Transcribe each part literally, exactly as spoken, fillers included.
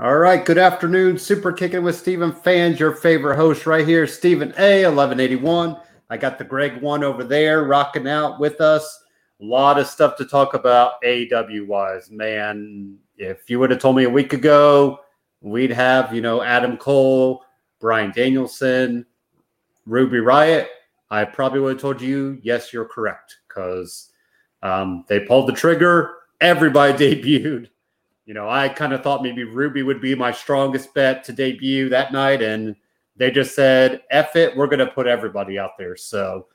All right, good afternoon, Super Kicking with Steven fans, your favorite host right here, Steven A, eleven eighty-one. I got the Greg one over there rocking out with us. A lot of stuff to talk about A E W-wise. Man, if you would have told me a week ago, we'd have, you know, Adam Cole, Bryan Danielson, Ruby Riott, I probably would have told you, yes, you're correct, because um, they pulled the trigger. Everybody debuted. You know, I kind of thought maybe Ruby would be my strongest bet to debut that night, and they just said, F it, we're going to put everybody out there. So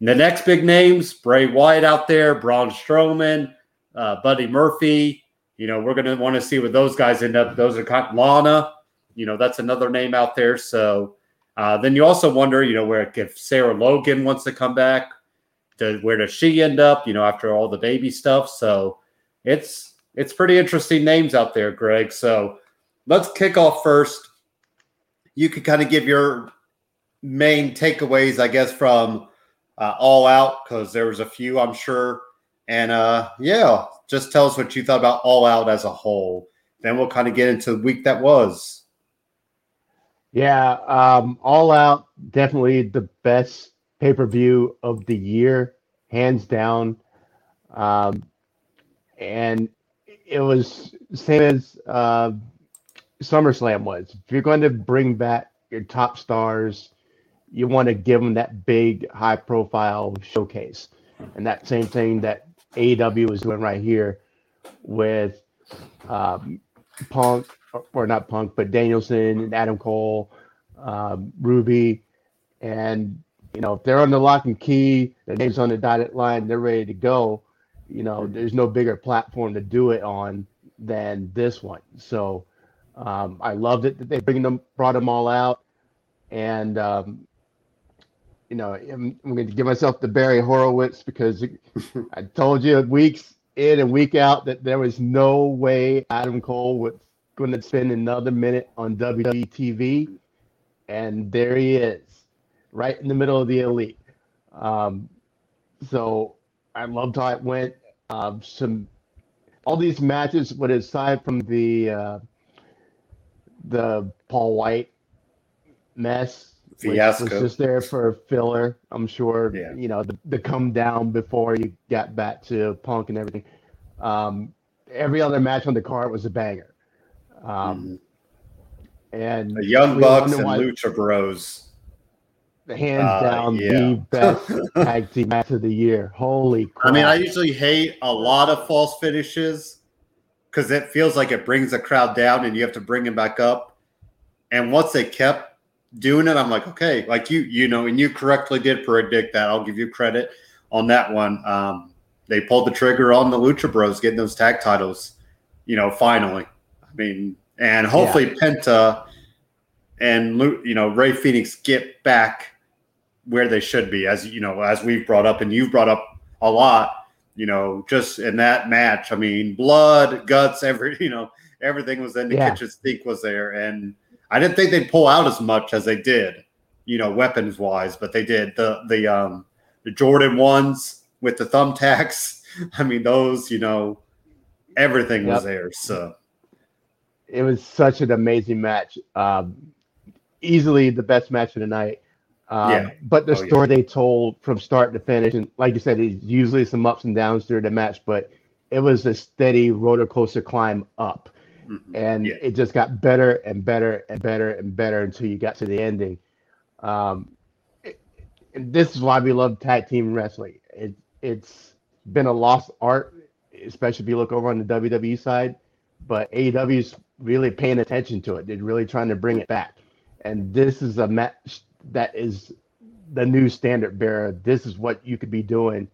the next big names, Bray Wyatt out there, Braun Strowman, uh, Buddy Murphy. You know, we're going to want to see where those guys end up. Those are kind of Lana. You know, that's another name out there. So uh, then you also wonder, you know, where if Sarah Logan wants to come back, to, where does she end up, you know, after all the baby stuff. So it's... It's pretty interesting names out there, Greg. So let's kick off first. You could kind of give your main takeaways, I guess, from uh, All Out, because there was a few, I'm sure. And, uh, yeah, just tell us what you thought about All Out as a whole. Then we'll kind of get into the week that was. Yeah, um, All Out, definitely the best pay-per-view of the year, hands down. Um, and... It was same as uh, SummerSlam was. If you're going to bring back your top stars, you want to give them that big, high-profile showcase. And that same thing that A E W is doing right here with um, Punk, or, or not Punk, but Danielson and Adam Cole, um, Ruby. And, you know, if they're on the lock and key, their name's on the dotted line, they're ready to go. You know, there's no bigger platform to do it on than this one. So um, I loved it that they bring them, brought them all out. And, um, you know, I'm, I'm going to give myself the Barry Horowitz because I told you weeks in and week out that there was no way Adam Cole was going to spend another minute on W W E T V. And there he is, right in the middle of the elite. Um, so... I loved how it went. Um, some all these matches, but aside from the uh, the Paul White mess, fiasco, was just there for filler. I'm sure yeah. you know the, the come down before you got back to Punk and everything. Um, every other match on the card was a banger. Um, mm-hmm. And the Young Bucks and Lucha Bros. Hands down, uh, yeah. the best tag team match of the year. Holy crap. I mean, I usually hate a lot of false finishes because it feels like it brings the crowd down and you have to bring them back up. And once they kept doing it, I'm like, okay, like you, you know, and you correctly did predict that. I'll give you credit on that one. Um, they pulled the trigger on the Lucha Bros getting those tag titles, you know, finally. I mean, and hopefully yeah. Penta and, you know, Ray Phoenix get back where they should be, as you know, as we've brought up and you've brought up a lot, you know, just in that match. I mean, blood, guts, every, you know, everything was in the yeah. kitchen sink was there. And I didn't think they'd pull out as much as they did, you know, weapons wise, but they did the, the, um, the Jordan ones with the thumbtacks. I mean, those, you know, everything yep. was there. So it was such an amazing match. Um, easily the best match of the night. Um, yeah. But the oh, story yeah. they told from start to finish, and like you said, it's usually some ups and downs during the match, but it was a steady roller coaster climb up. Mm-hmm. And yeah. it just got better and better and better and better until you got to the ending. Um, it, and this is why we love tag team wrestling. It, it's been a lost art, especially if you look over on the W W E side, but A E W's really paying attention to it. They're really trying to bring it back. And this is a match that is the new standard bearer. This is what you could be doing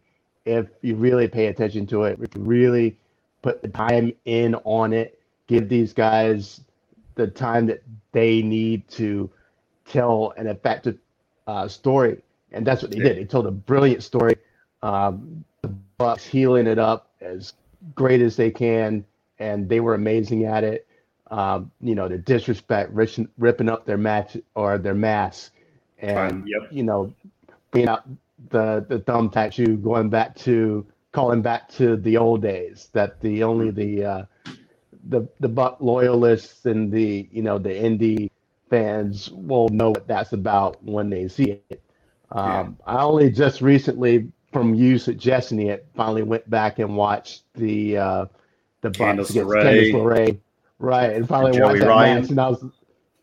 if you really pay attention to it, if you really put the time in on it, give these guys the time that they need to tell an effective uh, story. And that's what they did. They told a brilliant story. Um, the Bucks healing it up as great as they can, and they were amazing at it. Um, you know, the disrespect, ripping, ripping up their match or their mask, and um, yep. you know, being out the the thumb tattoo, going back to calling back to the old days that the only the uh, the the Buck loyalists and the, you know, the indie fans will know what that's about when they see it. Um, yeah. I only just recently, from you suggesting it, finally went back and watched the uh, the Bucks against Candice LeRae, right? And finally and watched that Ryan. match, and I was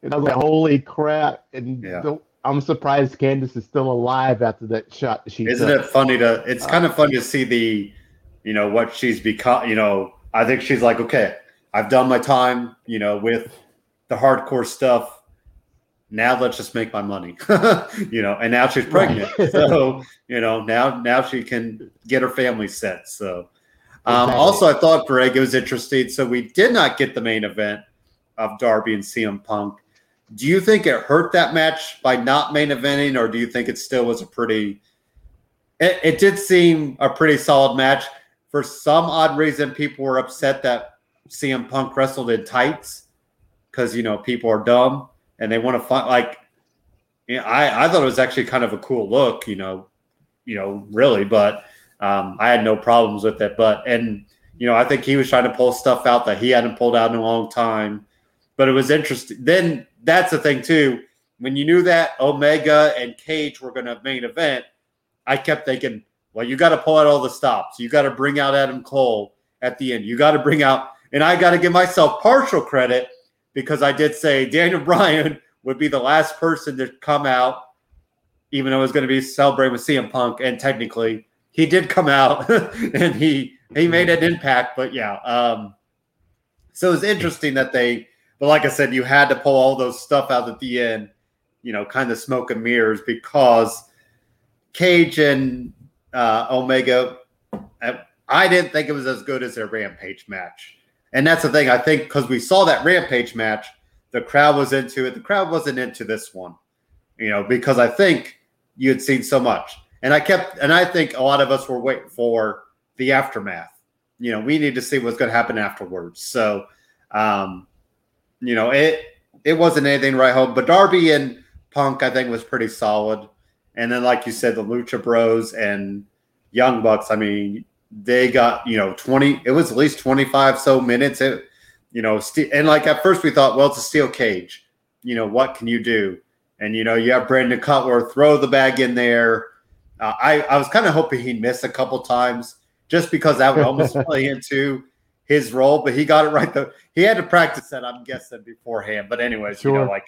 and I was like, holy crap! And yeah. the, I'm surprised Candice is still alive after that shot. She isn't took. it funny to? It's uh, kind of funny to see the, you know, what she's become. You know, I think she's like, okay, I've done my time, you know, with the hardcore stuff. Now let's just make my money, you know, and now she's pregnant. Right. So, you know, now, now she can get her family set. So um, exactly. Also, I thought, Greg, it was interesting. So we did not get the main event of Darby and C M Punk. Do you think it hurt that match by not main eventing, or do you think it still was a pretty, it, it did seem a pretty solid match. For some odd reason, people were upset that C M Punk wrestled in tights because, you know, people are dumb. And they want to find, like, you know, I, I thought it was actually kind of a cool look, you know, you know, really. But um, I had no problems with it. But and you know, I think he was trying to pull stuff out that he hadn't pulled out in a long time. But it was interesting. Then that's the thing too. When you knew that Omega and Cage were going to main event, I kept thinking, well, you got to pull out all the stops. You got to bring out Adam Cole at the end. You got to bring out, and I got to give myself partial credit. Because I did say Daniel Bryan would be the last person to come out, even though it was going to be celebrating with C M Punk. And technically, he did come out and he he made an impact. But yeah, um, so it was interesting that they, but like I said, you had to pull all those stuff out at the end, you know, kind of smoke and mirrors, because Cage and uh, Omega, I didn't think it was as good as their Rampage match. And that's the thing, I think, because we saw that Rampage match, the crowd was into it. The crowd wasn't into this one, you know, because I think you had seen so much. And I kept, and I think a lot of us were waiting for the aftermath. You know, we need to see what's going to happen afterwards. So, um, you know, it it wasn't anything right home. But Darby and Punk, I think, was pretty solid. And then, like you said, the Lucha Bros and Young Bucks, I mean, they got, you know, twenty, it was at least twenty-five so minutes, it, you know, st- and like at first we thought, well, it's a steel cage, you know, what can you do? And, you know, you have Brandon Cutler throw the bag in there. Uh, I, I was kind of hoping he'd miss a couple times just because that would almost play into his role, but he got it right. Though he had to practice that, I'm guessing, beforehand. But anyways, sure. You know, like,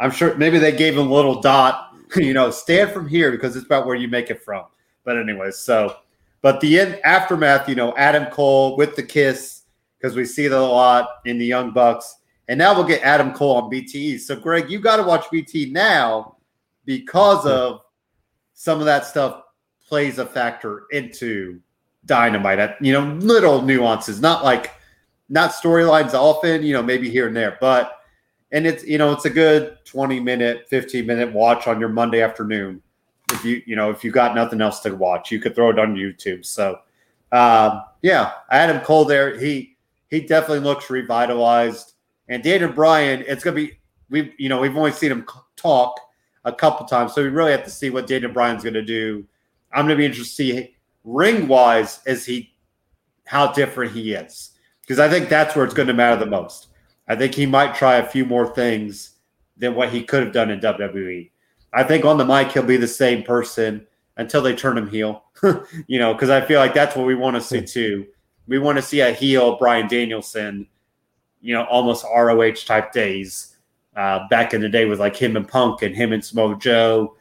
I'm sure maybe they gave him a little dot, you know, stand from here because it's about where you make it from. But anyways, so. But the end, aftermath, you know, Adam Cole with the kiss, because we see that a lot in the Young Bucks. And now we'll get Adam Cole on B T E. So, Greg, you got to watch B T now because of some of that stuff plays a factor into Dynamite. You know, little nuances, not like, not storylines often, you know, maybe here and there. But, and it's, you know, it's a good twenty minute, fifteen minute watch on your Monday afternoon. If you, you know, if you got nothing else to watch, you could throw it on YouTube. So, um, yeah, Adam Cole there. He, he definitely looks revitalized. And Daniel Bryan, it's going to be, we, you know, we've only seen him talk a couple times. So we really have to see what Daniel Bryan's going to do. I'm going to be interested to see ring wise as he, how different he is. Cause I think that's where it's going to matter the most. I think he might try a few more things than what he could have done in W W E. I think on the mic, he'll be the same person until they turn him heel, you know, because I feel like that's what we want to see too. We want to see a heel Bryan Danielson, you know, almost R O H type days uh, back in the day with like him and Punk and him and Samoa Joe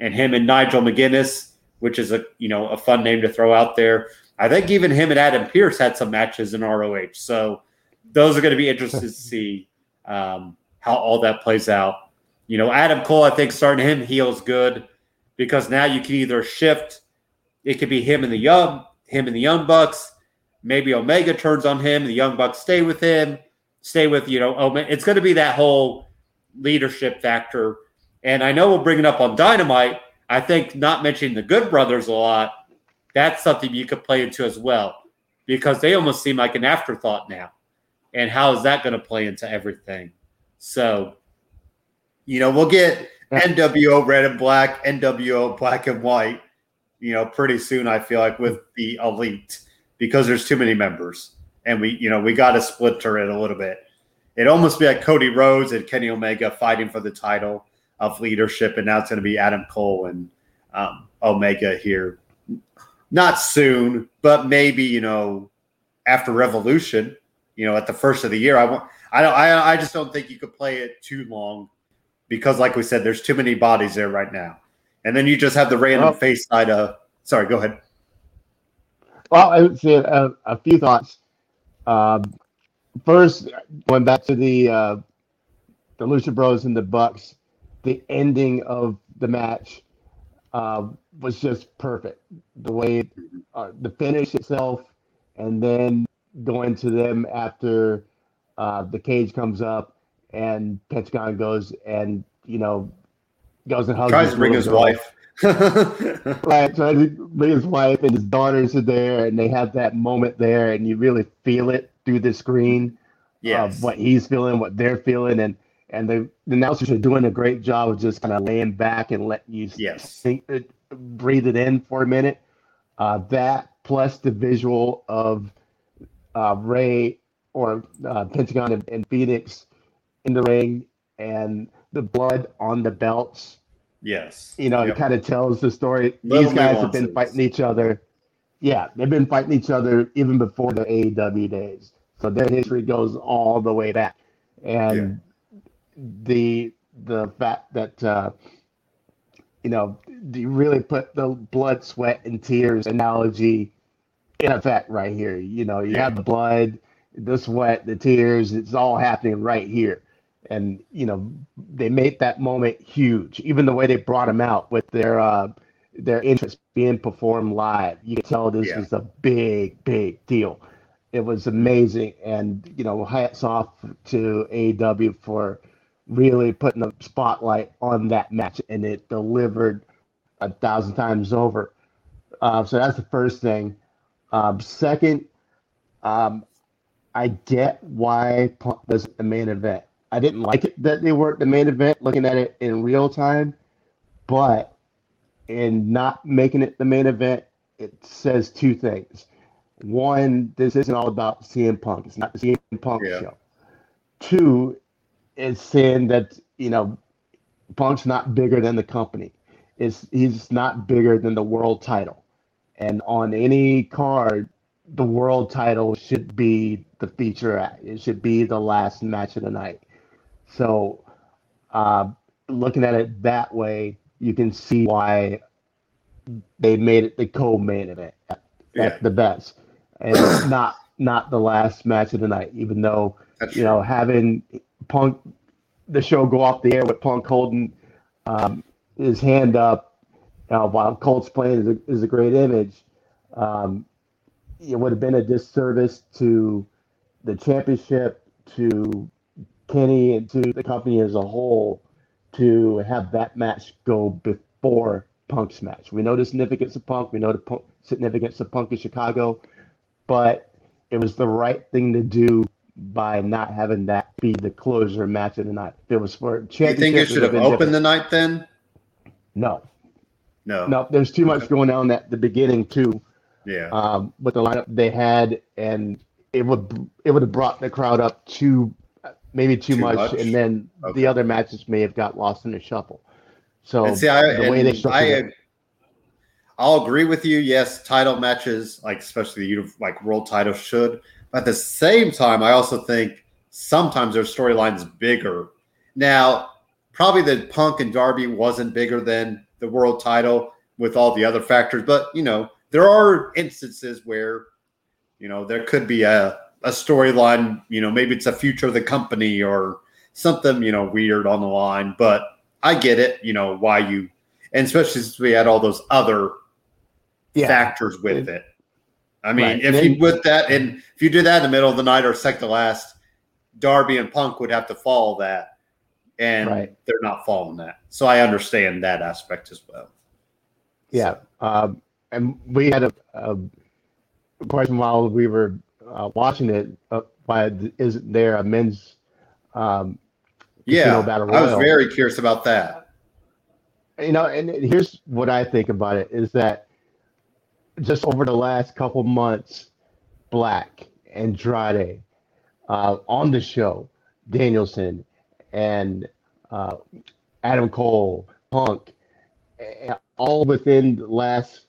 and him and Nigel McGuinness, which is a, you know, a fun name to throw out there. I think even him and Adam Pearce had some matches in R O H. So those are going to be interesting to see um, how all that plays out. You know, Adam Cole, I think starting him heels good because now you can either shift. It could be him and the Young, him and the Young Bucks. Maybe Omega turns on him. The Young Bucks stay with him, stay with, you know, Omega. It's going to be that whole leadership factor. And I know we'll bring it up on Dynamite. I think not mentioning the Good Brothers a lot, that's something you could play into as well because they almost seem like an afterthought now. And how is that going to play into everything? So... You know, we'll get N W O red and black, N W O black and white, you know, pretty soon, I feel like, with the Elite because there's too many members. and we, you know, we got to splinter it a little bit. It'd almost be like Cody Rhodes and Kenny Omega fighting for the title of leadership, and now it's going to be Adam Cole and um, Omega here. Not soon, but maybe, you know, after Revolution, you know, at the first of the year. I want, I don't, I, I just don't think you could play it too long because, like we said, there's too many bodies there right now. And then you just have the random well, face side of. Sorry, go ahead. Well, I would say a, a few thoughts. Um, first, going back to the uh, the Lucha Bros and the Bucks, the ending of the match uh, was just perfect. The way uh, the finish itself, and then going to them after uh, the cage comes up and Pentagon goes and you know goes and hugs. Tries to bring his girl. wife. Right, trying to bring his wife and his daughters are there, and they have that moment there, and you really feel it through the screen. Yes. Of what he's feeling, what they're feeling, and and the, the announcers are doing a great job of just kind of laying back and letting you yes. sink it, breathe it in for a minute. Uh, that plus the visual of uh, Ray or uh, Pentagon and, and Phoenix in the ring, and the blood on the belts. Yes. You know, yep. It kind of tells the story. Little These guys nuances. have been fighting each other. Yeah, they've been fighting each other even before the A E W days. So their history goes all the way back. And yeah. the the fact that, uh, you know, you really put the blood, sweat, and tears analogy in effect right here. You know, you yeah. have the blood, the sweat, the tears. It's all happening right here. And, you know, they made that moment huge. Even the way they brought him out with their uh, their entrance being performed live. You can tell this yeah. was a big, big deal. It was amazing. And, you know, hats off to A E W for really putting a spotlight on that match. And it delivered a thousand times over. Uh, so that's the first thing. Um, second, um, I get why Punk was the main event. I didn't like it that they weren't the main event, looking at it in real time, but in not making it the main event, it says two things. One, this isn't all about C M Punk. It's not the C M Punk yeah. show. Two, it's saying that, you know, Punk's not bigger than the company. It's, he's not bigger than the world title. And on any card, the world title should be the featurette. It should be the last match of the night. So uh, looking at it that way, you can see why they made it the co-main event at, yeah. at the best. And it's not, not the last match of the night, even though, That's you true. know, having Punk, the show go off the air with Punk holding um, his hand up uh, while Colt's playing is a, is a great image. Um, it would have been a disservice to the championship, to Kenny, and to the company as a whole to have that match go before Punk's match. We know the significance of Punk. We know the punk, significance of Punk in Chicago. But it was the right thing to do by not having that be the closer match of the night. If it was for championship. You think it should have opened different. the night then? No. No. No, there's too much going on at the beginning, too. Yeah. Um, with the lineup they had, and it would it would have brought the crowd up too, maybe too, too much, much, and then okay. the other matches may have got lost in the shuffle. So and see, I, the way they I, I'll agree with you. Yes, title matches, like especially the like world title, should. But at the same time, I also think sometimes their storyline's bigger. Now, probably the Punk and Darby wasn't bigger than the world title with all the other factors, but you know. There are instances where, you know, there could be a, a storyline, you know, maybe it's a future of the company or something, you know, weird on the line. But I get it, you know, why you – and especially since we had all those other yeah. factors with it. I mean, right. if then, you put that – and if you do that in the middle of the night or second to last, Darby and Punk would have to follow that, and right. they're not following that. So I understand that aspect as well. Yeah. So. Um, And we had a, a question while we were uh, watching it. Uh, why isn't there a men's um, yeah, battle royal? I was very curious about that. You know, and here's what I think about it is that just over the last couple months, Black Andrade, uh, on the show, Danielson and uh, Adam Cole, Punk, all within the last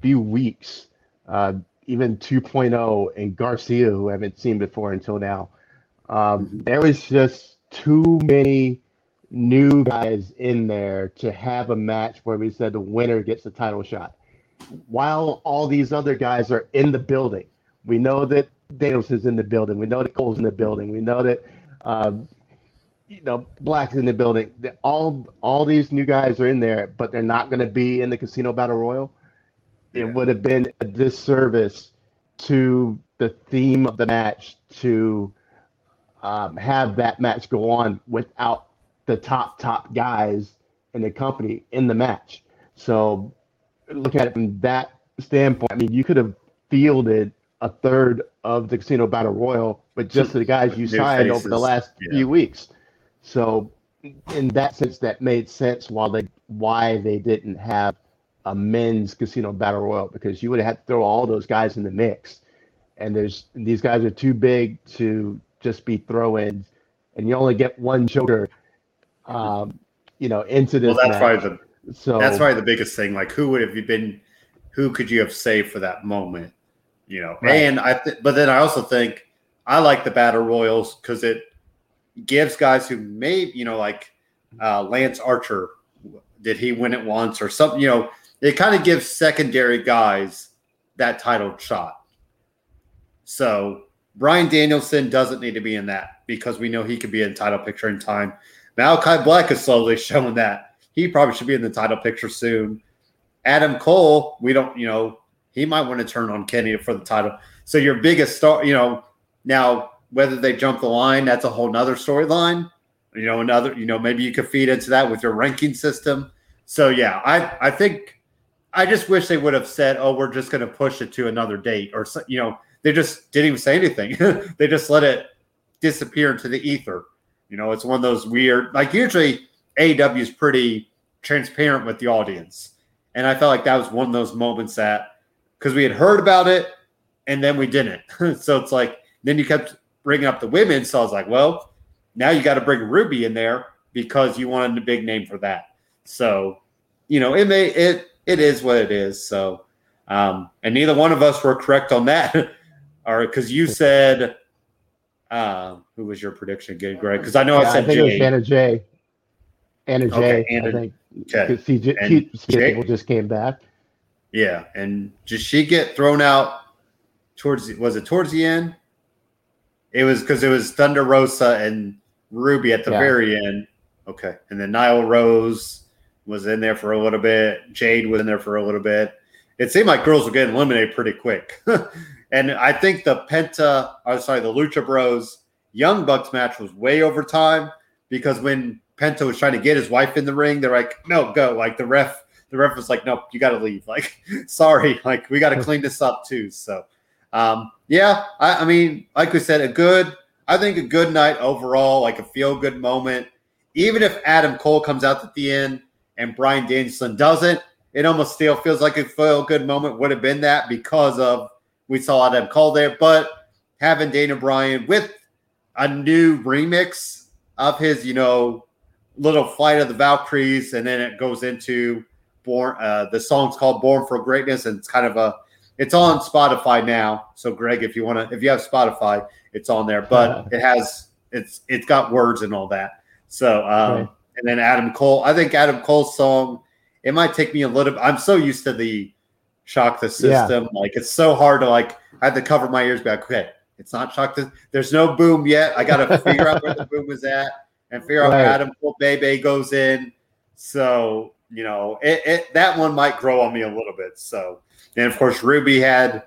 few weeks, uh, even two point oh and Garcia, who I haven't seen before until now. Um, there was just too many new guys in there to have a match where we said the winner gets the title shot. While all these other guys are in the building, we know that Danielson's in the building. We know that Cole's in the building. We know that um, you know Black's in the building. All all these new guys are in there, but they're not going to be in the Casino Battle Royal. It would have been a disservice to the theme of the match to um, have that match go on without the top, top guys in the company in the match. So look at it from that standpoint. I mean, you could have fielded a third of the Casino Battle Royal with just the guys you signed faces over the last yeah. few weeks. So in that sense, that made sense while they, why they didn't have a men's Casino Battle Royal, because you would have had to throw all those guys in the mix. And there's these guys are too big to just be throw-ins, and you only get one shoulder, um, you know, into this. Well, that's match. Probably the so that's probably the biggest thing. Like, who would have you been? Who could you have saved for that moment? You know, right. and I. Th- but then I also think I like the battle royals because it gives guys who may, you know, like uh, Lance Archer. Did he win it once or something? You know. It kind of gives secondary guys that title shot. So Bryan Danielson doesn't need to be in that because we know he could be in the title picture in time. Malakai Black is slowly showing that. He probably should be in the title picture soon. Adam Cole, we don't, you know, he might want to turn on Kenny for the title. So your biggest star, you know, now whether they jump the line, that's a whole nother storyline. You know, another, you know, maybe you could feed into that with your ranking system. So yeah, I I think – I just wish they would have said, oh, we're just going to push it to another date. Or, you know, they just didn't even say anything. They just let it disappear into the ether. You know, it's one of those weird, like usually A E W is pretty transparent with the audience. And I felt like that was one of those moments that, because we had heard about it and then we didn't. So it's like, then you kept bringing up the women. So I was like, well, now you got to bring Ruby in there because you wanted a big name for that. So, you know, it may, it, It is what it is. So, um, and neither one of us were correct on that. All right, because you said, uh, who was your prediction? Good, Greg. Because I know yeah, I said I think Jay. It was Anna Jay. Anna okay, Jay. Anna, I think. Okay. C J, and he, Jay, people just came back. Yeah, and did she get thrown out towards? Was it towards the end? It was because it was Thunder Rosa and Ruby at the yeah. very end. Okay, and then Nyla Rose was in there for a little bit. Jade was in there for a little bit. It seemed like girls were getting eliminated pretty quick. And I think the Penta, or sorry, the Lucha Bros, Young Bucks match was way over time because when Penta was trying to get his wife in the ring, they're like, no, go. Like the ref, the ref was like, no, you got to leave. Like, sorry, like we got to clean this up too. So, um, yeah, I, I mean, like we said, a good, I think a good night overall, like a feel good moment. Even if Adam Cole comes out at the end, and Bryan Danielson doesn't, it almost still feels like a feel-good moment would have been that because of we saw Adam Cole there. But having Daniel Bryan with a new remix of his, you know, little Flight of the Valkyries, and then it goes into Born. Uh, the song's called Born for Greatness, and it's kind of a – it's on Spotify now. So, Greg, if you want to – if you have Spotify, it's on there. But it has – it's it's got words and all that. So um, – right. And then Adam Cole. I think Adam Cole's song, it might take me a little – I'm so used to the Shock the System. Yeah. Like, it's so hard to, like – I had to cover my ears back. Okay, it's not Shock the – there's no boom yet. I got to figure out where the boom is at and figure right. out where Adam Cole Bebe goes in. So, you know, it, it that one might grow on me a little bit. So, and, of course, Ruby had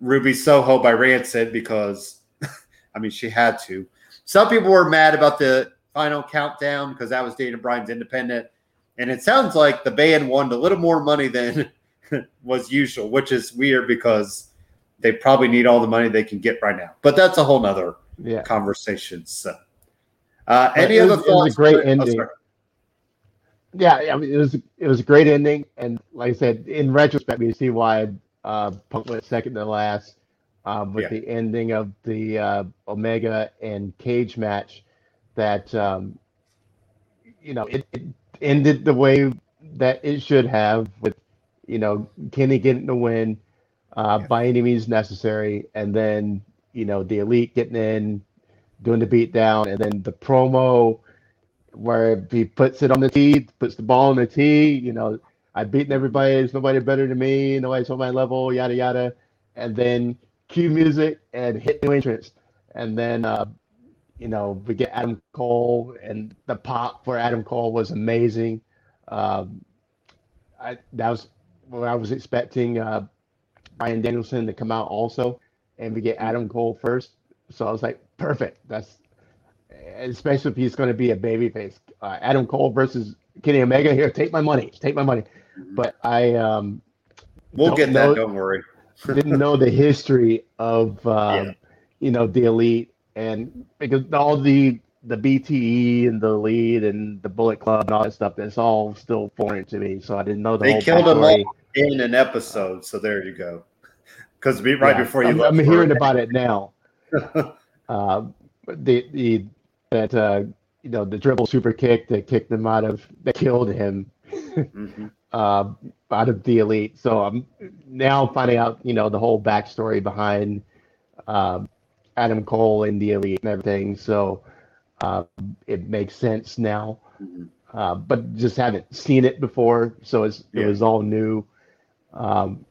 Ruby Soho by Rancid because, I mean, she had to. Some people were mad about the – final countdown because that was Daniel Bryan's independent, and it sounds like the band won a little more money than was usual, which is weird because they probably need all the money they can get right now. But that's a whole nother yeah. conversation. So, uh, any was, other thoughts? It was a great ending. Oh, yeah, I mean, it was it was a great ending, and like I said, in retrospect, we see why uh, Punk went second to last. uh, with yeah. the ending of the uh, Omega and Cage match that, um, you know, it, it ended the way that it should have with, you know, Kenny getting the win uh, yeah. by any means necessary. And then, you know, the Elite getting in, doing the beatdown, and then the promo where he puts it on the tee, puts the ball on the tee, you know, I've beaten everybody, there's nobody better than me, nobody's on my level, yada, yada. And then cue music and hit new entrance. And then, uh, you know, we get Adam Cole, and the pop for Adam Cole was amazing. Um, I, that was what I was expecting uh, Bryan Danielson to come out also, and we get Adam Cole first. So I was like, perfect. That's especially if he's going to be a babyface. Uh, Adam Cole versus Kenny Omega, here, take my money, take my money. But I um, we'll get know, that. Don't worry. Didn't know the history of um, yeah. you know, the Elite, and because all the the B T E and the Elite and the Bullet Club and all that stuff, that's all still foreign to me. So I didn't know the they whole killed backstory. Them all in an episode. So there you go. Because be right yeah, before you. I'm, I'm hearing it. about it now. uh, the the that uh, you know, the dribble super kick that kicked him out of that killed him mm-hmm. uh, out of the Elite. So I'm now finding out, you know, the whole backstory behind uh, Adam Cole and the Elite and everything. So uh, it makes sense now, mm-hmm. uh, but just haven't seen it before. So it's, yeah. it was all new. Um,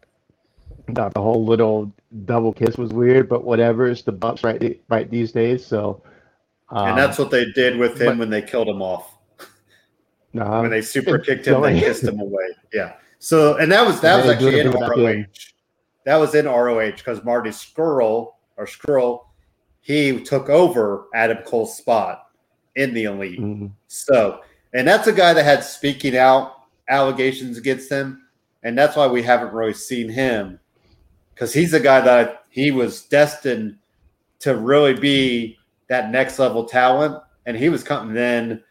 the whole little double kiss was weird, but whatever. It's the Bucks right, right these days. So. Um, and that's what they did with him but, when they killed him off. Uh, when they super kicked him, they kissed him away. Yeah. So, and that was that was actually in R O H. That was in R O H because Marty Scurll or Scurll, he took over Adam Cole's spot in the Elite. Mm-hmm. So, and that's a guy that had speaking out allegations against him, and that's why we haven't really seen him, because he's a guy that he was destined to really be that next level talent, and he was coming in.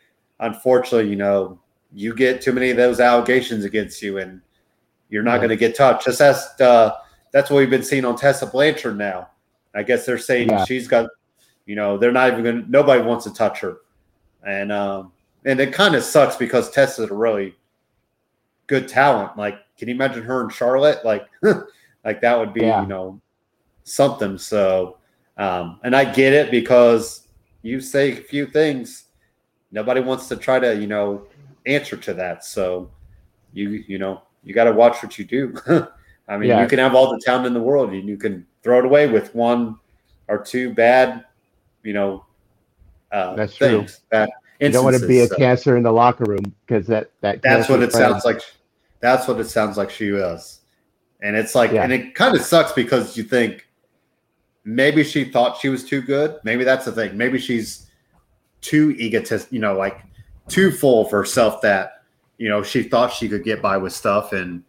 Unfortunately, you know, you get too many of those allegations against you, and you're not yeah. going to get touched. Just that's uh, that's what we've been seeing on Tessa Blanchard now. I guess they're saying yeah. she's got, you know, they're not even going to, nobody wants to touch her, and um, and it kind of sucks because Tessa's a really good talent. Like, can you imagine her and Charlotte? Like, like that would be yeah. you know, something. So. Um, and I get it because you say a few things, nobody wants to try to, you know, answer to that. So you, you know, you got to watch what you do. I mean, yeah. you can have all the talent in the world and you can throw it away with one or two bad, you know, uh, that's things. True. Bad you don't want to be a so. cancer in the locker room because that, that, that's what it friend. sounds like. That's what it sounds like she is. And it's like, yeah. and it kind of sucks because you think, maybe she thought she was too good. Maybe that's the thing. Maybe she's too egotist, you know, like too full of herself that, you know, she thought she could get by with stuff and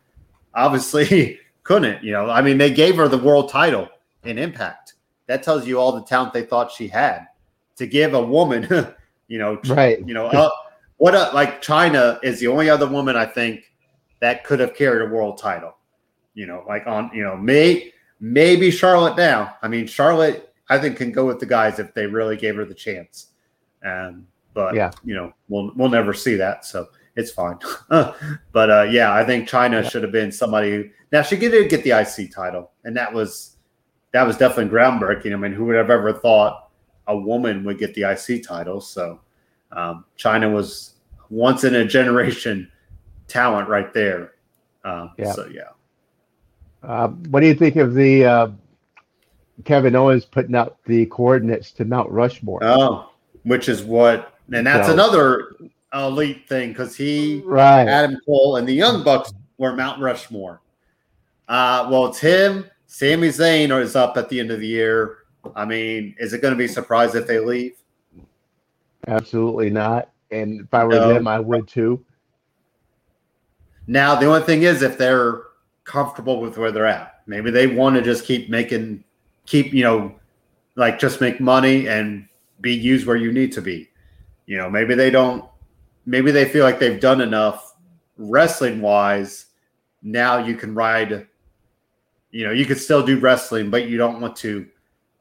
obviously couldn't, you know. I mean, they gave her the world title in Impact. That tells you all the talent they thought she had. To give a woman, you know, right. you know, uh, what a, like Chyna is the only other woman I think that could have carried a world title, you know, like on, you know, me. Maybe Charlotte now. I mean, Charlotte, I think, can go with the guys if they really gave her the chance. Um, but, yeah. you know, we'll we'll never see that, so it's fine. but, uh, yeah, I think Chyna yeah. should have been somebody who – now, she did get the I C title, and that was that was definitely groundbreaking. I mean, who would have ever thought a woman would get the I C title? So um, Chyna was once-in-a-generation talent right there. Um, yeah. So, yeah. Uh, what do you think of the uh, Kevin Owens putting out the coordinates to Mount Rushmore? Oh, which is what, and that's so, another Elite thing because he, right. Adam Cole, and the Young Bucks were Mount Rushmore. Uh, well, it's him. Sami Zayn is up at the end of the year. I mean, is it going to be surprised if they leave? Absolutely not. And if I were no. them, I would too. Now, the only thing is if they're comfortable with where they're at. Maybe they want to just keep making, keep, you know, like just make money and be used where you need to be. You know, maybe they don't, maybe they feel like they've done enough wrestling wise. Now you can ride you know, you could still do wrestling, but you don't want to,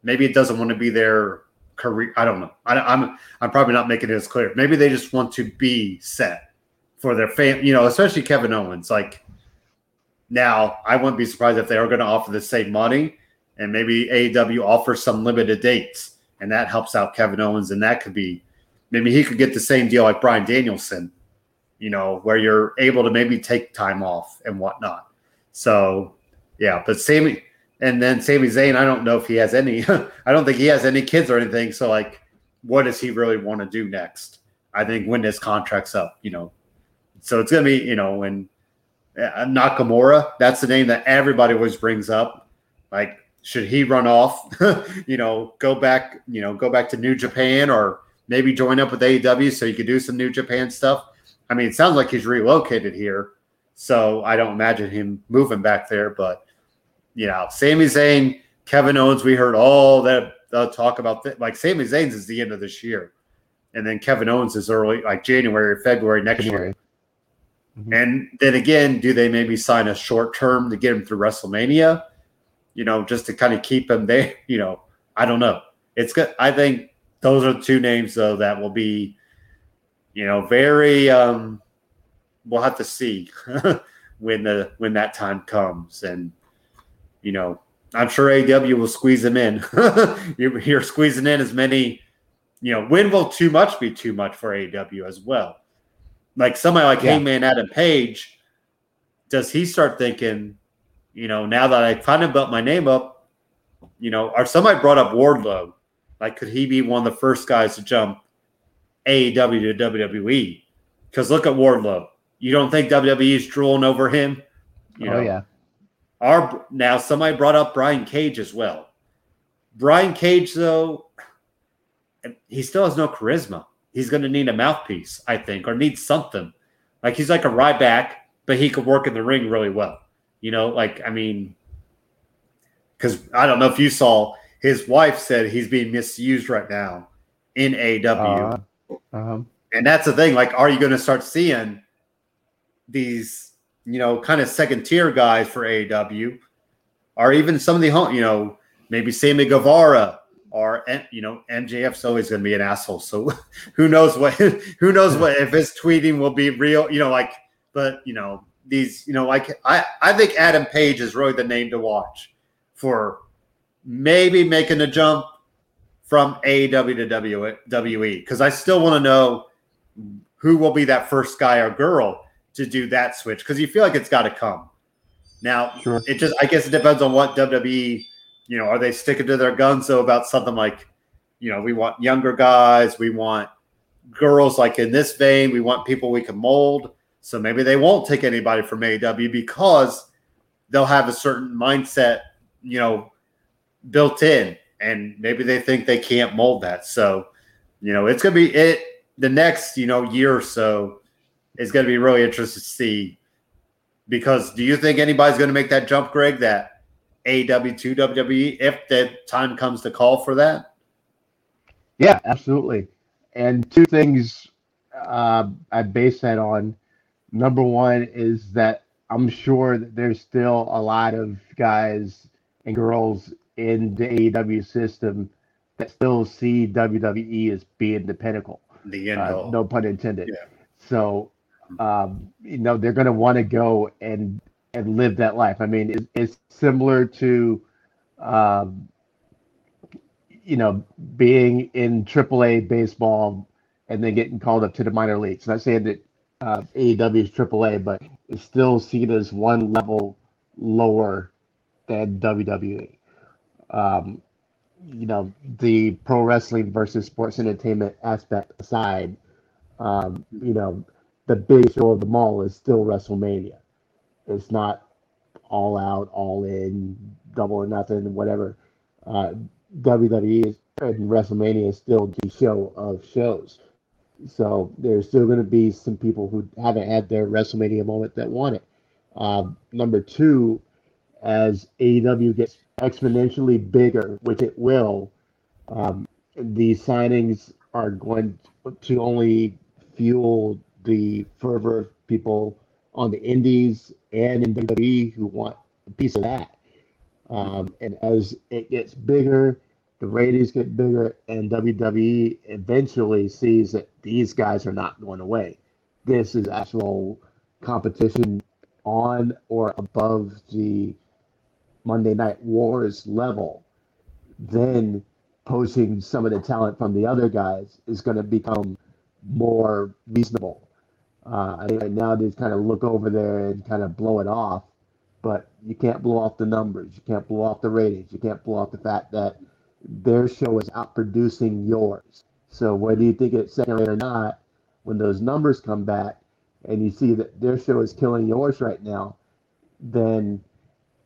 maybe it doesn't want to be their career. I don't know. I, I'm, I'm probably not making it as clear. Maybe they just want to be set for their family, you know, especially Kevin Owens. Like now I wouldn't be surprised if they are going to offer the same money, and maybe A E W offers some limited dates, and that helps out Kevin Owens. And that could be, maybe he could get the same deal like Bryan Danielson, you know, where you're able to maybe take time off and whatnot. So, yeah, but Sami, and then Sami Zayn, I don't know if he has any, I don't think he has any kids or anything. So, like, what does he really want to do next? I think when his contract's up, you know. So it's going to be, you know, and uh, Nakamura, that's the name that everybody always brings up. Like, should he run off, you know, go back, you know, go back to New Japan, or maybe join up with A E W so you could do some New Japan stuff? I mean, it sounds like he's relocated here, so I don't imagine him moving back there. But, you know, Sami Zayn, Kevin Owens, we heard all that uh, talk about th- – like Sami Zayn's is the end of this year. And then Kevin Owens is early – like January, February next January. year. Mm-hmm. And then again, do they maybe sign a short term to get him through WrestleMania, you know, just to kind of keep him there? You know, I don't know. It's good. I think those are two names, though, that will be – you know, very. Um, we'll have to see when the when that time comes, and you know, I'm sure A E W will squeeze them in. you're, you're squeezing in as many. You know, when will too much be too much for A E W as well? Like somebody like yeah. Heyman Adam Page, does he start thinking, you know, now that I kind of built my name up, you know, or somebody brought up Wardlow, like could he be one of the first guys to jump A E W to W W E? Because look at Wardlow. You don't think W W E is drooling over him? You know? Oh, yeah. Our, now, somebody brought up Brian Cage as well. Brian Cage, though, he still has no charisma. He's going to need a mouthpiece, I think, or need something. Like, he's like a Ryback, but he could work in the ring really well. You know, like, I mean, because I don't know if you saw, his wife said he's being misused right now in A E W. Uh-huh. Um, and that's the thing, like, are you going to start seeing these, you know, kind of second tier guys for A E W, or even some of the home, you know, maybe Sammy Guevara, or, you know, M J F's always going to be an asshole. So who knows what, who knows what, if his tweeting will be real, you know, like, but, you know, these, you know, like, I, I think Adam Page is really the name to watch for maybe making a jump from A E W to W W E, because I still want to know who will be that first guy or girl to do that switch, because you feel like it's got to come. Now, sure. It just, I guess it depends on what W W E, you know, are they sticking to their guns, though, about something like, you know, we want younger guys, we want girls like in this vein, we want people we can mold. So maybe they won't take anybody from A E W because they'll have a certain mindset, you know, built in. And maybe they think they can't mold that. So, you know, it's going to be it. The next, you know, year or so is going to be really interesting to see, because do you think anybody's going to make that jump, Greg, that A E W to W W E, if the time comes to call for that? Yeah, absolutely. And two things uh, I base that on. Number one is that I'm sure that there's still a lot of guys and girls in the A E W system that still see W W E as being the pinnacle. The end uh, no pun intended. Yeah. So, um, you know, they're going to want to go and and live that life. I mean, it, it's similar to, um, you know, being in triple A baseball and then getting called up to the minor leagues. Not saying that uh, A E W is triple A, but it's still seen as one level lower than W W E. Um, you know, the pro wrestling versus sports entertainment aspect aside, um, you know, the big show of them all is still WrestleMania. It's not All Out, All In, Double or Nothing, whatever. Uh, W W E is, and WrestleMania is still the show of shows. So there's still going to be some people who haven't had their WrestleMania moment that want it. Uh, number two, as A E W gets exponentially bigger, which it will, um, the signings are going to only fuel the fervor of people on the indies and in W W E who want a piece of that. Um, and as it gets bigger, the ratings get bigger, and W W E eventually sees that these guys are not going away. This is actual competition on or above the Monday Night Wars level. Then posting some of the talent from the other guys is going to become more reasonable. Uh, I think right now they kind of look over there and kind of blow it off, but you can't blow off the numbers. You can't blow off the ratings. You can't blow off the fact that their show is outproducing yours. So whether you think it's second rate or not, when those numbers come back and you see that their show is killing yours right now, then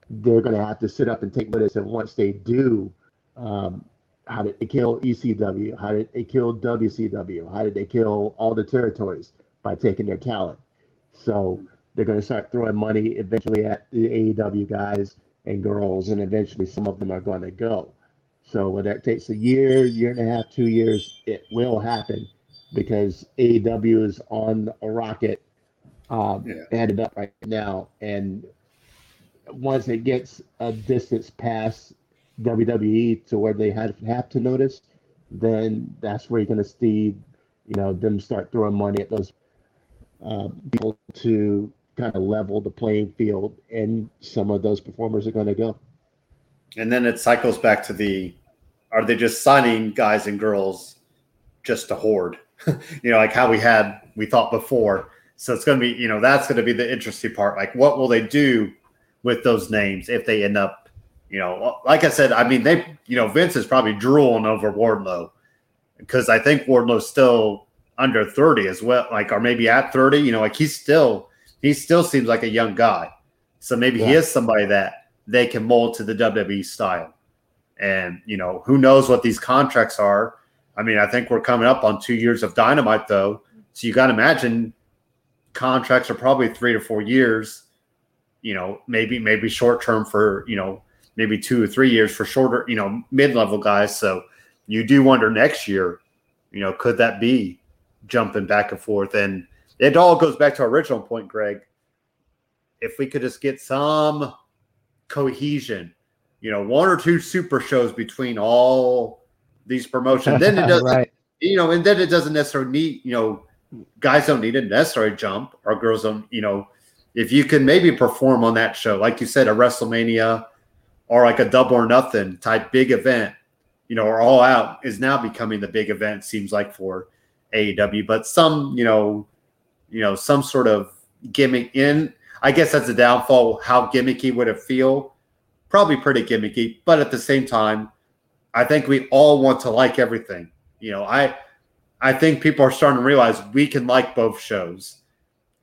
they're going to have to sit up and take notice. And once they do, um, how did they kill E C W? How did they kill W C W? How did they kill all the territories? By taking their talent. So they're going to start throwing money eventually at the A E W guys and girls, and eventually some of them are going to go. So whether it takes a year, year and a half, two years, it will happen because A E W is on a rocket um, yeah. headed up right now. And once it gets a distance past W W E to where they have, have to notice, then that's where you're going to see, you know, them start throwing money at those uh, people to kind of level the playing field, and some of those performers are going to go. And then it cycles back to the, are they just signing guys and girls just to hoard? You know, like how we had, we thought before. So it's going to be, you know, that's going to be the interesting part. Like, what will they do with those names if they end up, you know, like I said, I mean, they, you know, Vince is probably drooling over Wardlow because I think Wardlow's still under thirty as well, like, or maybe at thirty, you know, like he's still, he still seems like a young guy. So maybe yeah. he is somebody that they can mold to the W W E style. And, you know, who knows what these contracts are. I mean, I think we're coming up on two years of Dynamite, though. So you got to imagine contracts are probably three to four years, you know, maybe maybe short-term for, you know, maybe two or three years for shorter, you know, mid-level guys. So you do wonder next year, you know, could that be jumping back and forth? And it all goes back to our original point, Greg. If we could just get some – cohesion, you know, one or two super shows between all these promotions. Then it doesn't, right. you know, and then it doesn't necessarily need, you know, guys don't need a necessary jump, or girls don't, you know, if you can maybe perform on that show, like you said, a WrestleMania or like a Double or Nothing type big event, you know, or All Out is now becoming the big event, seems like, for A E W, but some, you know, you know, some sort of gimmick in. I guess that's a downfall. How gimmicky would it feel? Probably pretty gimmicky, but at the same time, I think we all want to like everything. You know, I I think people are starting to realize we can like both shows,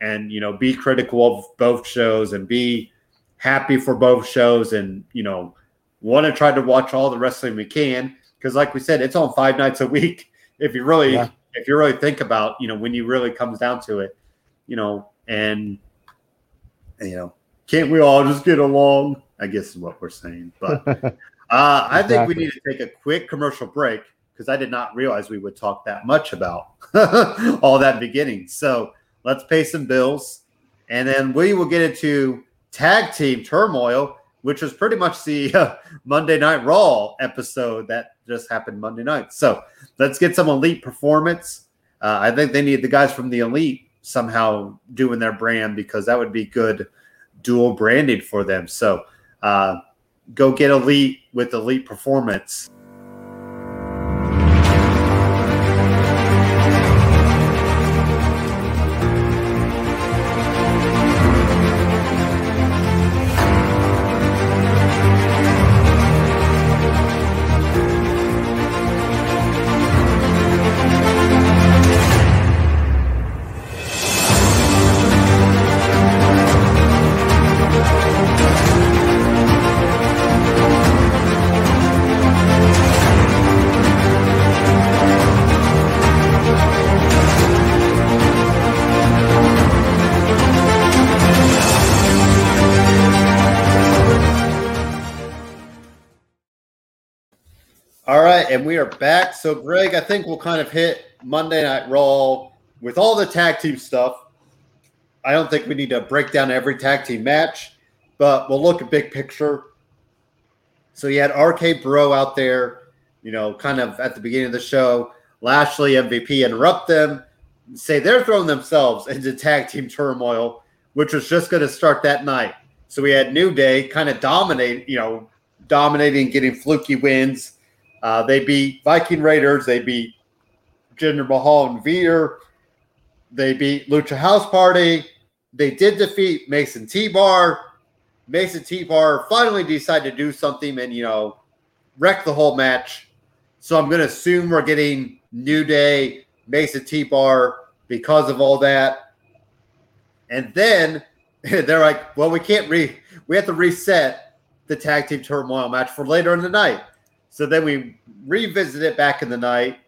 and you know, be critical of both shows and be happy for both shows, and you know, want to try to watch all the wrestling we can because, like we said, it's on five nights a week. If you really, yeah. if you really think about, you know, when you really comes down to it, you know, and you know, can't we all just get along? I guess is what we're saying. But uh, exactly. I think we need to take a quick commercial break because I did not realize we would talk that much about all that beginning. So let's pay some bills, and then we will get into tag team turmoil, which was pretty much the uh, Monday Night Raw episode that just happened Monday night. So let's get some Elite performance. Uh, I think they need the guys from the Elite somehow doing their brand because that would be good dual branding for them. So uh, go get Elite with Elite Performance. And we are back. So, Greg, I think we'll kind of hit Monday Night Raw with all the tag team stuff. I don't think we need to break down every tag team match, but we'll look at big picture. So you had R K Bro out there, you know, kind of at the beginning of the show. Lashley, M V P interrupt them, say they're throwing themselves into tag team turmoil, which was just going to start that night. So we had New Day kind of dominate, you know, dominating, getting fluky wins. Uh, they beat Viking Raiders. They beat Jinder Mahal and Veer. They beat Lucha House Party. They did defeat Mason T-Bar. Mason T-Bar finally decided to do something and, you know, wreck the whole match. So I'm going to assume we're getting New Day, Mason T-Bar because of all that. And then they're like, well, we can't re we have to reset the tag team turmoil match for later in the night. So then we revisit it back in the night.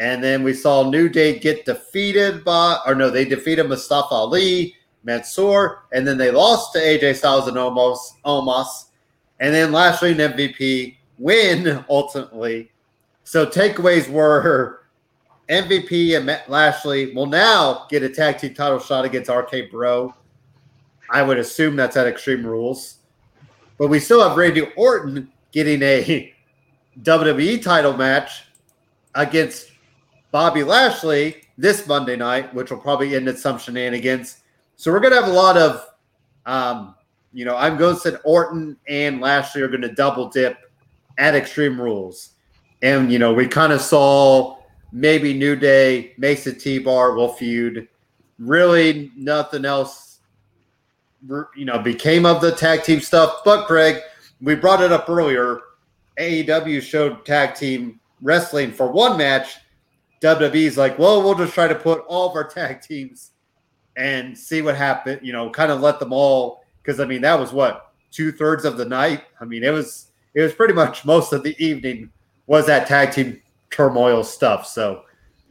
And then we saw New Day get defeated by, or no, they defeated Mustafa Ali, Mansoor, and then they lost to A J Styles and Omos, Omos, and then Lashley and M V P win ultimately. So takeaways were M V P and Lashley will now get a tag team title shot against R K Bro. I would assume that's at Extreme Rules. But we still have Randy Orton getting a W W E title match against Bobby Lashley this Monday night, which will probably end in some shenanigans. So we're going to have a lot of, um, you know, I'm going to say Orton and Lashley are going to double dip at Extreme Rules. And, you know, we kind of saw maybe New Day, Mason T-Bar will feud. Really nothing else, you know, became of the tag team stuff. But, Greg, we brought it up earlier. A E W showed tag team wrestling for one match. W W E's like, well, we'll just try to put all of our tag teams and see what happened, you know, kind of let them all, because, I mean, that was, what, two-thirds of the night? I mean, it was it was pretty much most of the evening was that tag team turmoil stuff. So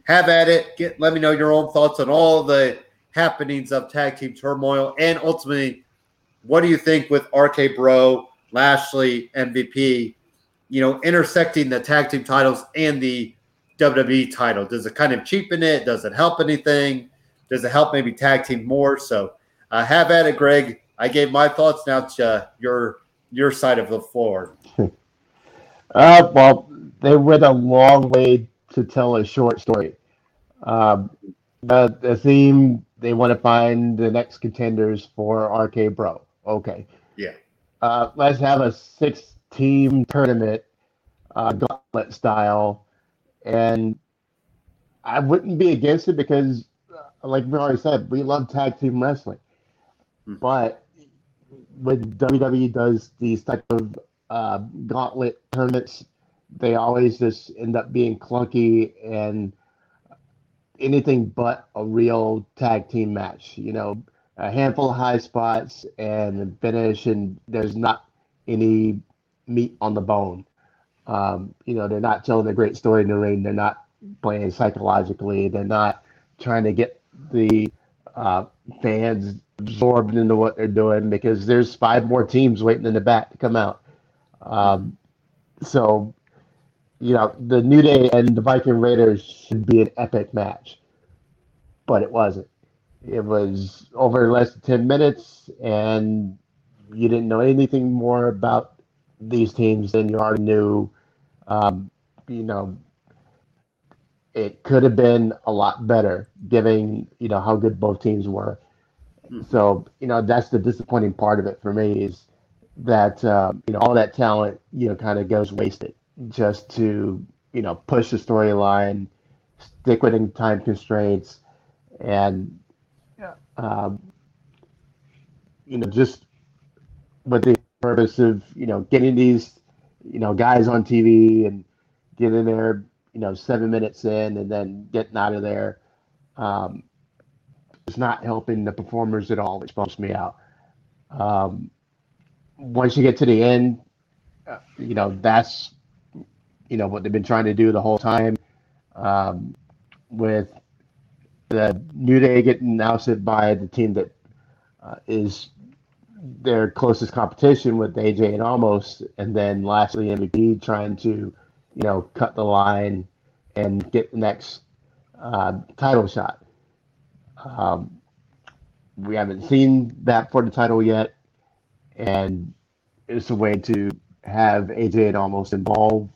have at it. Get, let me know your own thoughts on all the happenings of tag team turmoil, and ultimately, what do you think with R K Bro, Lashley, M V P, you know, intersecting the tag team titles and the W W E title? Does it kind of cheapen it? Does it help anything? Does it help maybe tag team more? So uh, have at it, Greg. I gave my thoughts. Now to uh, your your side of the floor. uh, well, they went a long way to tell a short story. Um, the, the theme, they want to find the next contenders for R K Bro. Okay. Yeah. Uh, let's have a six-team tournament, uh, gauntlet style. And I wouldn't be against it because, like we already said, we love tag team wrestling. But when W W E does these type of uh, gauntlet tournaments, they always just end up being clunky and anything but a real tag team match. You know, a handful of high spots and finish, and there's not any meat on the bone. Um, you know, they're not telling a great story in the ring. They're not playing psychologically. They're not trying to get the uh, fans absorbed into what they're doing, because there's five more teams waiting in the back to come out. Um, so, you know, the New Day and the Viking Raiders should be an epic match, but it wasn't. It was over less than ten minutes, and you didn't know anything more about these teams than you already knew. Um, you know, it could have been a lot better, given, you know, how good both teams were. So, you know, that's the disappointing part of it for me, is that, uh, you know, all that talent, you know, kind of goes wasted just to, you know, push the storyline, stick within time constraints, and, yeah. um, you know, just with the purpose of, you know, getting these, you know, guys on T V and getting their, you know, seven minutes in and then getting out of there. Um, it's not helping the performers at all, which bumps me out. Um, once you get to the end, you know, that's, you know, what they've been trying to do the whole time, um, with the New Day getting announced by the team that uh, is their closest competition with A J and Almost, and then lastly, M V P trying to, you know, cut the line and get the next uh, title shot. Um, we haven't seen that for the title yet, and it's a way to have A J and Almost involved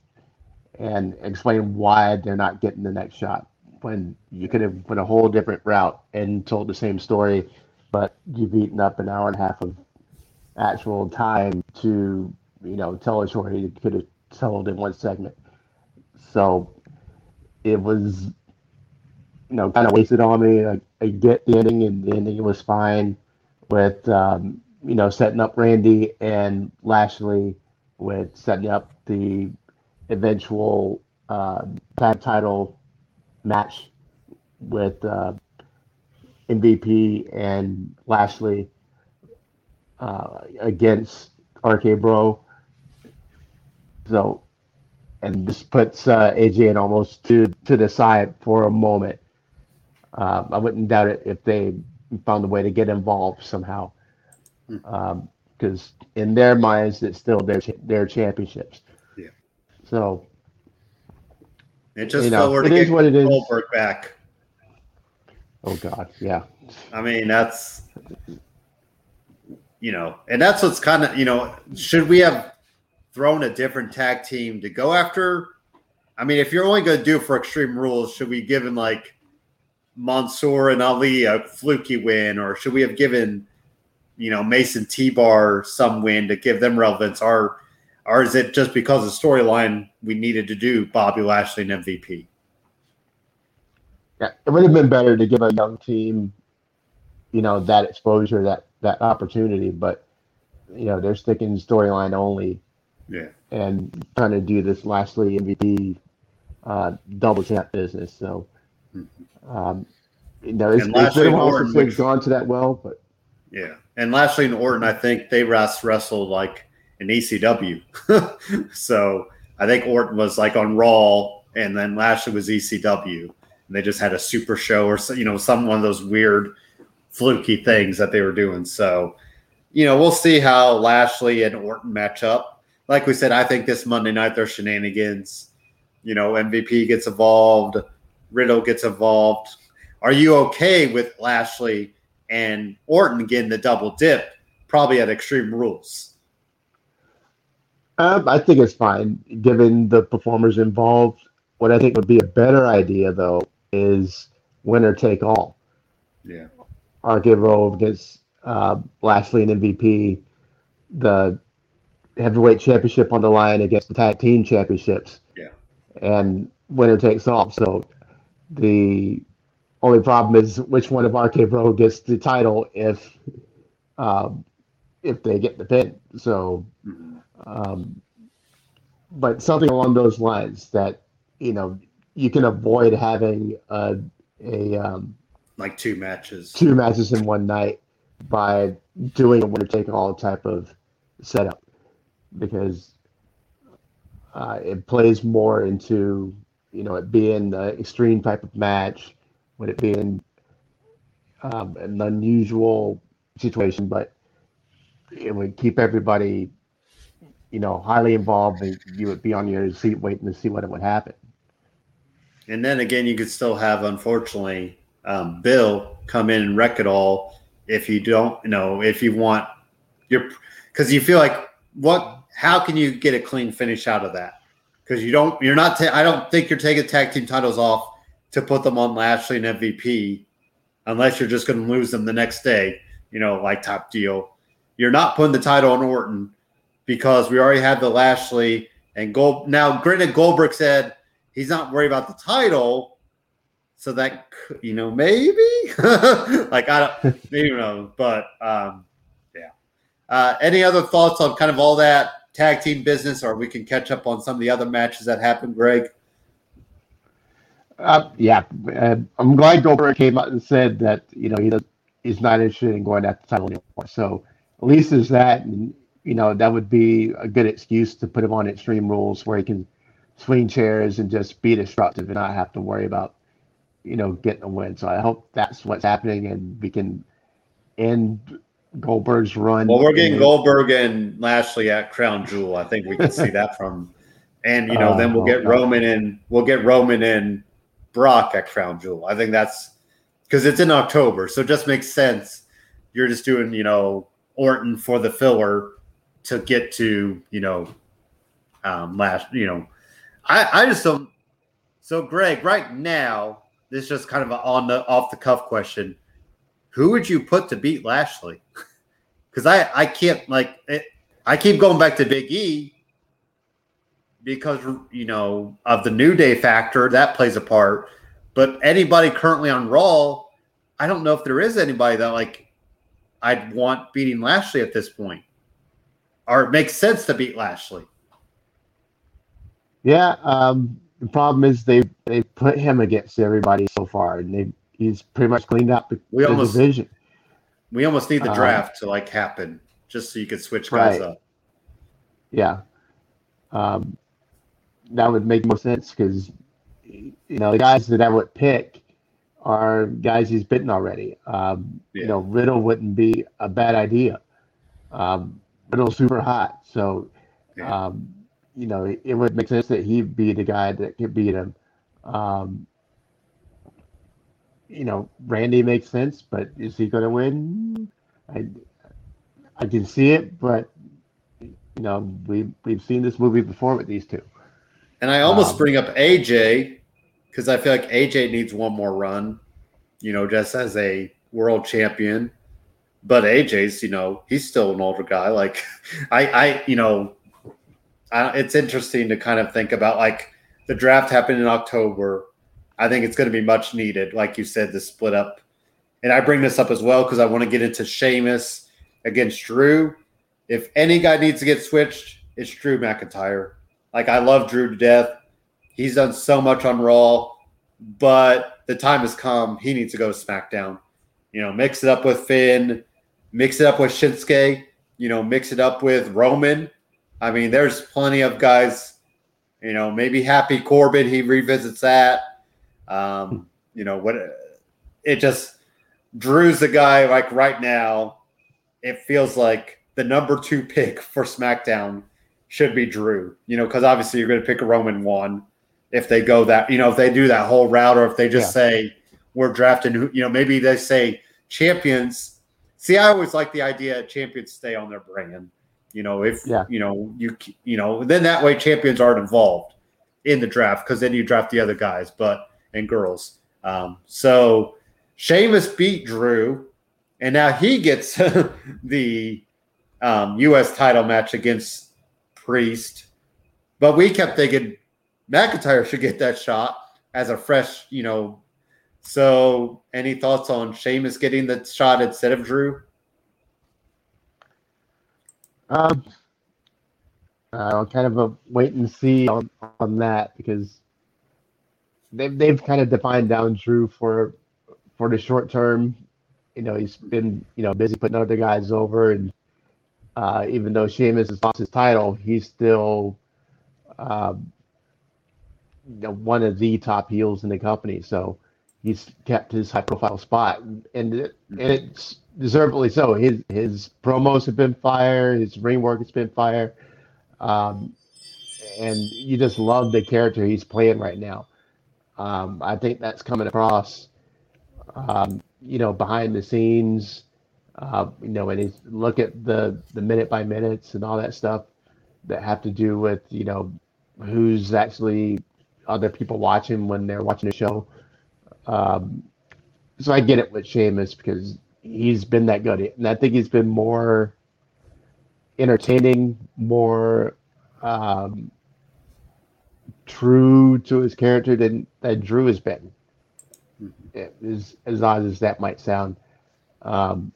and explain why they're not getting the next shot, when you could have put a whole different route and told the same story, but you've eaten up an hour and a half of actual time to, you know, tell a story you could have told in one segment. So it was, you know, kind of wasted on me. Like, I get the ending, and the ending was fine with, um, you know, setting up Randy and Lashley, with setting up the eventual uh, tag title match with uh, M V P and Lashley uh, against R K-Bro. So, and this puts uh, A J and Almost to, to the side for a moment. Uh, I wouldn't doubt it if they found a way to get involved somehow. Um, because in their minds, it's still their their championships. Yeah. So it just you know, forward it to is what it is. Goldberg back. Oh God, yeah. I mean, that's you know, and that's what's kind of you know, should we have thrown a different tag team to go after? I mean, if you're only going to do it for Extreme Rules, should we give him like Mansoor and Ali a fluky win, or should we have given? You know, Mason T-Bar some win to give them relevance, or, or is it just because of storyline we needed to do Bobby Lashley and M V P? Yeah, it would have been better to give a young team, you know, that exposure, that that opportunity, but, you know, they're sticking storyline only. Yeah. And trying to do this Lashley M V P uh, double champ business. So, um, you know, it's, it's been a while since they've gone to that well, but. Yeah, and Lashley and Orton, I think they wrestled like in E C W. So I think Orton was like on Raw, and then Lashley was E C W. And they just had a super show or, you know, some one of those weird fluky things that they were doing. So, you know, we'll see how Lashley and Orton match up. Like we said, I think this Monday night they're shenanigans. You know, M V P gets involved. Riddle gets involved. Are you okay with Lashley and Orton getting the double dip, probably at Extreme Rules? Um, I think it's fine, given the performers involved. What I think would be a better idea, though, is winner take all. Yeah. R K-Bro against uh, Lashley and M V P, the heavyweight championship on the line against the tag team championships. Yeah. And winner takes all. So the only problem is which one of R K-Bro gets the title if um, if they get the pin. So, um, but something along those lines that, you know, you can avoid having a, a um, like two matches, two matches in one night by doing a winner take all type of setup, because uh, it plays more into, you know, it being the extreme type of match. Would it be in um, an unusual situation, but it would keep everybody, you know, highly involved, and you would be on your seat waiting to see what it would happen. And then again, you could still have, unfortunately, um, Bill come in and wreck it all if you don't, you know, if you want your, because you feel like what, how can you get a clean finish out of that? Because you don't, you're not, ta- I don't think you're taking tag team titles off to put them on Lashley and M V P, unless you're just going to lose them the next day, you know, like top deal. You're not putting the title on Orton because we already had the Lashley and Gold. Now, granted, Goldberg said he's not worried about the title, so that, you know, maybe like I don't, you know, but um, yeah. Uh, any other thoughts on kind of all that tag team business, or we can catch up on some of the other matches that happened, Greg? Uh, yeah, uh, I'm glad Goldberg came out and said that, you know, he does, he's not interested in going after the title anymore. So at least there's that, and, you know, that would be a good excuse to put him on Extreme Rules where he can swing chairs and just be disruptive and not have to worry about, you know, getting a win. So I hope that's what's happening, and we can end Goldberg's run. Well, we're getting and, Goldberg and Lashley at Crown Jewel. I think we can see that from, and, you know, uh, then we'll get uh, Roman and we'll get Roman and Brock at Crown Jewel. I think that's because it's in October, so it just makes sense. You're just doing, you know, Orton for the filler to get to, you know, um, last, you know, I, I just don't. So, Greg, right now, this is just kind of an on the off the cuff question. Who would you put to beat Lashley? Because I, I can't like it, I keep going back to Big E because, you know, of the New Day factor that plays a part. But anybody currently on Raw, I don't know if there is anybody that like I'd want beating Lashley at this point, or it makes sense to beat Lashley. Yeah, um, the problem is they they put him against everybody so far, and they he's pretty much cleaned up the, we the almost, division. We almost need the draft uh, to like happen just so you could switch guys right up. Yeah, um, that would make more sense because you know the guys that I would pick are guys he's bitten already. Um, yeah. You know, Riddle wouldn't be a bad idea. Um, Riddle's super hot, so yeah. um, you know it, it would make sense that he'd be the guy that could beat him. Um, you know, Randy makes sense, but is he going to win? I I can see it, but you know we we've seen this movie before with these two. And I almost um, bring up A J. Because I feel like A J needs one more run, you know, just as a world champion. But A J's, you know, he's still an older guy. Like, I, I you know, I, it's interesting to kind of think about, like, the draft happened in October. I think it's going to be much needed, like you said, the split up. And I bring this up as well because I want to get into Sheamus against Drew. If any guy needs to get switched, it's Drew McIntyre. Like, I love Drew to death. He's done so much on Raw, but the time has come. He needs to go to SmackDown. You know, mix it up with Finn. Mix it up with Shinsuke. You know, mix it up with Roman. I mean, there's plenty of guys. You know, maybe Happy Corbin, he revisits that. Um, you know, what? It just – Drew's the guy, like, right now, it feels like the number two pick for SmackDown should be Drew. You know, because obviously you're going to pick a Roman one. If they go that, you know, if they do that whole route, or if they just yeah. say we're drafting, you know, maybe they say champions. See, I always like the idea champions stay on their brand. You know, if yeah. you know you you know, then that way champions aren't involved in the draft because then you draft the other guys, but and girls. Um, so Sheamus beat Drew, and now he gets the um, U S title match against Priest. But we kept thinking McIntyre should get that shot as a fresh, you know. So, any thoughts on Sheamus getting the shot instead of Drew? Um, I'm kind of a wait and see on, on that because they've they've kind of defined down Drew for for the short term. You know, he's been you know busy putting other guys over, and uh, even though Sheamus has lost his title, he's still. Um, one of the top heels in the company, so he's kept his high-profile spot, and it, and it's deservedly so. His his promos have been fire, his ring work has been fire, um, and you just love the character he's playing right now. Um, I think that's coming across, um, you know, behind the scenes, uh, you know, and he's, look at the the minute by minutes and all that stuff that have to do with you know who's actually. Other people watching when they're watching the show. Um, so I get it with Sheamus because he's been that good. And I think he's been more entertaining, more um, true to his character than, than Drew has been, mm-hmm. as, as odd as that might sound. Um,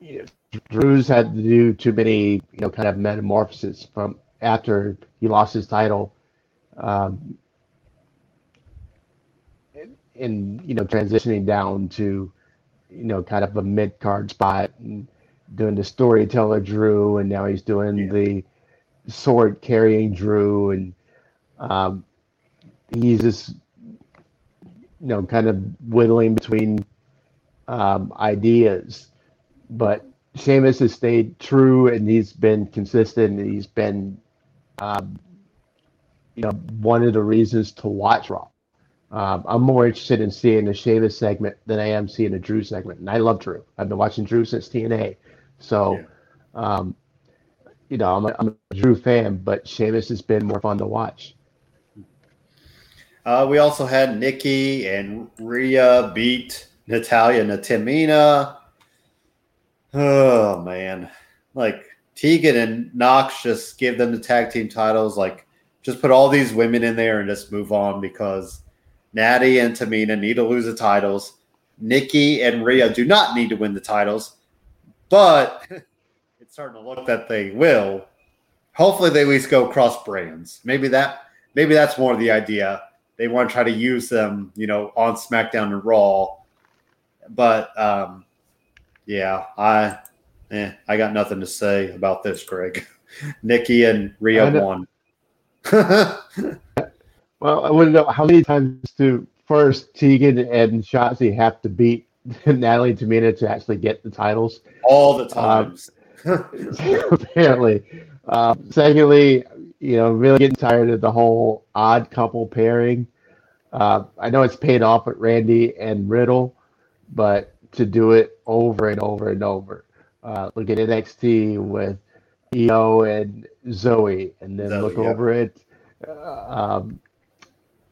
you know, Drew's had to do too many, you know, kind of metamorphoses from after he lost his title. Um, and, you know, transitioning down to, you know, kind of a mid-card spot and doing the storyteller Drew, and now he's doing yeah. the sword-carrying Drew, and um, he's just, you know, kind of whittling between um, ideas. But Sheamus has stayed true, and he's been consistent, and he's been... Um, You know, one of the reasons to watch Raw. Um, I'm more interested in seeing the Sheamus segment than I am seeing the Drew segment, and I love Drew. I've been watching Drew since T N A, so yeah. um, you know, I'm a, I'm a Drew fan, but Sheamus has been more fun to watch. Uh, we also had Nikki and Rhea beat Natalya and Tamina. Oh, man. Like, Tegan and Nox, just give them the tag team titles. Like, just put all these women in there and just move on, because Natty and Tamina need to lose the titles. Nikki and Rhea do not need to win the titles, but it's starting to look that they will. Hopefully they at least go cross brands. Maybe that, maybe that's more the idea. They want to try to use them, you know, on SmackDown and Raw. But um, yeah, I eh, I got nothing to say about this, Greg. Nikki and Rhea won. Well, I want to know how many times do first Tegan and Shotzi have to beat Natalie and Tamina to actually get the titles? All the times, um, apparently. Um, secondly, you know, really getting tired of the whole odd couple pairing. Uh, I know it's paid off with Randy and Riddle, but to do it over and over and over. Uh, look at N X T with E O and Zoe, and then Zoe, look yeah. over it. Uh, um,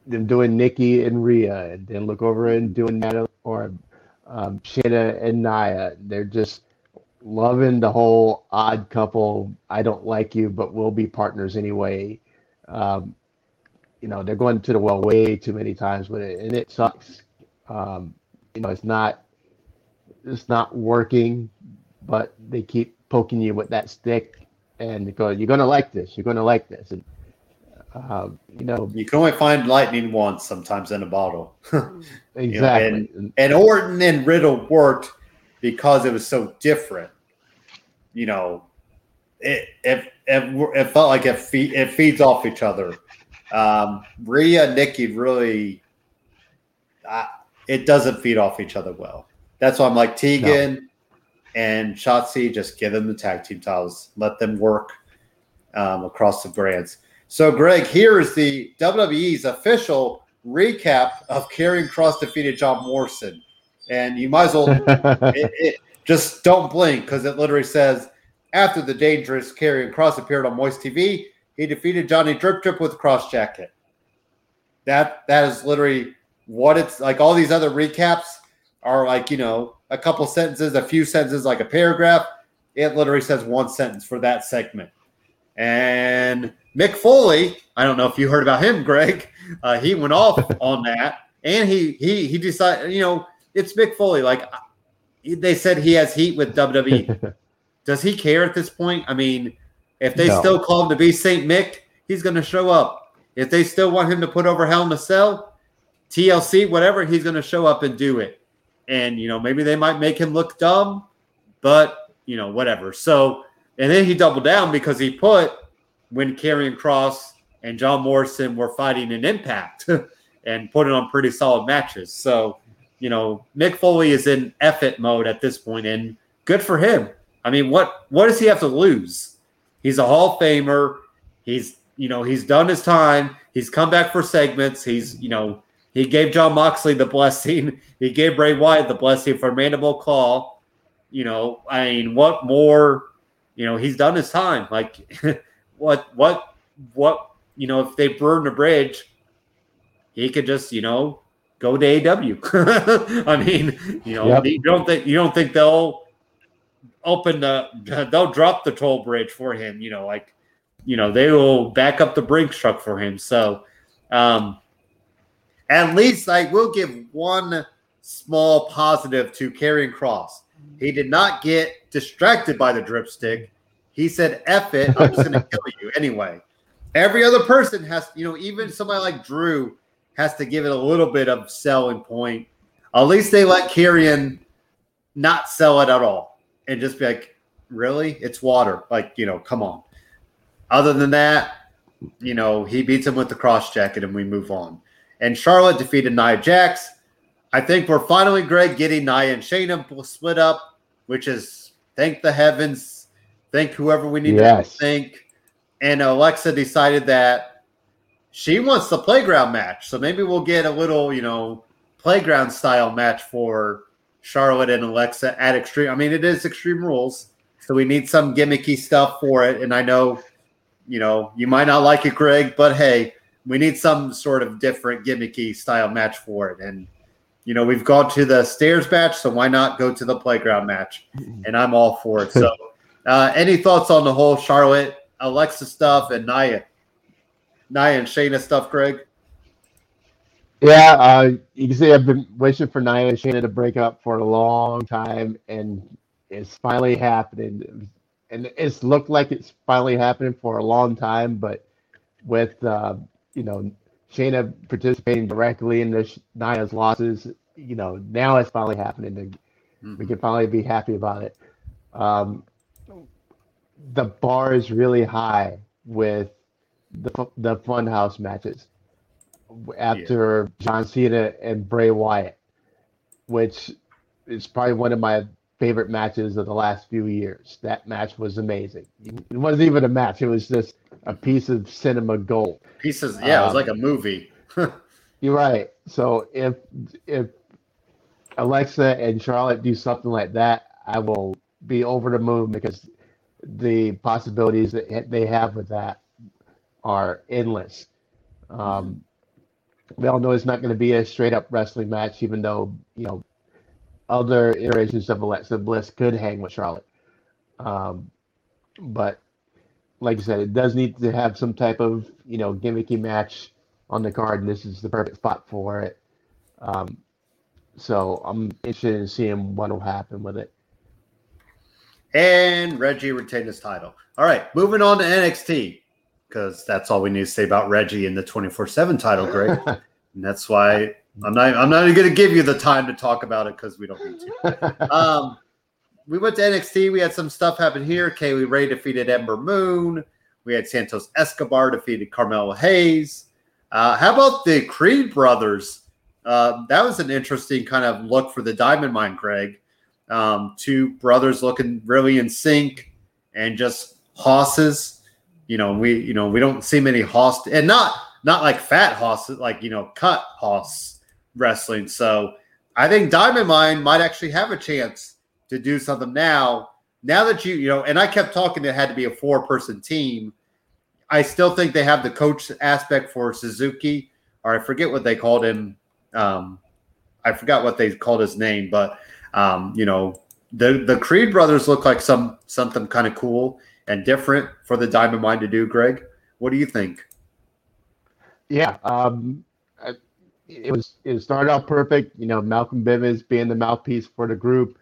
them doing Nikki and Rhea, and then look over and doing Natalie or um, Shayna and Nia. They're just loving the whole odd couple. I don't like you, but we'll be partners anyway. Um, you know, they're going to the well way too many times with it, and it sucks. Um, you know, it's not it's not working, but they keep poking you with that stick, and they go, "You're going to like this. You're going to like this." And Uh, you know, you can only find lightning once sometimes in a bottle. Exactly. You know, and, and Orton and Riddle worked because it was so different. You know, it it, it, it felt like it, fe- it feeds off each other. Um, Rhea and Nikki really, uh, it doesn't feed off each other well. That's why I'm like, Tegan no. and Shotzi, just give them the tag team titles, let them work um, across the brands. So, Greg, here is the W W E's official recap of Karrion Kross defeated John Morrison. And you might as well it, it, just don't blink, because it literally says, after the dangerous Karrion Kross appeared on Moist T V, he defeated Johnny Drip Drip with a cross jacket. That That is literally what it's like. All these other recaps are like, you know, a couple sentences, a few sentences, like a paragraph. It literally says one sentence for that segment. And Mick Foley, I don't know if you heard about him, Greg. Uh, he went off on that, and he he he decided, you know, it's Mick Foley. Like, they said he has heat with W W E. Does he care at this point? I mean, if they no. still call him to be Saint Mick, he's going to show up. If they still want him to put over Hell in a Cell, T L C, whatever, he's going to show up and do it. And, you know, maybe they might make him look dumb, but, you know, whatever. So, and then he doubled down, because he put, when Karrion Kross and John Morrison were fighting in Impact and putting on pretty solid matches. So, you know, Mick Foley is in effort mode at this point, and good for him. I mean, what, what does he have to lose? He's a Hall of Famer. He's, you know, he's done his time. He's come back for segments. He's, you know, he gave Jon Moxley the blessing. He gave Bray Wyatt the blessing for Mandible Claw. You know, I mean, what more, you know, he's done his time. Like, What, what, what, you know, if they burned a bridge, he could just, you know, go to A E W. I mean, you know, yep. you don't think, you don't think they'll open the, they'll drop the toll bridge for him, you know, like, you know, they will back up the Brinks truck for him. So, um, at least I will give one small positive to Karrion Kross. He did not get distracted by the dripstick. He said, F it, I'm just going to kill you anyway. Every other person has, you know, even somebody like Drew has to give it a little bit of selling point. At least they let Karrion not sell it at all and just be like, really? It's water. Like, you know, come on. Other than that, you know, he beats him with the cross jacket and we move on. And Charlotte defeated Nia Jax. I think we're finally, Greg, getting Nia and Shayna split up, which is, thank the heavens, Think whoever we need yes. to think. And Alexa decided that she wants the playground match. So maybe we'll get a little, you know, playground style match for Charlotte and Alexa at Extreme. I mean, it is Extreme Rules. So we need some gimmicky stuff for it. And I know, you know, you might not like it, Greg, but hey, we need some sort of different gimmicky style match for it. And, you know, we've gone to the stairs match, so why not go to the playground match? And I'm all for it. So uh, any thoughts on the whole Charlotte, Alexa stuff, and Nia, Nia and Shayna stuff, Greg? Yeah, uh, you can see I've been wishing for Nia and Shayna to break up for a long time, and it's finally happening. And it's looked like it's finally happening for a long time, but with, uh, you know, Shayna participating directly in the Nia's losses, you know, now it's finally happening. To, mm-hmm. We can finally be happy about it. Um, the bar is really high with the the Funhouse matches after yeah. John Cena and Bray Wyatt, which is probably one of my favorite matches of the last few years. That match was amazing. It wasn't even a match. It was just a piece of cinema gold. Pieces, yeah, um, it was like a movie. You're right. So if if Alexa and Charlotte do something like that, I will be over the moon, because the possibilities that they have with that are endless. Um, we all know it's not going to be a straight-up wrestling match, even though, you know, other iterations of Alexa Bliss could hang with Charlotte. Um, but like I said, it does need to have some type of, you know, gimmicky match on the card, and this is the perfect spot for it. Um, so I'm interested in seeing what will happen with it. And Reggie retained his title. All right, moving on to N X T, because that's all we need to say about Reggie in the twenty-four seven title, Greg. And that's why I'm not, I'm not even going to give you the time to talk about it, because we don't need to. Um, we went to N X T. We had some stuff happen here. Kaylee Ray defeated Ember Moon. We had Santos Escobar defeated Carmelo Hayes. Uh, how about the Creed brothers? Uh, that was an interesting kind of look for the Diamond Mine, Greg. Um, two brothers looking really in sync and just hosses. You know, we you know we don't see many hoss, and not not like fat hoss, like, you know, cut hoss wrestling. So I think Diamond Mine might actually have a chance to do something now. Now that you you know, and I kept talking, it had to be a four person team. I still think they have the coach aspect for Suzuki, or I forget what they called him. Um, I forgot what they called his name, but. Um, you know, the, the Creed brothers look like some something kind of cool and different for the Diamond Mine to do, Greg. What do you think? Yeah, um, I, it was it started out perfect. You know, Malcolm Bivens being the mouthpiece for the group,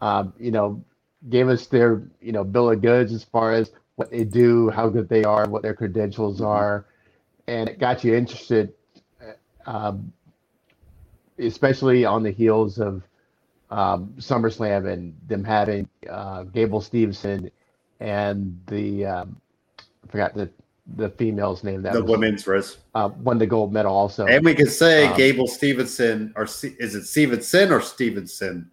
um, you know, gave us their, you know, bill of goods as far as what they do, how good they are, what their credentials are, and it got you interested, um, especially on the heels of Um, SummerSlam and them having uh, Gable Stevenson and the um, I forgot the the female's name that the was, women's race uh, won the gold medal also. And we can say um, Gable Stevenson, or C- is it Stevenson or Stevenson?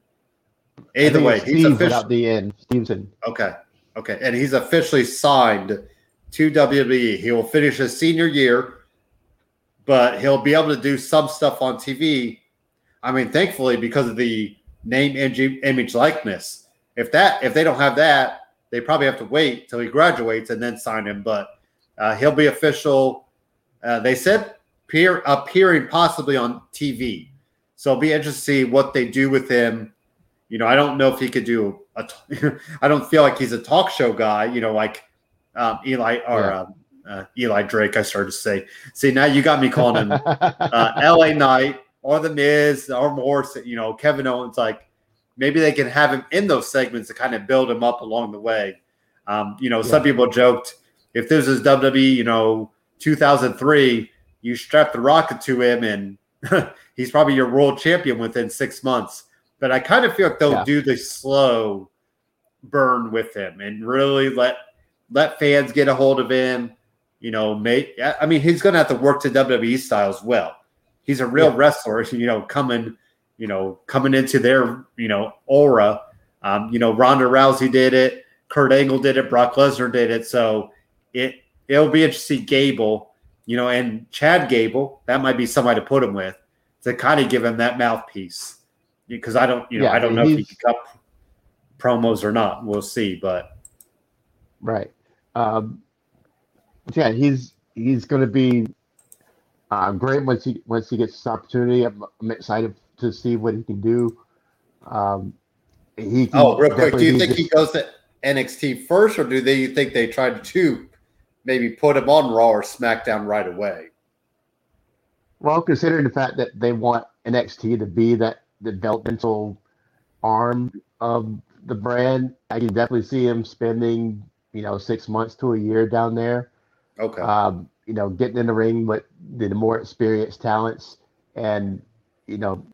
Either way, Steve he's official. The end Stevenson. Okay, okay, and he's officially signed to W W E. He will finish his senior year, but he'll be able to do some stuff on T V. I mean, thankfully, because of the name, image, likeness. If that, if they don't have that, they probably have to wait till he graduates and then sign him. But uh, he'll be official. Uh, they said peer, appearing possibly on T V. So it'll be interesting to see what they do with him. You know, I don't know if he could do a. T- I don't feel like he's a talk show guy. You know, like um, Eli or yeah. um, uh, Eli Drake. I started to say. See, now you got me calling him uh, L A Knight. Or The Miz, or Morrison, you know, Kevin Owens, like, maybe they can have him in those segments to kind of build him up along the way. Um, you know, yeah. Some people joked, if this is W W E, you know, two thousand three, you strap the rocket to him, and he's probably your world champion within six months. But I kind of feel like they'll yeah. do the slow burn with him and really let let fans get a hold of him. You know, make, I mean, he's going to have to work to W W E style as well. He's a real yeah. wrestler, you know, coming, you know, coming into their, you know, aura. Um, you know, Ronda Rousey did it. Kurt Angle did it. Brock Lesnar did it. So it, it'll be interesting to see Gable, you know, and Chad Gable. That might be somebody to put him with to kind of give him that mouthpiece. Because I don't, you know, yeah, I don't know if he can promos or not, we'll see. But right, um, yeah, he's he's going to be uh, great once he once he gets this opportunity. I'm, I'm excited to see what he can do. Um, he can oh, real quick, do you think just, he goes to N X T first, or do they you think they try to maybe put him on Raw or SmackDown right away? Well, considering the fact that they want N X T to be that developmental arm of the brand, I can definitely see him spending, you know, six months to a year down there. Okay. Um, you know, getting in the ring with the more experienced talents and, you know,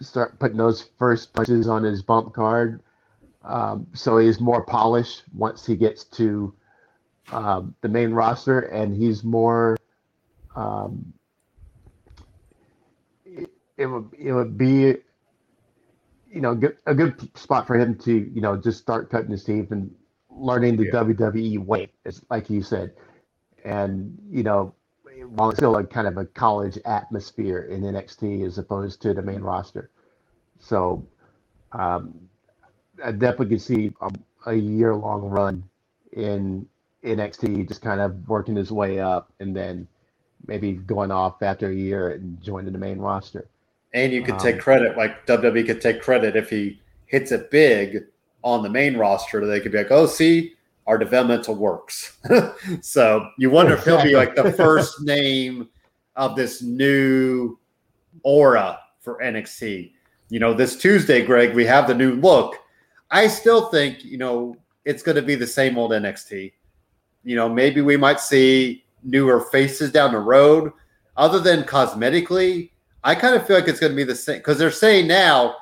start putting those first punches on his bump card. Um, so he's more polished once he gets to um, the main roster, and he's more um, it, it would it would be you know good, a good spot for him to you know just start cutting his teeth and learning the yeah. W W E way, as like you said, and you know while it's still like kind of a college atmosphere in N X T as opposed to the main roster. So um, I definitely could see a, a year-long run in N X T, just kind of working his way up and then maybe going off after a year and joining the main roster. And you could um, take credit, like W W E could take credit if he hits it big on the main roster. They could be like, oh, see, our developmental works. So you wonder if he'll be like the first name of this new aura for N X T. You know, this Tuesday, Greg, we have the new look. I still think, you know, it's going to be the same old N X T. You know, maybe we might see newer faces down the road. Other than cosmetically, I kind of feel like it's going to be the same. Because they're saying now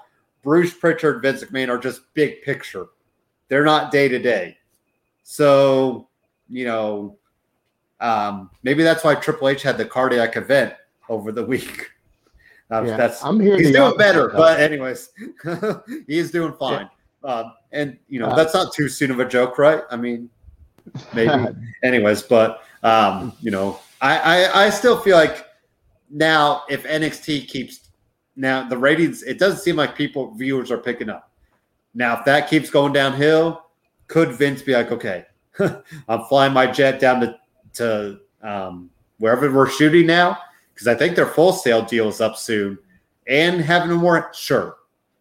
Bruce Pritchard, Vince McMahon are just big picture. They're not day-to-day. So, you know, um, maybe that's why Triple H had the cardiac event over the week. Uh, yeah, that's, I'm here he's doing better. Though. But anyways, he's doing fine. Yeah. Um, and, you know, uh, that's not too soon of a joke, right? I mean, maybe. Anyways, but, um, you know, I, I, I still feel like now if N X T keeps – now the ratings, it doesn't seem like people, viewers are picking up. Now, if that keeps going downhill, could Vince be like, okay, I'm flying my jet down to, to um, wherever we're shooting now? Because I think their Full Sail deal is up soon. And having a warrant, sure.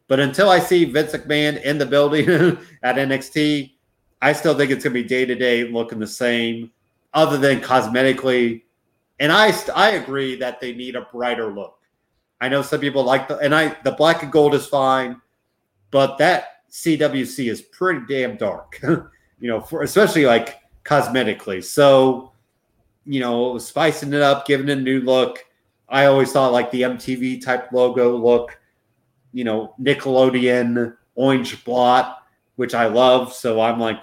But until I see Vince McMahon in the building at N X T, I still think it's going to be day-to-day looking the same other than cosmetically. And I I agree that they need a brighter look. I know some people like the – and I the black and gold is fine, but that C W C is pretty damn dark, you know, for, especially like cosmetically. So, you know, spicing it up, giving it a new look. I always thought like the M T V type logo look. You know, Nickelodeon orange blot, which I love. So I'm like,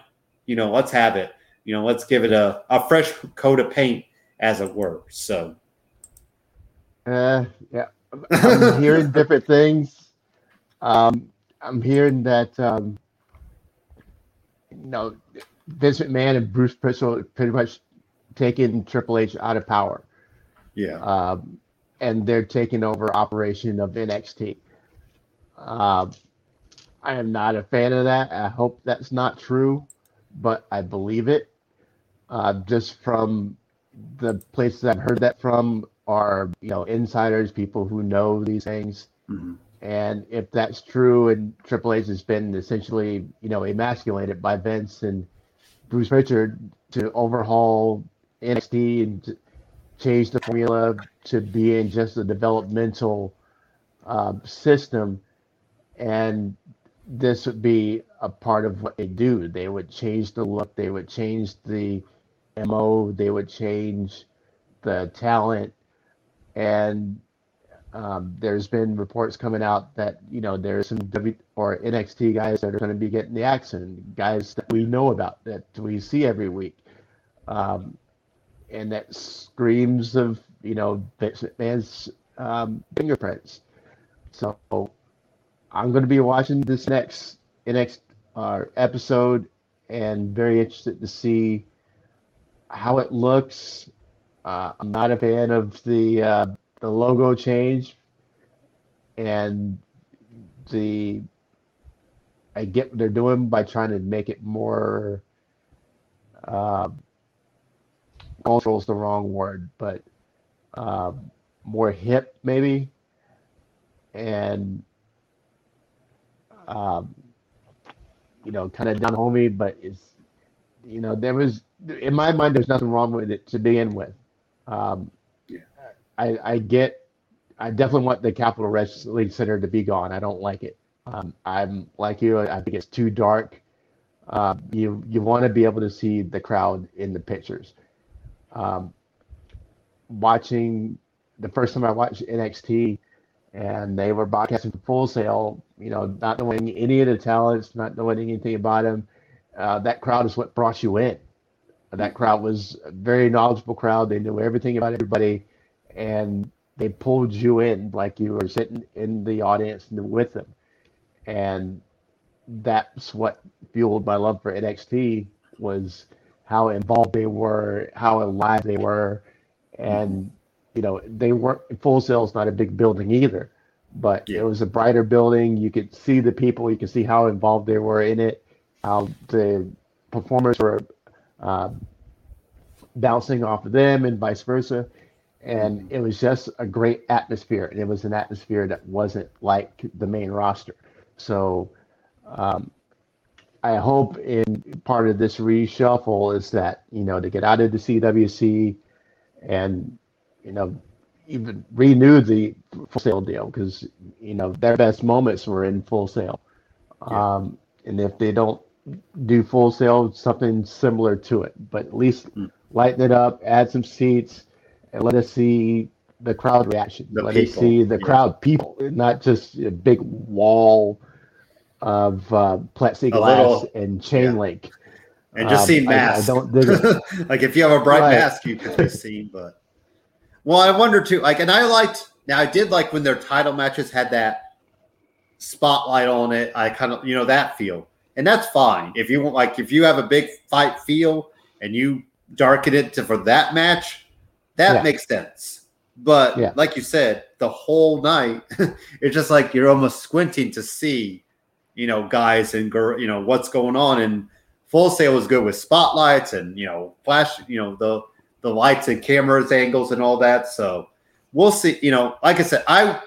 you know, let's have it. You know, let's give it a, a fresh coat of paint, as it were. So, uh, yeah, I'm hearing different things. Um, I'm hearing that, um, you know, Vince McMahon and Bruce Pritchard pretty much taking Triple H out of power. Yeah, um, and they're taking over operation of N X T. Uh, I am not a fan of that. I hope that's not true, but I believe it. Uh, just from the places I've heard that from are, you know, insiders, people who know these things. Mm-hmm. And if that's true, and Triple H has been essentially, you know, emasculated by Vince and Bruce Pritchard to overhaul N X T and change the formula to being just a developmental uh, system. And this would be a part of what they do. They would change the look. They would change the M O. They would change the talent. And um, there's been reports coming out that, you know, there's some W or N X T guys that are going to be getting the action, guys that we know about, that we see every week. Um, and that screams of, you know, Vince McMahon's um, fingerprints. So I'm going to be watching this next next uh, episode and very interested to see how it looks. Uh, I'm not a fan of the uh, the logo change and the I get what they're doing by trying to make it more uh, cultural is the wrong word, but uh, more hip maybe, and um, you know, kind of down homey, but it's, you know, there was, in my mind, there's nothing wrong with it to begin with. Um, yeah. I, I get, I definitely want the Capital Wrestling Center to be gone. I don't like it. Um, I'm like you. I think it's too dark. Uh, you you want to be able to see the crowd in the pictures. Um, watching the first time I watched N X T, and they were broadcasting for Full Sail, you know, not knowing any of the talents, not knowing anything about them. Uh, that crowd is what brought you in. That crowd was a very knowledgeable crowd. They knew everything about everybody, and they pulled you in like you were sitting in the audience with them. And that's what fueled my love for N X T, was how involved they were, how alive they were. And, you know, they weren't, Full Sail's not a big building either, but yeah. It was a brighter building. You could see the people. You could see how involved they were in it, how the performers were uh, bouncing off of them and vice versa. And it was just a great atmosphere. And it was an atmosphere that wasn't like the main roster. So um, I hope in part of this reshuffle is that, you know, to get out of the C W C and, you know, even renew the Full Sail deal, because, you know, their best moments were in Full Sail. Yeah. Um, and if they don't do Full Sail, something similar to it, but at least mm. lighten it up, add some seats, and let us see the crowd reaction. The let people. us see the yeah. crowd people, not just a big wall of uh, plexiglass little, and chain yeah. link. And just um, see masks. I, I don't dig it. Like if you have a bright right. mask, you can just see, but. Well, I wonder too, like, and I liked, now I did like when their title matches had that spotlight on it. I kind of, you know, that feel, and that's fine. If you want, like, if you have a big fight feel and you darken it to, for that match, that yeah. makes sense. But yeah. like you said, the whole night, it's just like, you're almost squinting to see, you know, guys and girl, you know, what's going on. And Full Sail was good with spotlights and, you know, flash, you know, the, the lights and cameras angles and all that. So we'll see, you know, like I said, I,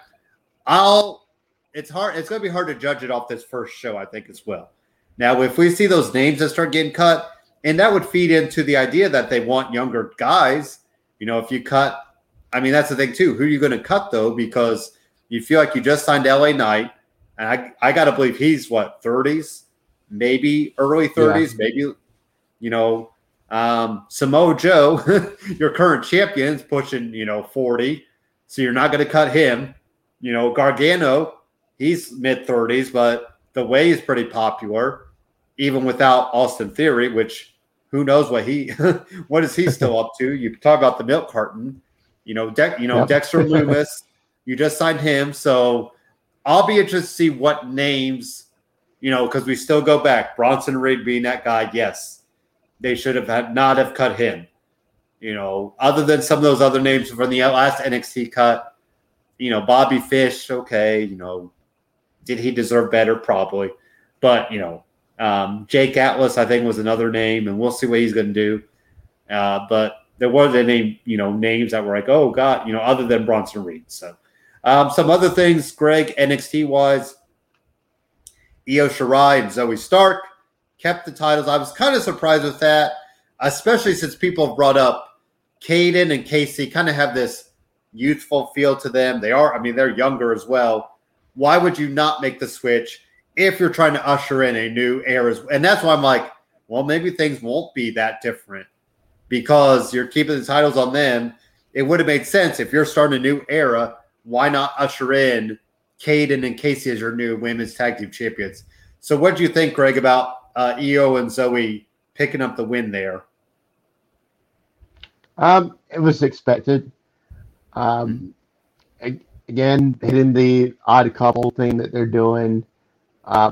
I'll, it's hard. It's going to be hard to judge it off this first show, I think, as well. Now, if we see those names that start getting cut, and that would feed into the idea that they want younger guys, you know, if you cut, I mean, that's the thing too, who are you going to cut though? Because you feel like you just signed L A Knight, and I, I got to believe he's what, thirties, maybe early thirties, yeah. maybe, you know, Um, Samoa Joe, your current champion's pushing, you know, forty. So you're not going to cut him. You know, Gargano, he's mid thirties, but the way is pretty popular, even without Austin Theory, which who knows what he, what is he still up to? You talk about the milk carton, you know, De- you know, yep. Dexter Loomis, you just signed him. So I'll be interested to see what names, you know, because we still go back. Bronson Reed being that guy. Yes. They should have had, not have cut him, you know, other than some of those other names from the last N X T cut, you know, Bobby Fish. Okay. You know, did he deserve better? Probably. But, you know, um, Jake Atlas, I think, was another name, and we'll see what he's going to do. Uh, but there wasn't any, you know, names that were like, oh God, you know, other than Bronson Reed. So um, some other things, Greg, N X T wise, Io Shirai and Zoe Stark kept the titles. I was kind of surprised with that, especially since people have brought up Kaden and Casey kind of have this youthful feel to them. They are, I mean, they're younger as well. Why would you not make the switch if you're trying to usher in a new era? And that's why I'm like, well, maybe things won't be that different because you're keeping the titles on them. It would have made sense if you're starting a new era. Why not usher in Kaden and Casey as your new women's tag team champions? So what do you think, Greg, about Uh, Io and Zoe picking up the win there? Um, it was expected. Um, mm-hmm. Again, hitting the odd couple thing that they're doing. Uh,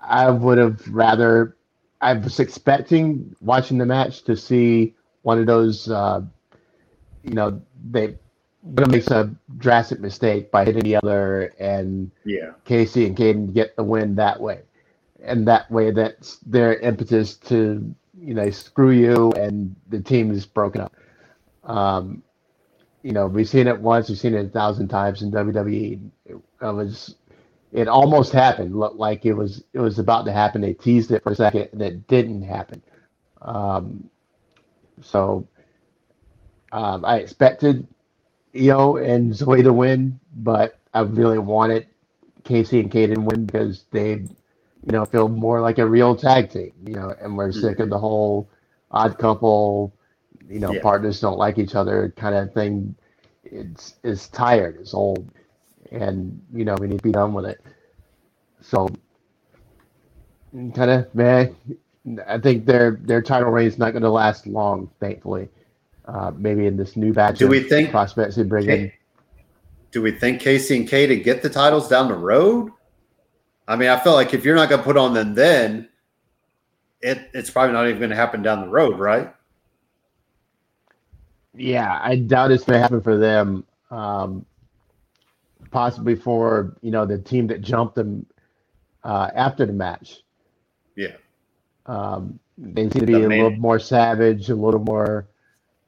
I would have rather, I was expecting watching the match to see one of those, uh, you know, they makes a drastic mistake by hitting the other, and yeah. Casey and Kaden get the win that way. and that way that's their impetus to, you know, screw you, and the team is broken up. Um, you know, we've seen it once, we've seen it a thousand times in W W E. It, it was, it almost happened. Looked like it was, it was about to happen. They teased it for a second, and it didn't happen. Um, so um, I expected Io and Zoe to win, but I really wanted K C and Kaden to win because they, you know, feel more like a real tag team, you know, and we're mm-hmm. sick of the whole odd couple, you know, yeah. partners don't like each other kind of thing. It's it's tired, it's old, and, you know, we need to be done with it. So, kind of, man, I think their their title reign is not going to last long, thankfully. Uh, maybe in this new batch do of we think prospects they bring K- in. Do we think K C and Kaden get the titles down the road? I mean, I feel like if you're not going to put on them then, it, it's probably not even going to happen down the road, right? Yeah, I doubt it's going to happen for them. Um, possibly for, you know, the team that jumped them uh, after the match. Yeah. Um, they seem to be a little more savage, a little more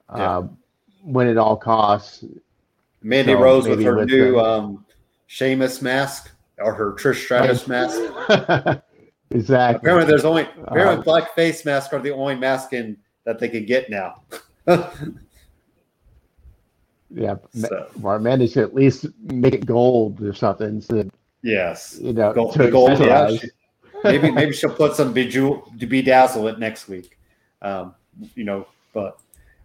uh, yeah. win at all costs. Mandy so Rose with her with new the, um, Sheamus mask or her Trish Stratus mask. Exactly. Apparently, there's only apparently uh, black face masks are the only mask in, that they could get now. Yeah, so. Well, Mandy should at least make it gold or something. So, yes, you know, gold. gold yeah. she, maybe maybe she'll put some bejewel to bedazzle it next week. Um, you know, but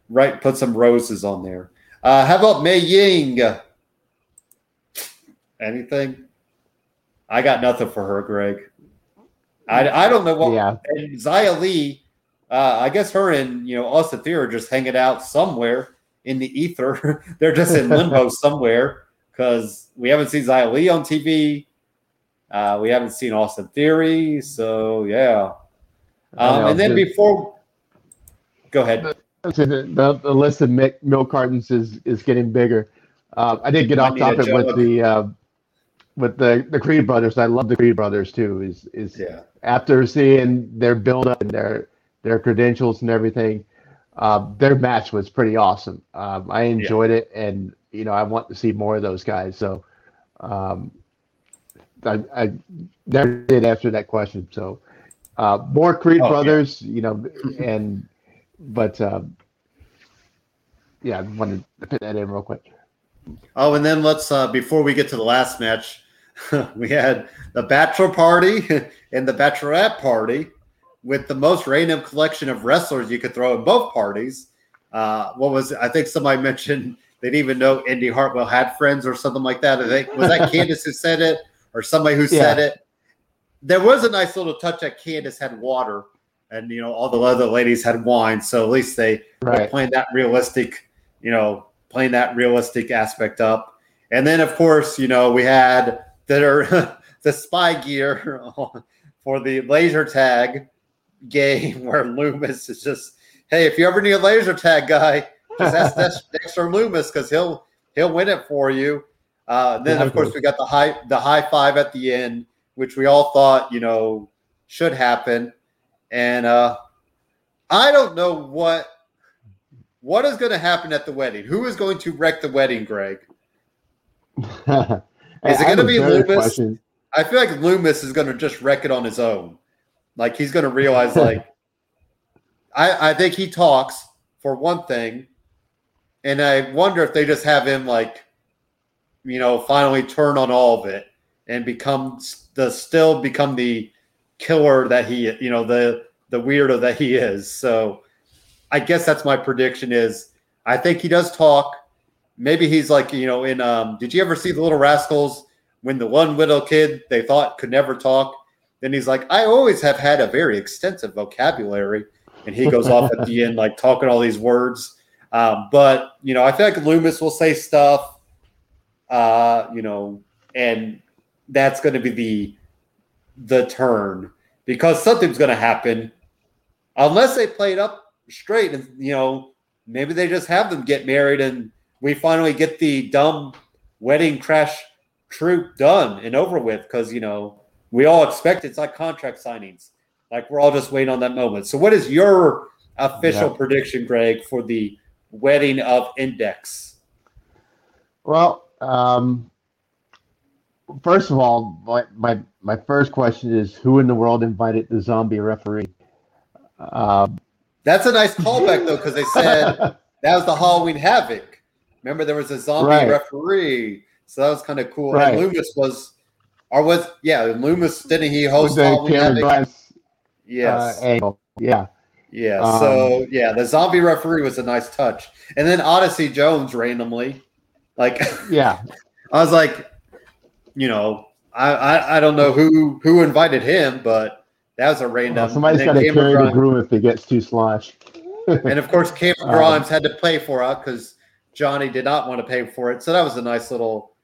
right, put some roses on there. Uh, how about Mei Ying? Anything? I got nothing for her, Greg. I, I don't know what. Yeah. And Xia Li, uh, I guess her and, you know, Austin Theory are just hanging out somewhere in the ether. They're just in limbo somewhere because we haven't seen Xia Li on T V. Uh, we haven't seen Austin Theory. So, yeah. Um, know, and then dude. before. Go ahead. The, the list of milk cartons is, is getting bigger. Uh, I did get off topic with the uh, with the, the Creed brothers. I love the Creed brothers too. Is is yeah. After seeing their build up and their their credentials and everything, uh, their match was pretty awesome. Um, I enjoyed yeah. it, and you know I want to see more of those guys. So, um, I, I never did answer that question. So, uh, more Creed oh, brothers, yeah. you know, and. But, um, yeah, I wanted to put that in real quick. Oh, and then let's, uh, before we get to the last match, we had the bachelor party and the bachelorette party with the most random collection of wrestlers you could throw in both parties. Uh, what was I think somebody mentioned they didn't even know Indy Hartwell had friends or something like that. I think, was that Candice who said it or somebody who yeah. said it? There was a nice little touch that Candice had water. And, you know, all the other ladies had wine. So at least they right. were playing that realistic, you know, playing that realistic aspect up. And then, of course, you know, we had their, the spy gear for the laser tag game where Loomis is just, hey, if you ever need a laser tag guy, just ask Dexter Loomis because he'll he'll win it for you. Uh, then, of course, we got the high the high five at the end, which we all thought, you know, should happen. And uh, I don't know what what is going to happen at the wedding. Who is going to wreck the wedding, Greg? Is it going to be Loomis? Question. I feel like Loomis is going to just wreck it on his own. Like he's going to realize, like I, I think he talks for one thing, and I wonder if they just have him, like, you know, finally turn on all of it and become the still become the. killer that he, you know, the the weirdo that he is. So I guess that's my prediction is I think he does talk. Maybe he's like, you know, in um did you ever see The Little Rascals when the one little kid they thought could never talk? Then he's like, I always have had a very extensive vocabulary. And he goes off at the end, like talking all these words. Um, but, you know, I feel like Loomis will say stuff, uh, you know, and that's going to be the the turn because something's going to happen unless they play it up straight. And, you know, maybe they just have them get married and we finally get the dumb wedding crash troop done and over with. Cause, you know, we all expect it's like contract signings. Like we're all just waiting on that moment. So what is your official yeah. prediction, Greg, for the wedding of Index? Well, um, first of all, my, my my first question is who in the world invited the zombie referee? Um, That's a nice callback, though, because they said that was the Halloween Havoc. Remember, there was a zombie right. referee. So that was kind of cool. Right. And Loomis was, or was, yeah, Loomis, didn't he host the Halloween Havoc? Glass, yes. Uh, yeah. Yeah, um, so, yeah, the zombie referee was a nice touch. And then Odyssey Jones randomly. Like, yeah. I was like, you know, I, I, I don't know who, who invited him, but that was a random. Well, somebody's got to carry the groom if it gets too slosh. And, of course, Cameron Grimes um, had to pay for it because Johnny did not want to pay for it. So that was a nice little,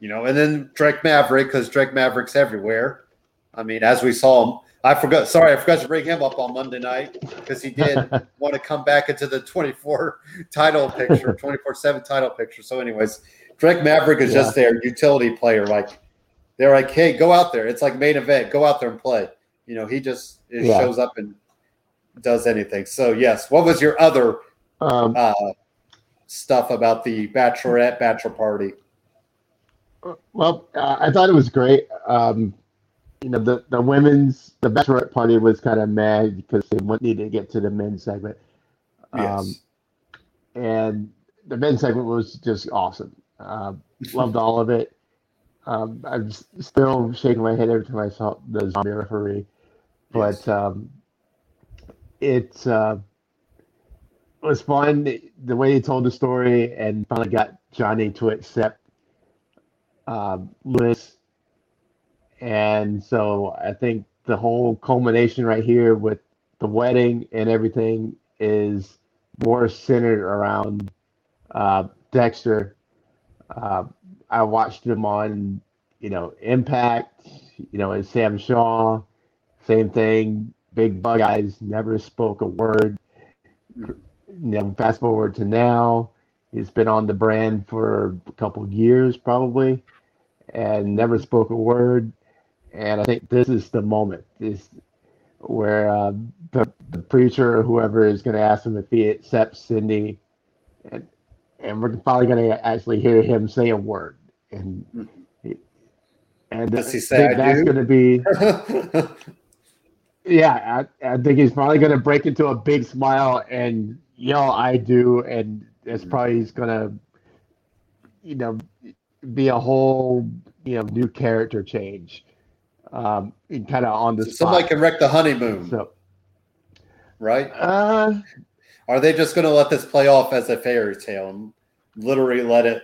you know. And then Drake Maverick, because Drake Maverick's everywhere. I mean, as we saw him. I forgot. Sorry, I forgot to bring him up on Monday night because he did want to come back into the twenty-four title picture, twenty-four seven title picture. So, anyways, Drake Maverick is yeah. just their utility player. Like, they're like, hey, go out there. It's like main event. Go out there and play. You know, he just it yeah. shows up and does anything. So, yes. What was your other um, uh, stuff about the Bachelorette Bachelor Party? Well, uh, I thought it was great. Um, You know, the, the women's, the bachelorette party was kind of mad because they needed to get to the men's segment. Um, yes. And the men's segment was just awesome. Uh, loved all of it. Um, I'm still shaking my head every time I saw the zombie referee. But yes. um, it uh, was fun, the way he told the story and finally got Johnny to accept uh, Lewis. And so I think the whole culmination right here with the wedding and everything is more centered around uh, Dexter. Uh, I watched him on, you know, Impact, you know, and Sam Shaw, same thing. Big bug eyes, never spoke a word. You know, fast forward to now, he's been on the brand for a couple of years probably and never spoke a word. And I think this is the moment is where uh, the, the preacher or whoever is going to ask him if he accepts Cindy. And, and we're probably going to actually hear him say a word. And, and does he say I that's going to be. yeah, I, I think he's probably going to break into a big smile and yell, I do. And it's probably he's going to, you know, be a whole, you know, new character change. Um, kind of on the so spot. Somebody can wreck the honeymoon, so, right? Uh, Are they just going to let this play off as a fairy tale and literally let it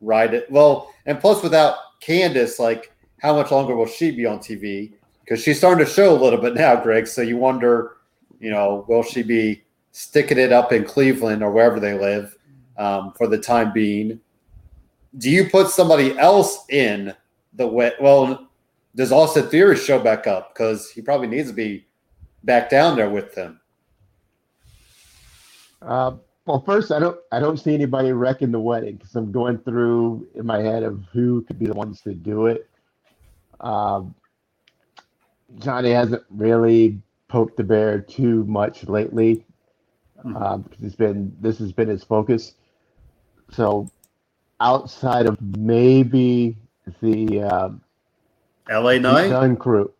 ride it? Well, and plus without Candice, like how much longer will she be on T V? Because she's starting to show a little bit now, Greg. So you wonder, you know, will she be sticking it up in Cleveland or wherever they live um, for the time being? Do you put somebody else in the way? Well, does Austin Theory show back up? Because he probably needs to be back down there with them. Uh, well, first, I don't I don't see anybody wrecking the wedding because I'm going through in my head of who could be the ones to do it. Um, Johnny hasn't really poked the bear too much lately because mm-hmm. um, it's been this has been his focus. So outside of maybe the uh, – L A Knight? Done crew.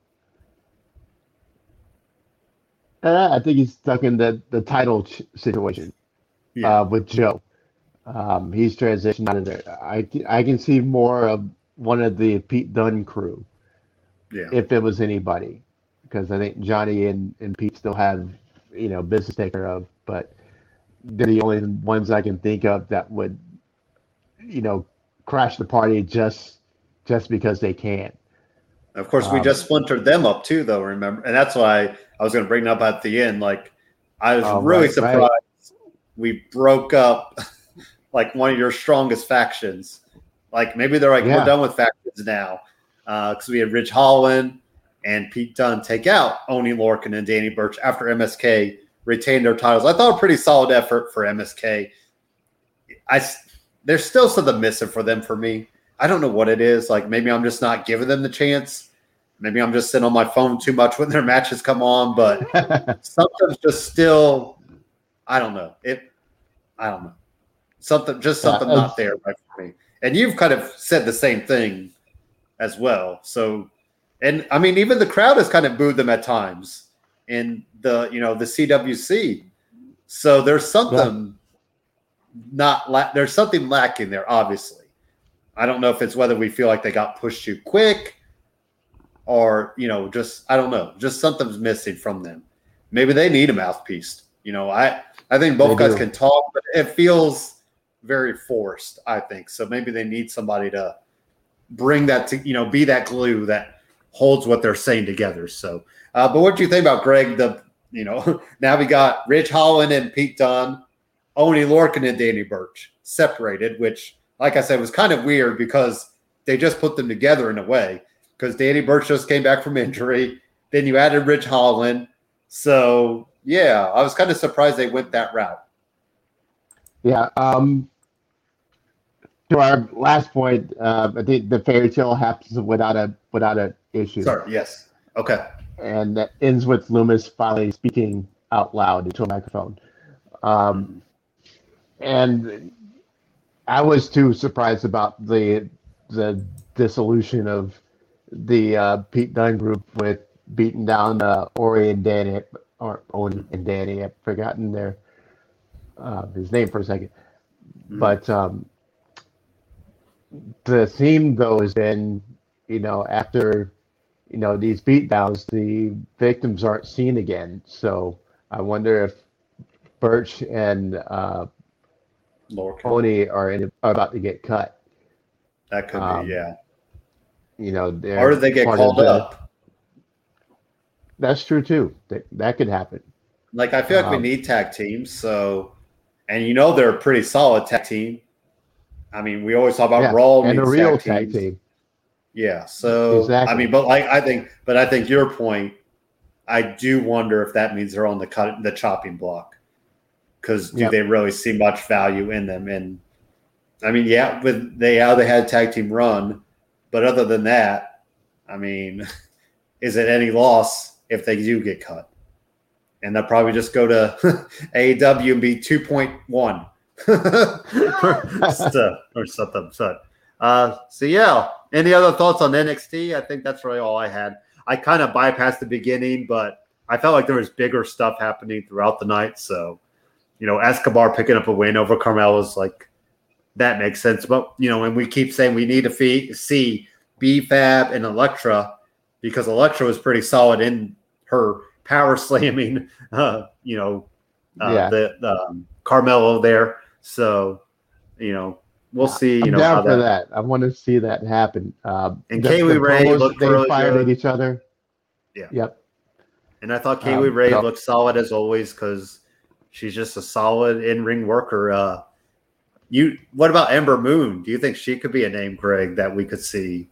Uh, I think he's stuck in the, the title ch- situation yeah. uh, with Joe. Um, he's transitioned out of there. I, I can see more of one of the Pete Dunne crew yeah. if it was anybody. Because I think Johnny and, and Pete still have, you know, business to take care of. But they're the only ones I can think of that would, you know, crash the party just just because they can. Of course, we um, just splintered them up too, though, remember? And that's why I was going to bring it up at the end. Like, I was oh, really right, surprised right. we broke up, like, one of your strongest factions. Like, maybe they're like, yeah. we're done with factions now. Because uh, we had Ridge Holland and Pete Dunne take out Oney Lorcan and Danny Burch after M S K retained their titles. I thought a pretty solid effort for M S K. I, there's still something missing for them for me. I don't know what it is. Like, maybe I'm just not giving them the chance. Maybe I'm just sitting on my phone too much when their matches come on, but something's just still, I don't know. It, I don't know. Something, just something yeah, not there right for me. And you've kind of said the same thing as well. So, and I mean, even the crowd has kind of booed them at times in the, you know, the C W C. So there's something yeah. not, la- there's something lacking there, obviously. I don't know if it's whether we feel like they got pushed too quick or, you know, just, I don't know, just something's missing from them. Maybe they need a mouthpiece. You know, I, I think both they guys do. Can talk, but it feels very forced, I think. So maybe they need somebody to bring that to, you know, be that glue that holds what they're saying together. So, uh, but what do you think about Greg? The, you know, now we got Ridge Holland and Pete Dunne, Oney Lorcan and Danny Burch separated, which, like I said, was kind of weird because they just put them together in a way because Danny Burch just came back from injury. Then you added Ridge Holland. So, yeah, I was kind of surprised they went that route. Yeah. Um, to our last point, uh, the, the fairy tale happens without a without an issue. Sorry, yes. Okay. And that ends with Loomis finally speaking out loud into a microphone. Um, and I was too surprised about the the dissolution of the uh, Pete Dunne group with beating down uh, Ori and Danny. Or Owen and Danny, I've forgotten their uh, his name for a second. Mm-hmm. But um, the theme, though, has been, you know, after, you know, these beatdowns, the victims aren't seen again. So I wonder if Burch and uh, Oney are, in, are about to get cut. That could um, be, yeah. You know, or did they get called the, up? That's true, too. That that could happen. Like, I feel like um, we need tag teams. So, and you know, they're a pretty solid tag team. I mean, we always talk about yeah, Raw and a real tag, tag team. Yeah. So, exactly. I mean, but like, I think, but I think your point, I do wonder if that means they're on the cut, the chopping block. Because do yep. they really see much value in them? And I mean, yeah, with they, how they had a tag team run. But other than that, I mean, is it any loss if they do get cut? And they'll probably just go to A E W and be two point one or, or something. So, uh, so yeah. Any other thoughts on N X T? I think that's really all I had. I kind of bypassed the beginning, but I felt like there was bigger stuff happening throughout the night. So, you know, Escobar picking up a win over Carmella is like, that makes sense. But, you know, and we keep saying we need to fee- see B-Fab and Electra because Electra was pretty solid in her power slamming, uh, you know, uh, yeah. the um, Carmelo there. So, you know, we'll see. You I'm know, down for that. that. I want to see that happen. Uh, and Kaylee Ray looked really fired good. At each other. Yeah. Yep. And I thought Kaylee um, Ray no. looked solid as always because she's just a solid in-ring worker. Uh, you. What about Ember Moon? Do you think she could be a name, Greg, that we could see?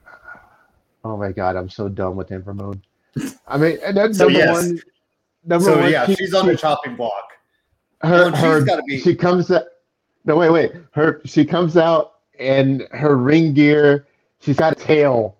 Oh my God, I'm so done with Ember Moon. I mean, and that's so number yes. one. Number so one, yeah, she, she's on the chopping block. Her, well, her, she's be. She comes out. No, wait, wait. Her, she comes out and her ring gear. She's got a tail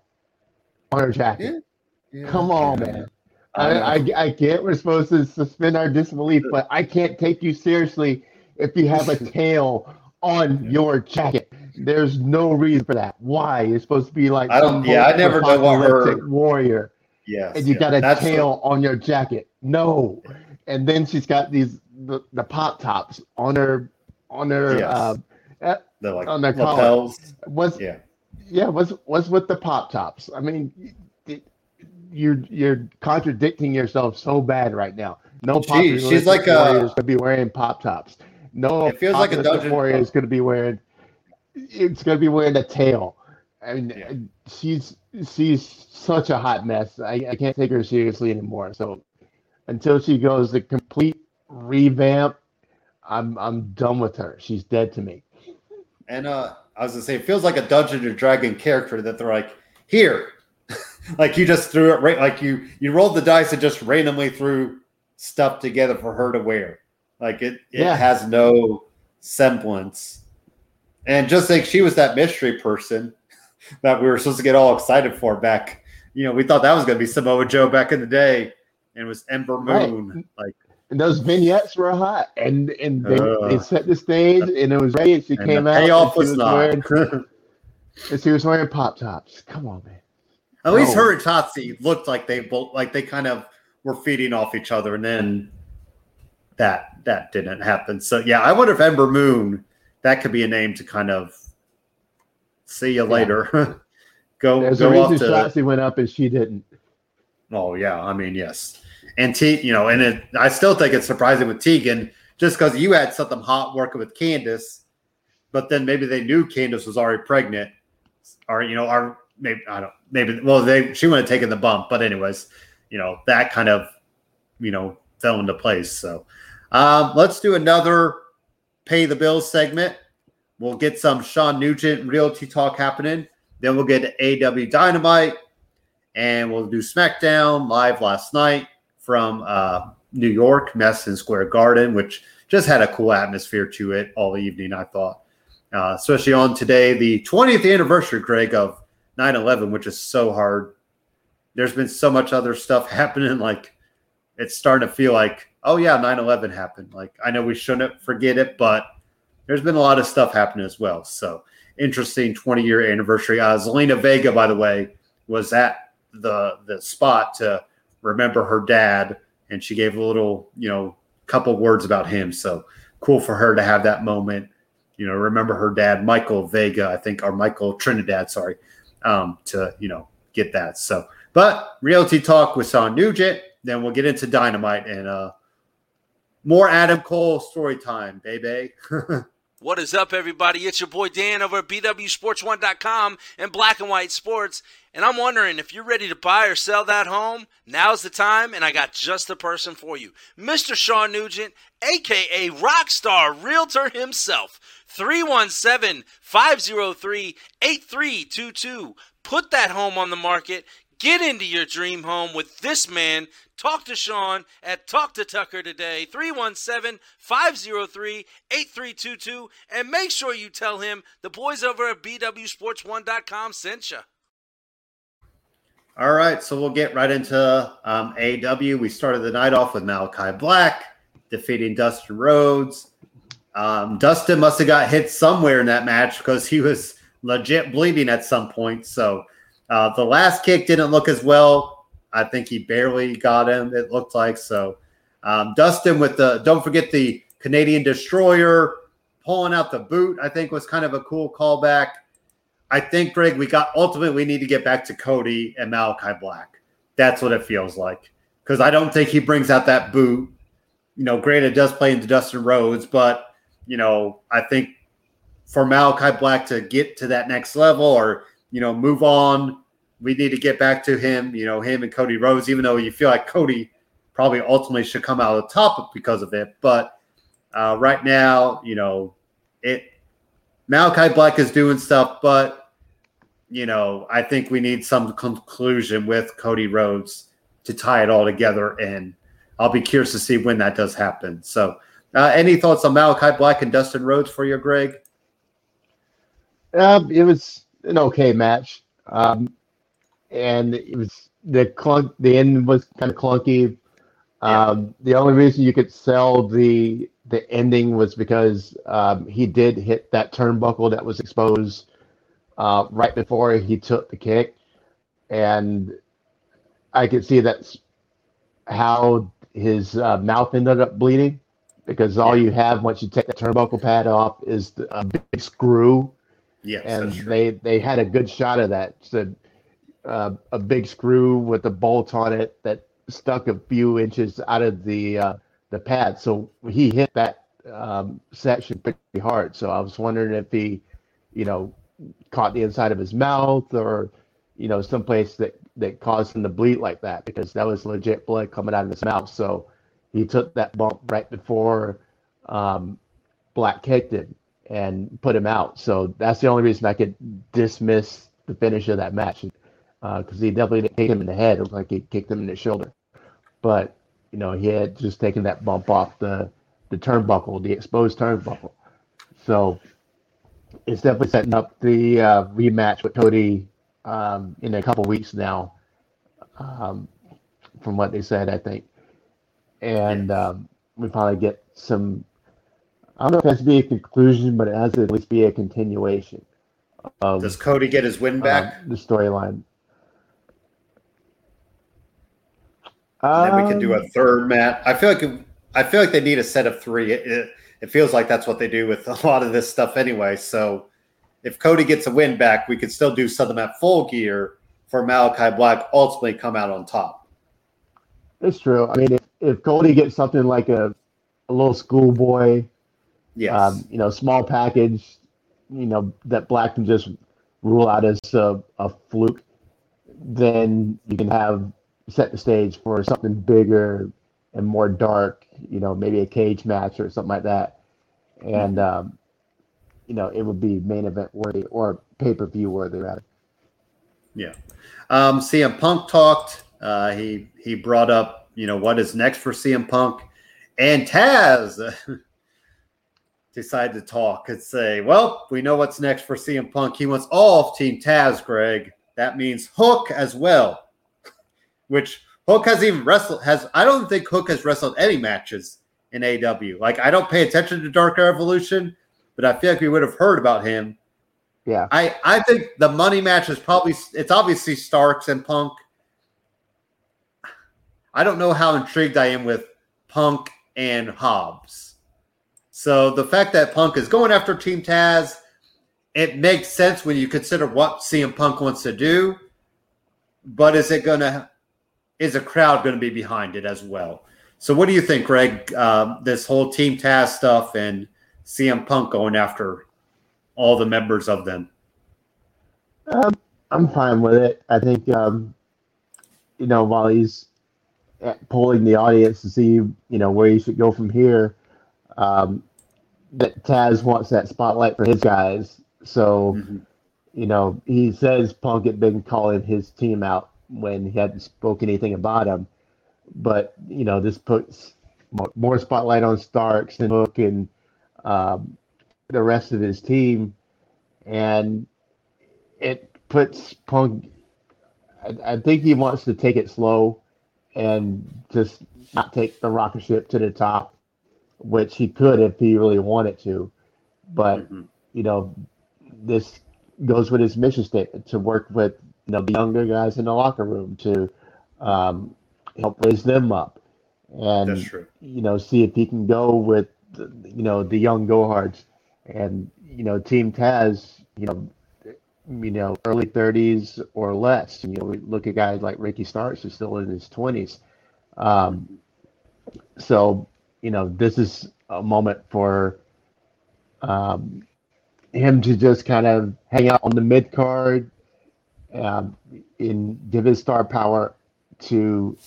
on her jacket. Yeah. Yeah. Come on, yeah. man. I, I, I get we're supposed to suspend our disbelief, but I can't take you seriously if you have a tail on yeah. your jacket. There's no reason for that. Why? It's supposed to be like I don't. Yeah, I never know what her warrior. Yes, and you yeah, got a tail the... on your jacket. No, and then she's got these the, the pop tops on her on her yes. uh, the like on their lapels. What's yeah, yeah. What's what's with the pop tops? I mean, it, you're you're contradicting yourself so bad right now. No, pop Gee, she's like warriors a... could be wearing pop tops. No, it feels like a dungeon warrior is going to be wearing. It's going to be wearing a tail. I mean, yeah. she's she's such a hot mess. I, I can't take her seriously anymore. So until she goes the complete revamp, I'm I'm done with her. She's dead to me. And uh, I was going to say, it feels like a Dungeons and Dragons character that they're like, here. Like you just threw it, right? Like you, you rolled the dice and just randomly threw stuff together for her to wear. Like it, it yeah. has no semblance. And just like she was that mystery person that we were supposed to get all excited for back you know, we thought that was going to be Samoa Joe back in the day, and it was Ember Moon. Right. Like, and those vignettes were hot, and and they, uh, they set the stage, and it was ready. And she and came the out. Payoff was not. Wearing, and she was wearing pop tops. Come on, man. At no. least her and Tatsi looked like they both, like they kind of were feeding off each other, and then that that didn't happen. So yeah, I wonder if Ember Moon, that could be a name to kind of see you yeah. later. go There's go a reason off to. Shotzi went up and she didn't. Oh yeah, I mean yes, and T, you know, and it, I still think it's surprising with Tegan just because you had something hot working with Candice, but then maybe they knew Candice was already pregnant, or you know, or maybe I don't. Maybe well, they she wouldn't have taken the bump, but anyways, you know that kind of you know fell into place. So um, let's do another pay the bills segment. We'll get some Sean Nugent realty talk happening. Then we'll get A E W Dynamite, and we'll do SmackDown live last night from uh, New York, Madison Square Garden, which just had a cool atmosphere to it all evening. I thought, uh, especially on today, the twentieth anniversary, Greg, of nine eleven, which is so hard. There's been so much other stuff happening. Like, it's starting to feel like, oh, yeah, nine eleven happened. Like, I know we shouldn't forget it, but there's been a lot of stuff happening as well. So, interesting twenty-year anniversary. Uh, Zelina Vega, by the way, was at the the spot to remember her dad, and she gave a little, you know, couple words about him. So, cool for her to have that moment. You know, remember her dad, Michael Vega, I think, or Michael Trinidad, sorry. Um, to you know get that. So, but realty talk with Sean Nugent. Then we'll get into Dynamite and uh, more Adam Cole story time, baby. What is up, everybody? It's your boy Dan over at B W Sports one dot com and Black and White Sports. And I'm wondering if you're ready to buy or sell that home, now's the time, and I got just the person for you. Mister Sean Nugent, a k a. Rockstar Realtor himself. three one seven, five oh three, eight three two two. Put that home on the market. Get into your dream home with this man. Talk to Sean at Talk to Tucker today, three one seven, five oh three, eight three two two, and make sure you tell him the boys over at B W Sports one dot com sent you. All right, so we'll get right into um, A E W. We started the night off with Malakai Black defeating Dustin Rhodes. Um, Dustin must have got hit somewhere in that match because he was legit bleeding at some point. So uh, the last kick didn't look as well. I think he barely got him, it looked like. So um, Dustin with the, don't forget the Canadian Destroyer, pulling out the boot, I think was kind of a cool callback. I think, Greg, we got, ultimately we need to get back to Cody and Malakai Black. That's what it feels like. Because I don't think he brings out that boot. You know, granted, it does play into Dustin Rhodes, but you know, I think for Malakai Black to get to that next level or, you know, move on, we need to get back to him, you know, him and Cody Rhodes, even though you feel like Cody probably ultimately should come out of the top because of it. But uh, right now, you know, it Malakai Black is doing stuff, but, you know, I think we need some conclusion with Cody Rhodes to tie it all together. And I'll be curious to see when that does happen. So, Uh, any thoughts on Malakai Black and Dustin Rhodes for you, Greg? Um, it was an okay match, um, and it was the clunk. The end was kind of clunky. Um, yeah. The only reason you could sell the the ending was because um, he did hit that turnbuckle that was exposed uh, right before he took the kick, and I could see that's how his uh, mouth ended up bleeding. Because all you have once you take the turnbuckle pad off is the, a big screw. Yes, and they, they had a good shot of that. So, uh, a big screw with a bolt on it that stuck a few inches out of the uh, the pad. So he hit that um, section pretty hard. So I was wondering if he, you know, caught the inside of his mouth or, you know, someplace that, that caused him to bleed like that. Because that was legit blood coming out of his mouth. So he took that bump right before um, Black kicked him and put him out. So that's the only reason I could dismiss the finish of that match, because uh, he definitely didn't kick him in the head. It was like he kicked him in the shoulder. But, you know, he had just taken that bump off the, the turnbuckle, the exposed turnbuckle. So it's definitely setting up the uh, rematch with Cody um, in a couple weeks now. um, from what they said, I think. And um, we probably get some, I don't know if it has to be a conclusion, but it has to at least be a continuation of. Does Cody get his win back? Um, the storyline. And then we can do a third match. I feel like it, I feel like they need a set of three. It, it, it feels like that's what they do with a lot of this stuff anyway. So if Cody gets a win back, we could still do something at Full Gear for Malakai Black ultimately come out on top. It's true. I mean, if, if Cody gets something like a, a little schoolboy, yes, um, you know, small package, you know, that Black can just rule out as a, a fluke, then you can have set the stage for something bigger and more dark, you know, maybe a cage match or something like that. And, um, you know, it would be main event worthy or pay-per-view worthy, rather. Yeah. Um, C M Punk talked. Uh, he, he brought up, you know, what is next for C M Punk. And Taz decided to talk and say, well, we know what's next for C M Punk. He wants all of Team Taz, Greg. That means Hook as well. Which Hook has even wrestled has I don't think Hook has wrestled any matches in A E W. Like, I don't pay attention to Dark Evolution, but I feel like we would have heard about him. Yeah. I, I think the money match is probably it's obviously Starks and Punk. I don't know how intrigued I am with Punk and Hobbs. So the fact that Punk is going after Team Taz, it makes sense when you consider what C M Punk wants to do. But is it gonna is a crowd going to be behind it as well? So what do you think, Greg, uh, this whole Team Taz stuff and C M Punk going after all the members of them? Um, I'm fine with it. I think, um, you know, while he's polling the audience to see, you know, where he should go from here, um, that Taz wants that spotlight for his guys. So, mm-hmm. you know, he says Punk had been calling his team out when he hadn't spoken anything about him, but you know, this puts more spotlight on Starks and Hook and um, the rest of his team, and it puts Punk. I, I think he wants to take it slow and just not take the rocket ship to the top, which he could if he really wanted to. But mm-hmm. you know, this goes with his mission statement to work with. You know, the younger guys in the locker room to um, help raise them up, and That's true. you know, see if he can go with you know the young Gohards and you know Team Taz, you know, you know early thirties or less. You know, we look at guys like Ricky Starks who's still in his twenties. Um, so you know, this is a moment for um, him to just kind of hang out on the mid card. Um, in give his star power to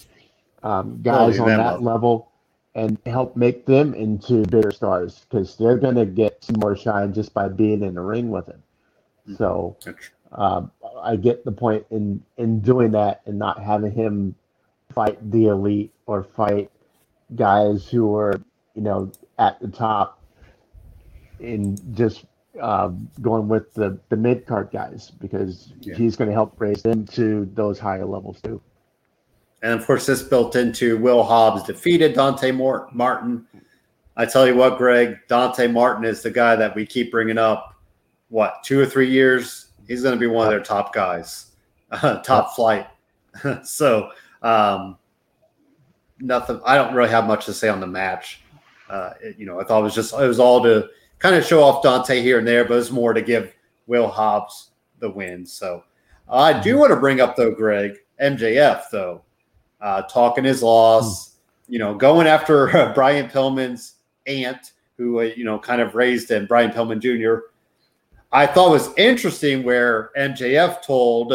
um, guys oh, on that level. level and help make them into bigger stars because they're going to get some more shine just by being in the ring with him. So um, I get the point in, in doing that and not having him fight the elite or fight guys who are, you know, at the top in just Um, going with the, the mid-card guys because yeah. he's going to help raise them to those higher levels too. And, of course, this built into Will Hobbs defeated Dante Martin. I tell you what, Greg, Dante Martin is the guy that we keep bringing up, what, two or three years? He's going to be one of their top guys, uh, top yeah. flight. so um, nothing. I don't really have much to say on the match. Uh, it, you know, I thought it was just it was all to – kind of show off Dante here and there, but it's more to give Will Hobbs the win. So uh, I do want to bring up, though, Greg, M J F, though, uh, talking his loss, you know, going after uh, Brian Pillman's aunt, who, uh, you know, kind of raised him, Brian Pillman Junior I thought was interesting where M J F told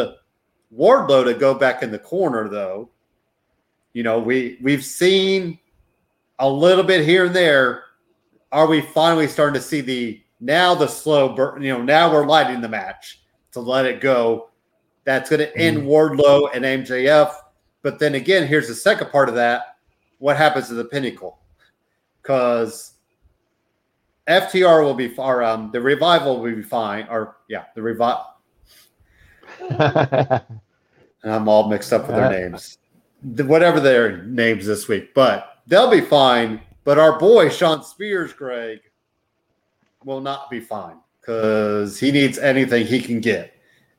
Wardlow to go back in the corner, though. You know, we, we've seen a little bit here and there. Are we finally starting to see the now the slow burn? You know, now we're lighting the match to let it go. That's going to end Wardlow and M J F. But then again, here's the second part of that: what happens to the Pinnacle? Because F T R will be, or um, the Revival will be fine. Or yeah, the revival. And I'm all mixed up with their names. Whatever their names this week. But they'll be fine. But our boy, Sean Spears, Greg, will not be fine because he needs anything he can get.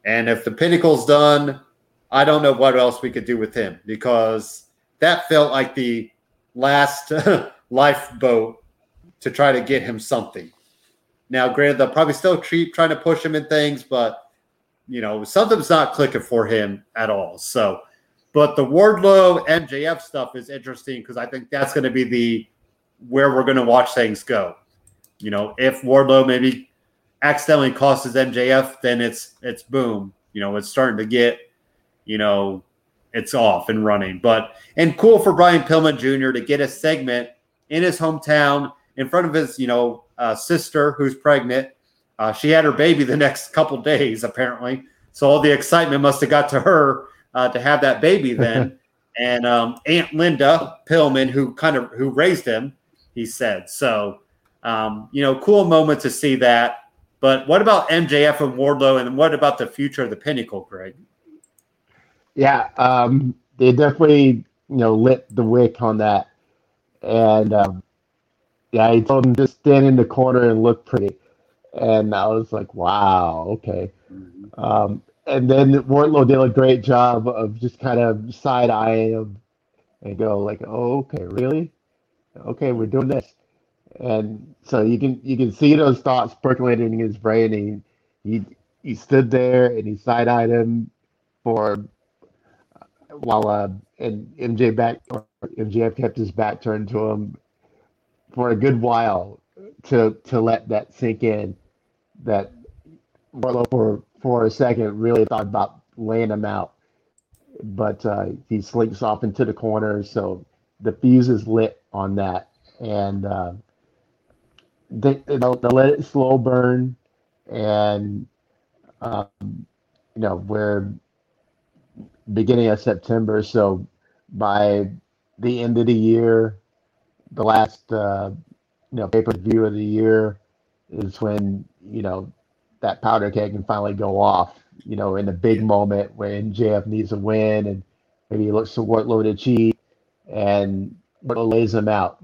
And if the Pinnacle's done, I don't know what else we could do with him because that felt like the last lifeboat to try to get him something. Now, granted, they'll probably still keep trying to push him in things, but, you know, something's not clicking for him at all. So, but the Wardlow M J F stuff is interesting because I think that's going to be the where we're going to watch things go. You know, if Wardlow maybe accidentally causes M J F, then it's it's boom. You know, it's starting to get, you know, it's off and running. But and cool for Brian Pillman Junior to get a segment in his hometown in front of his, you know, uh, sister who's pregnant. Uh, she had her baby the next couple days, apparently. So all the excitement must have got to her uh, to have that baby then. And um, Aunt Linda Pillman, who kind of who raised him, he said. So, um, you know, cool moment to see that. But what about M J F and Wardlow, and what about the future of the Pinnacle, Greg? Yeah, um, they definitely, you know, lit the wick on that. And, um, yeah, he told him just stand in the corner and look pretty. And I was like, wow, okay. Mm-hmm. Um, and then Wardlow did a great job of just kind of side-eyeing him and go like, oh, okay, really? Okay, we're doing this. And so you can you can see those thoughts percolating in his brain. And he, he he stood there and he side-eyed him for uh, while uh, and M J back or M J F kept his back turned to him for a good while to to let that sink in. That Wardlow for for a second really thought about laying him out, but uh, he slinks off into the corner. So the fuse is lit on that, and. Uh, They, they'll, they'll let it slow burn, and um, you know we're beginning of September, so by the end of the year, the last uh, you know pay-per-view of the year is when you know that powder keg can finally go off. You know, in the big moment when M J F needs a win, and maybe he looks to Wardlow to cheat, and Wardlow lays him out,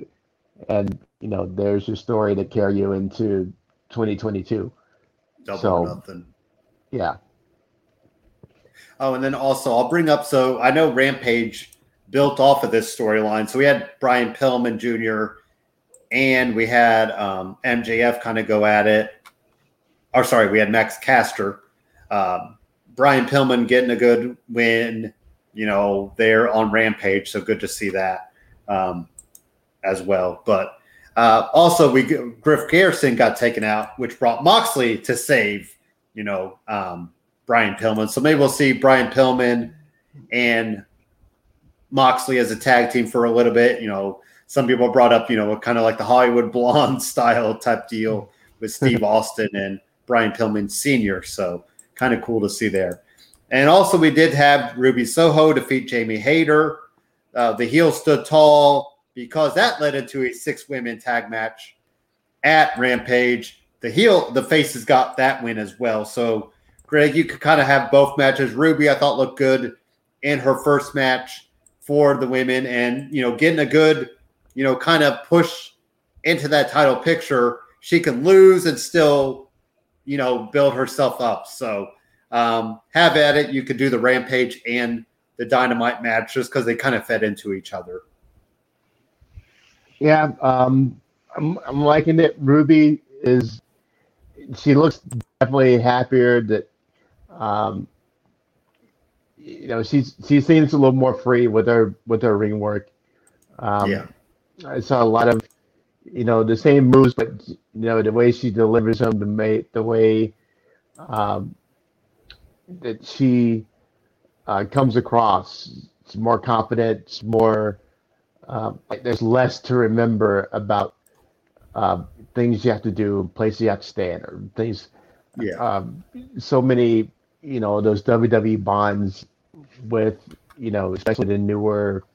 and. You know, there's your story to carry you into twenty twenty-two. Double so, nothing. Yeah. Oh, and then also I'll bring up, so I know Rampage built off of this storyline. So we had Brian Pillman Junior and we had um, M J F kind of go at it. Or sorry, we had Max Caster. Um, Brian Pillman getting a good win, you know, there on Rampage. So good to see that um, as well. But Uh, also, we Griff Garrison got taken out, which brought Moxley to save, you know, um, Brian Pillman. So maybe we'll see Brian Pillman and Moxley as a tag team for a little bit. You know, some people brought up, you know, kind of like the Hollywood Blonde style type deal with Steve Austin and Brian Pillman Senior So kind of cool to see there. And also we did have Ruby Soho defeat Jamie Hayter. Uh, the heel stood tall. Because that led into a six women tag match at Rampage. The heel, the faces got that win as well. So, Greg, you could kind of have both matches. Ruby, I thought, looked good in her first match for the women, and you know, getting a good, you know, kind of push into that title picture. She can lose and still, you know, build herself up. So, um, have at it. You could do the Rampage and the Dynamite match just because they kind of fed into each other. Yeah, um, I'm, I'm liking it. Ruby is, she looks definitely happier that, um, you know, she's, she seems a little more free with her, with her ring work. Um, yeah. I saw a lot of, you know, the same moves, but, you know, the way she delivers them, the, may, the way um, that she uh, comes across, it's more confident, it's more... Um, like there's less to remember about uh, things you have to do, places you have to stand, or things. Yeah. Um, so many, you know, those W W E bonds with, you know, especially the newer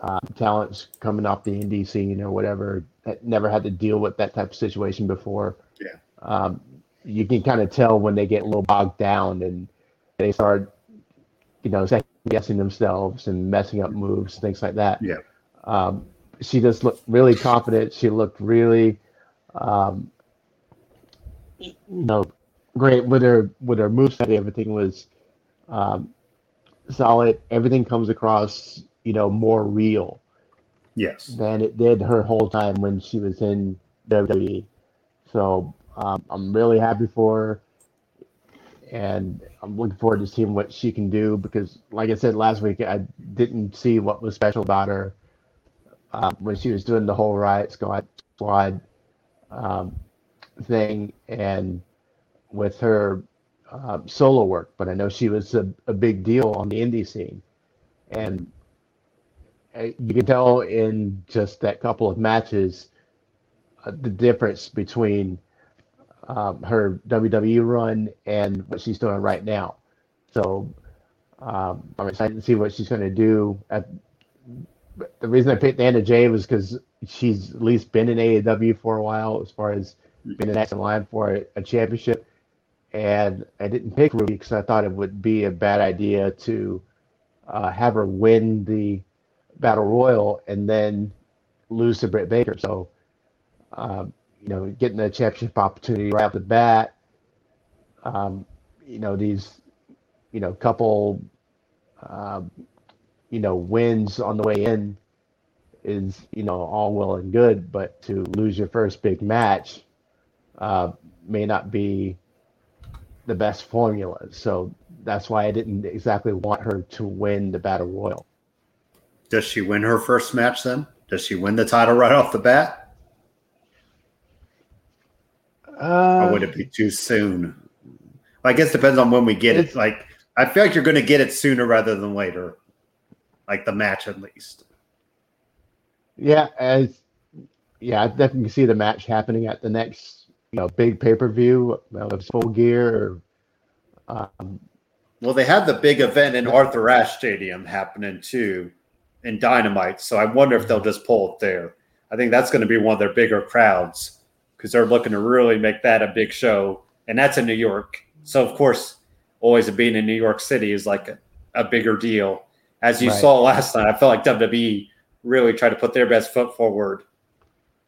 uh, talents coming off the indie scene or whatever that never had to deal with that type of situation before. Yeah. Um, you can kind of tell when they get a little bogged down and they start you know, second-guessing themselves and messing up moves, things like that. Yeah. Um, she just looked really confident. She looked really, um, you know, great with her with her moveset. Everything was um, solid. Everything comes across, you know, more real. Yes. Than it did her whole time when she was in W W E. So um, I'm really happy for her. And I'm looking forward to seeing what she can do because, like I said last week, I didn't see what was special about her uh, when she was doing the whole Riot Squad um, thing and with her uh, solo work. But I know she was a, a big deal on the indie scene. And you can tell in just that couple of matches uh, the difference between Um, her W W E run and what she's doing right now. So um, I'm excited to see what she's going to do. At, the reason I picked Anna Jay was because she's at least been in A E W for a while as far as being next in line for a, a championship. And I didn't pick Ruby because I thought it would be a bad idea to uh, have her win the Battle Royal and then lose to Britt Baker. So um, you know, getting a championship opportunity right off the bat, um, you know, these, you know, couple, um, you know, wins on the way in is, you know, all well and good, but to lose your first big match uh, may not be the best formula. So that's why I didn't exactly want her to win the Battle Royal. Does she win her first match then? Does she win the title right off the bat? Uh, or would it be too soon? I guess it depends on when we get it. Like, I feel like you're going to get it sooner rather than later, like the match at least. Yeah, as yeah, I definitely see the match happening at the next, you know, big pay per view, Full Gear. Or, um, well, they had the big event in Arthur Ashe Stadium happening too, in Dynamite. So I wonder if they'll just pull it there. I think that's going to be one of their bigger crowds, because they're looking to really make that a big show. And that's in New York. So, of course, always being in New York City is like a, a bigger deal. As you right. saw last night, I felt like W W E really tried to put their best foot forward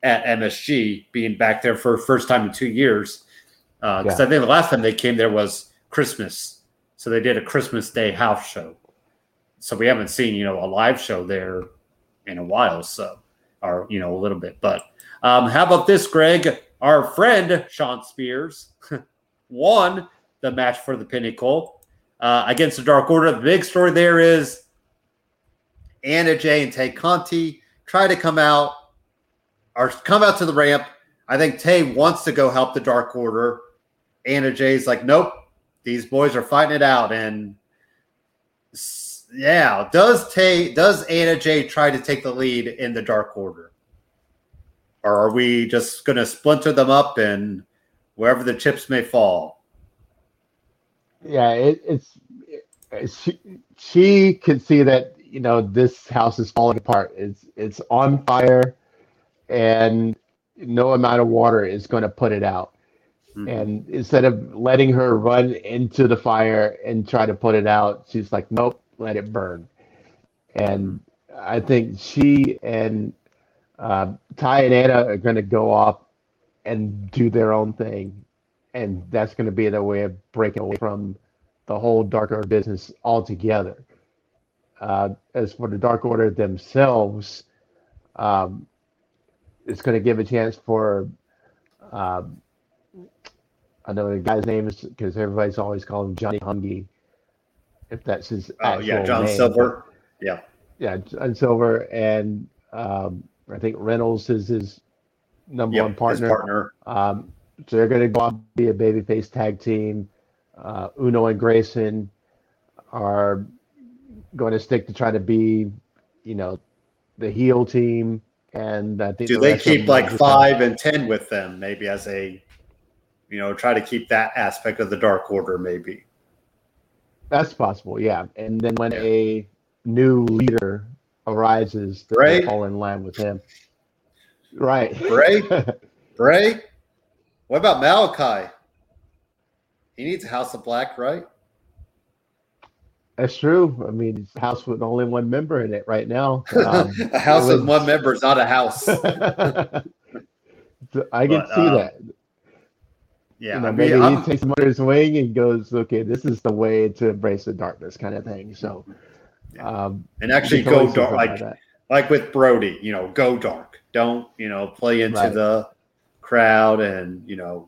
at M S G, being back there for the first time in two years. Because uh, yeah. I think the last time they came there was Christmas. So they did a Christmas Day house show. So we haven't seen, you know, a live show there in a while. So, or, you know, a little bit. But Um, how about this, Greg? Our friend Sean Spears won the match for the Pinnacle uh, against the Dark Order. The big story there is Anna Jay and Tay Conti try to come out or come out to the ramp. I think Tay wants to go help the Dark Order. Anna Jay's like, nope, these boys are fighting it out. And yeah, does Tay, does Anna Jay try to take the lead in the Dark Order? Or are we just going to splinter them up and wherever the chips may fall? Yeah, it, it's it, she, she can see that, you know, this house is falling apart. It's it's on fire, and no amount of water is going to put it out. Mm-hmm. And instead of letting her run into the fire and try to put it out, she's like, nope, let it burn. And I think she and Uh, Ty and Anna are going to go off and do their own thing, and that's going to be their way of breaking away from the whole Dark Order business altogether. Uh, as for the Dark Order themselves, um, it's going to give a chance for um, I know the guy's name is because everybody's always calling him Johnny Hungy, if that's his actual name. Oh yeah, John name. Silver. Yeah, yeah, John Silver and. Um, I think Reynolds is his number yep, one partner. His partner. Um, so they're going to go out and be a babyface tag team. Uh, Uno and Grayson are going to stick to try to be, you know, the heel team. And I think do the they keep like five them. and ten with them? Maybe as a, you know, try to keep that aspect of the Dark Order. Maybe that's possible. Yeah, and then when yeah. a new leader arises, that right. fall in line with him. Right. Bray? Bray? What about Malakai? He needs a House of Black, right? That's true. I mean, it's a house with only one member in it right now. Um, a house with one member is not a house. So I can but, see uh, that. Yeah, you know, maybe I mean, he I'm, takes him under his wing and goes, "Okay, this is the way to embrace the darkness," kind of thing. So, yeah. um, and actually go dark, like like, like with Brody. You know, go dark. Don't you know play into right. the crowd and you know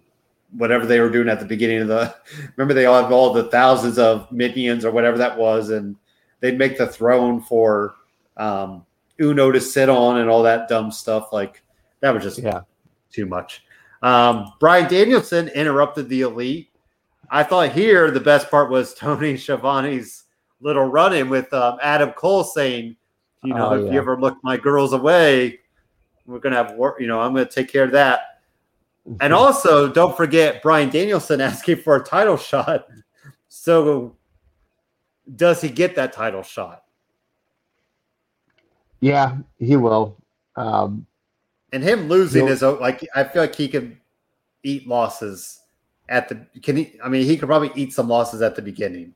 whatever they were doing at the beginning of the. Remember, they all have all the thousands of minions or whatever that was, and they'd make the throne for um, Uno to sit on and all that dumb stuff. Like that was just yeah. too much. Um, Bryan Danielson interrupted the Elite. I thought here the best part was Tony Schiavone's little run-in with um, Adam Cole saying, you know, oh, if yeah. you ever look my girls away, we're going to have work. You know, I'm going to take care of that. Mm-hmm. And also, don't forget Bryan Danielson asking for a title shot. So does he get that title shot? Yeah, he will. Um And him losing is like I feel like he can eat losses at the can he? I mean, he could probably eat some losses at the beginning.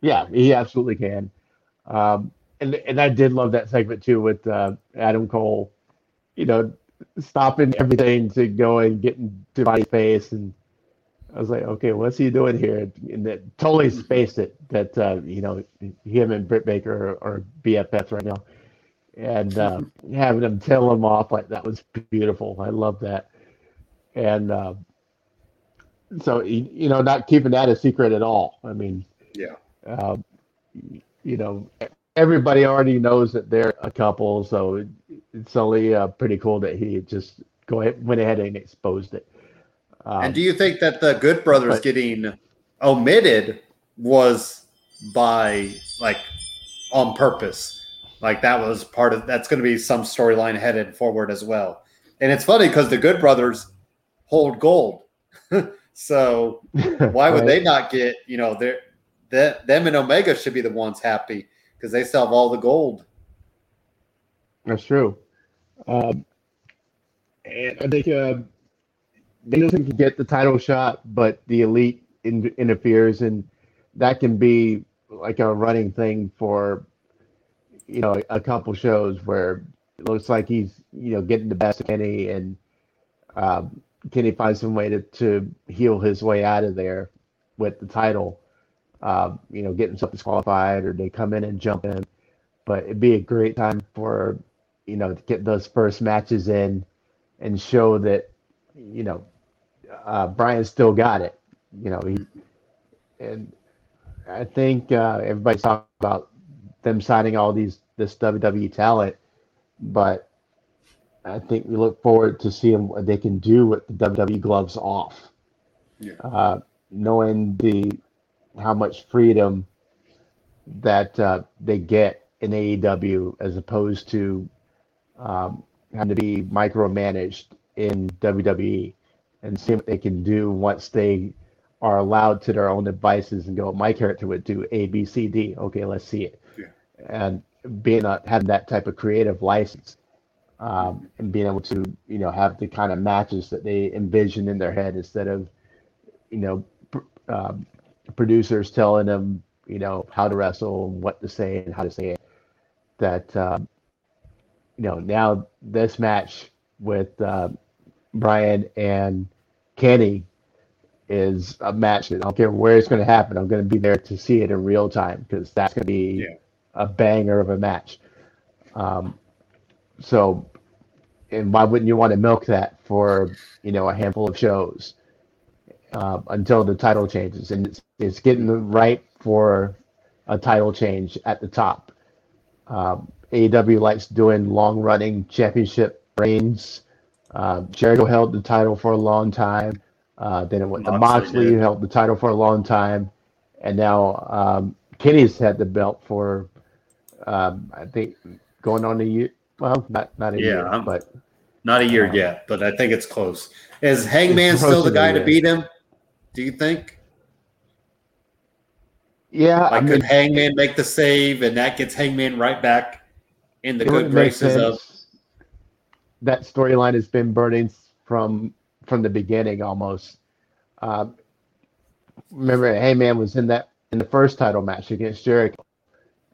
Yeah, he absolutely can. Um, and and I did love that segment too with uh, Adam Cole, you know, stopping everything to go and get into my face. And I was like, okay, what's he doing here? And that totally spaced it. That uh, you know, him and Britt Baker are, are B F Fs right now. And uh, having him tell him off like that was beautiful. I love that. And uh, so, you know, not keeping that a secret at all. I mean, yeah, uh, you know, everybody already knows that they're a couple. So it's only uh, pretty cool that he just go ahead, went ahead and exposed it. Um, and do you think that the Good Brothers but, getting omitted was by like on purpose? Like that was part of that's going to be some storyline headed forward as well. And it's funny because the Good Brothers hold gold. So why would right. they not get, you know, their that them and Omega should be the ones happy because they sell all the gold. That's true. Um, and I think uh, Danielson can get the title shot, but the Elite in, interferes, and that can be like a running thing for. You know, a couple shows where it looks like he's, you know, getting the best of Kenny, and um, Kenny finds some way to, to heal his way out of there with the title, uh, you know, getting something disqualified, or they come in and jump in. But it'd be a great time for, you know, to get those first matches in and show that, you know, uh, Bryan still got it. You know, he, and I think uh, everybody's talking about them signing all these this W W E talent, but I think we look forward to seeing what they can do with the W W E gloves off. Yeah. Uh, knowing the how much freedom that uh, they get in A E W as opposed to um, having to be micromanaged in W W E, and seeing what they can do once they are allowed to their own devices and go, my character would do A, B, C, D. Okay, let's see it. And being a, having that type of creative license, um, and being able to, you know, have the kind of matches that they envision in their head instead of, you know, pr- um, producers telling them, you know, how to wrestle and what to say and how to say it. That, um, you know, now this match with uh, Bryan and Kenny is a match that I don't care where it's going to happen. I'm going to be there to see it in real time because that's going to be. Yeah. A banger of a match. Um, so, and why wouldn't you want to milk that for, you know, a handful of shows uh, until the title changes? And it's, it's getting the right for a title change at the top. Um, A E W likes doing long-running championship reigns. Uh, Jericho held the title for a long time. Uh, then it went to Moxley, held the title for a long time. And now um, Kenny's had the belt for... Um, I think going on a year. Well, not not a yeah, year, I'm, but not a year uh, yet. But I think it's close. Is Hangman still the guy to beat him? Do you think? Yeah, like I could mean, Hangman make the save, and that gets Hangman right back in the good graces of. That storyline has been burning from from the beginning almost. Uh, remember, Hangman was in that in the first title match against Jericho.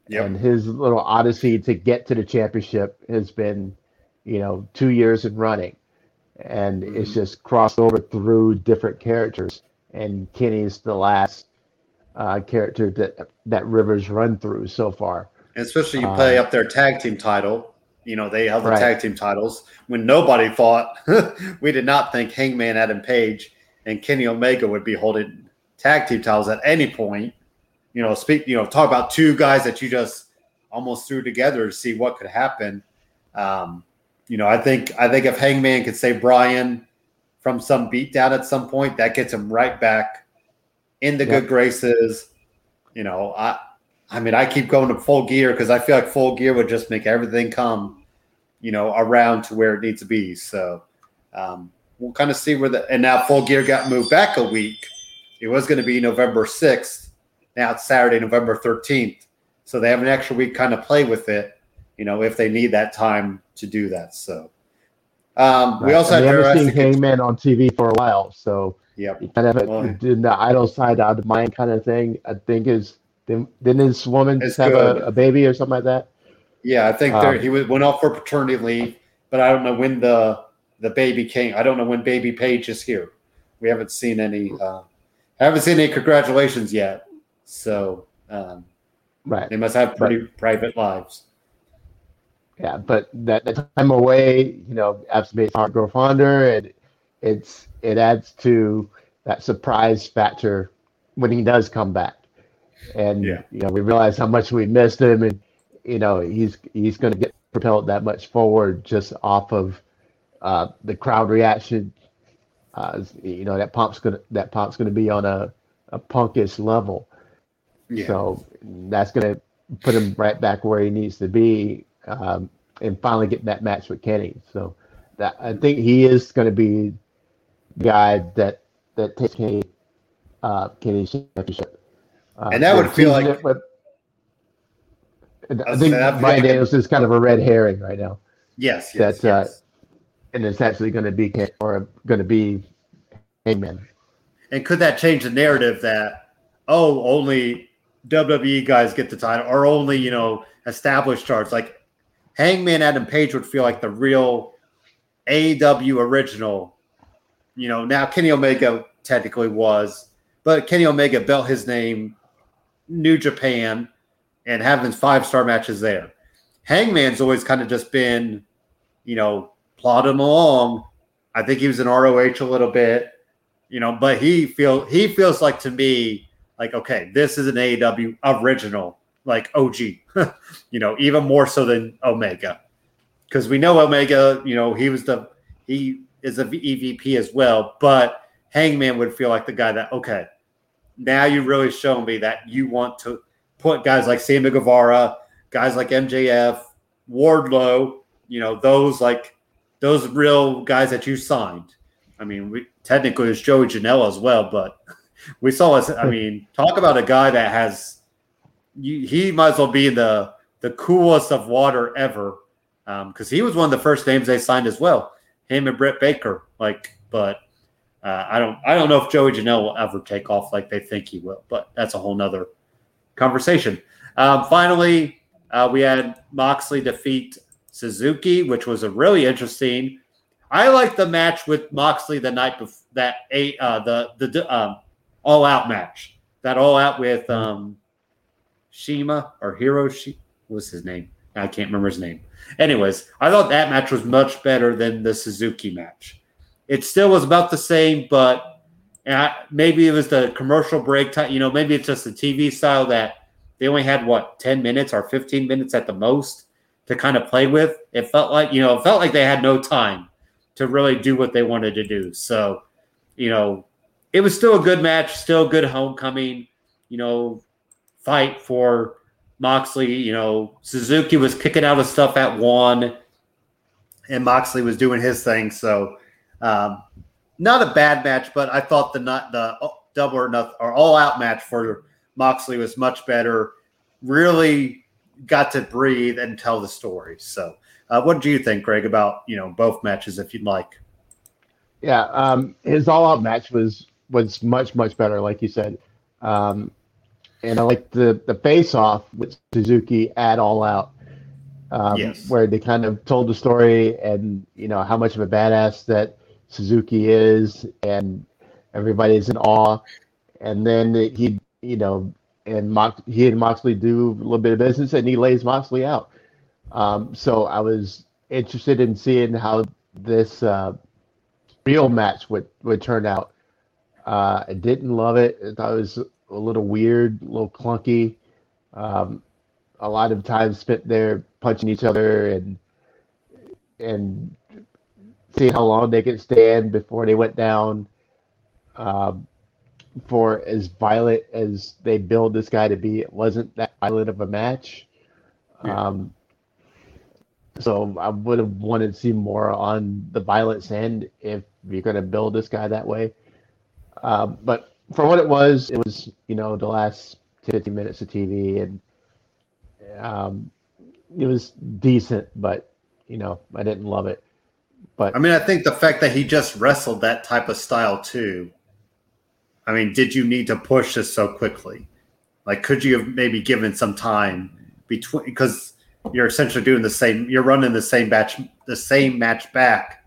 Yep. And his little odyssey to get to the championship has been, you know, two years in running. And mm-hmm. it's just crossed over through different characters. And Kenny's the last uh, character that that Rivers run through so far. And especially you play uh, up their tag team title. You know, they held the right. tag team titles when nobody fought. We did not think Hangman Adam Page and Kenny Omega would be holding tag team titles at any point. You know, speak. You know, talk about two guys that you just almost threw together to see what could happen. Um, you know, I think I think if Hangman could save Bryan from some beatdown at some point, that gets him right back in the yeah. good graces. You know, I I mean, I keep going to Full Gear because I feel like Full Gear would just make everything come, you know, around to where it needs to be. So um, we'll kind of see where the and now Full Gear got moved back a week. It was going to be November sixth. Now it's Saturday, November thirteenth. So they have an extra week kind of play with it, you know, if they need that time to do that. So um, right. we also and had seen Hangman on T V for a while. So yep. kind of well, in the idol side out of mind kind of thing, I think is didn't this woman just have a, a baby or something like that? Yeah, I think um, there, he went off for paternity leave, but I don't know when the, the baby came. I don't know when baby Paige is here. We haven't seen any, uh, haven't seen any congratulations yet. So, um, right, they must have pretty but, private lives. Yeah, but that, that time away, you know, absolutely makes heart grow fonder, and it's it adds to that surprise factor when he does come back. And yeah. you know, we realize how much we missed him, and you know, he's he's going to get propelled that much forward just off of uh, the crowd reaction. Uh, you know, that pop's gonna that pop's gonna be on a, a punkish level. Yeah. So that's going to put him right back where he needs to be um, and finally get that match with Kenny. So that, I think he is going to be the guy that, that takes Kenny, uh, Kenny's championship. Uh, and that would feel like with, – I think Bryan Danielson is kind of a red herring right now. Yes, yes, that, yes. Uh, and it's actually going to be – or going to be Hangman. And could that change the narrative that, oh, only – W W E guys get the title, or only, you know, established stars? Like Hangman Adam Page would feel like the real A E W original. You know, now Kenny Omega technically was, but Kenny Omega built his name New Japan and having five-star matches there. Hangman's always kind of just been, you know, plodding along. I think he was in R O H a little bit, you know, but he feel he feels like to me, like, okay, this is an A E W original, like O G, you know, even more so than Omega. Because we know Omega, you know, he was the, he is an E V P as well, but Hangman would feel like the guy that, okay, now you really shown me that you want to put guys like Sammy Guevara, guys like M J F, Wardlow, you know, those like, those real guys that you signed. I mean, we, technically it's Joey Janela as well, but we saw us. I mean, talk about a guy that has. You, he might as well be the the coolest of water ever, because um, he was one of the first names they signed as well. Him and Britt Baker, like, but uh, I don't. I don't know if Joey Janela will ever take off like they think he will. But that's a whole nother conversation. Um, finally, uh, we had Moxley defeat Suzuki, which was a really interesting. I liked the match with Moxley the night before that. Eight uh, the the. Um, All Out match. That All Out with um, Shima or Hiroshi. What's his name? I can't remember his name. Anyways, I thought that match was much better than the Suzuki match. It still was about the same, but I, maybe it was the commercial break time. You know, maybe it's just the T V style that they only had, what, ten minutes or fifteen minutes at the most to kind of play with. It felt like, you know, it felt like they had no time to really do what they wanted to do. So, you know, it was still a good match, still a good homecoming, you know, fight for Moxley. You know, Suzuki was kicking out of stuff at one, and Moxley was doing his thing. So, um, not a bad match, but I thought the not the double or nothing or all out match for Moxley was much better. Really got to breathe and tell the story. So, uh, what do you think, Greg, about, you know, both matches, if you'd like? Yeah, um, his all out match was. was much, much better, like you said. Um, And I like the, the face-off with Suzuki at All Out, um, yes. where they kind of told the story and, you know, how much of a badass that Suzuki is, and everybody's in awe. And then he, you know, and Mox, he and Moxley do a little bit of business, and he lays Moxley out. Um, so I was interested in seeing how this uh, real match would, would turn out. Uh, I didn't love it. I thought it was a little weird, a little clunky. Um, a lot of time spent there punching each other and and seeing how long they could stand before they went down. Um, for as violent as they build this guy to be, it wasn't that violent of a match. Yeah. Um, so I would have wanted to see more on the violence end if you're going to build this guy that way. Uh, but for what it was, it was, you know, the last fifteen minutes of T V, and um, it was decent, but, you know, I didn't love it. But I mean, I think the fact that he just wrestled that type of style too, I mean, did you need to push this so quickly? Like, could you have maybe given some time between, because you're essentially doing the same, you're running the same match, the same match back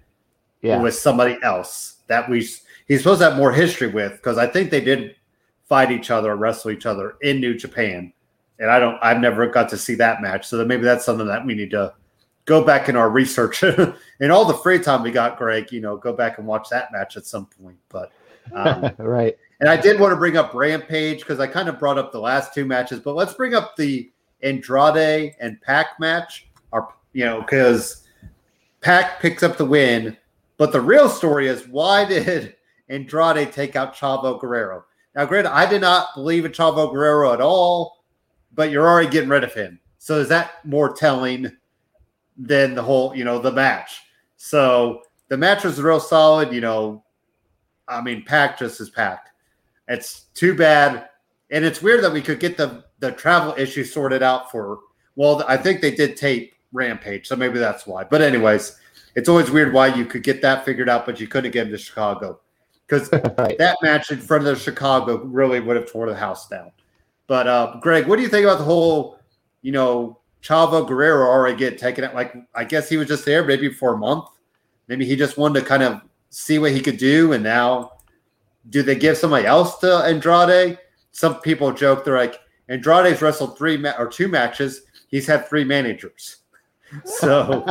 yeah. with somebody else that we, he's supposed to have more history with, because I think they did fight each other or wrestle each other in New Japan. And I don't, I've never got to see that match. So that maybe that's something that we need to go back in our research and all the free time we got, Greg, you know, go back and watch that match at some point. But, um, right. And I did want to bring up Rampage, because I kind of brought up the last two matches, but let's bring up the Andrade and Pac match, or, you know, because Pac picks up the win. But the real story is, why did Andrade take out Chavo Guerrero? Now, granted, I did not believe in Chavo Guerrero at all, but you're already getting rid of him. So is that more telling than the whole, you know, the match? So the match was real solid, you know. I mean, Pac just is Pac. It's too bad. And it's weird that we could get the, the travel issue sorted out for, well, I think they did tape Rampage, so maybe that's why. But anyways, it's always weird why you could get that figured out, but you couldn't get him to Chicago. Because right. that match in front of the Chicago really would have torn the house down. But, uh, Greg, what do you think about the whole, you know, Chavo Guerrero already get taken out? Like, I guess he was just there maybe for a month. Maybe he just wanted to kind of see what he could do. And now, do they give somebody else to Andrade? Some people joke, they're like, Andrade's wrestled three ma- or two matches. He's had three managers. So,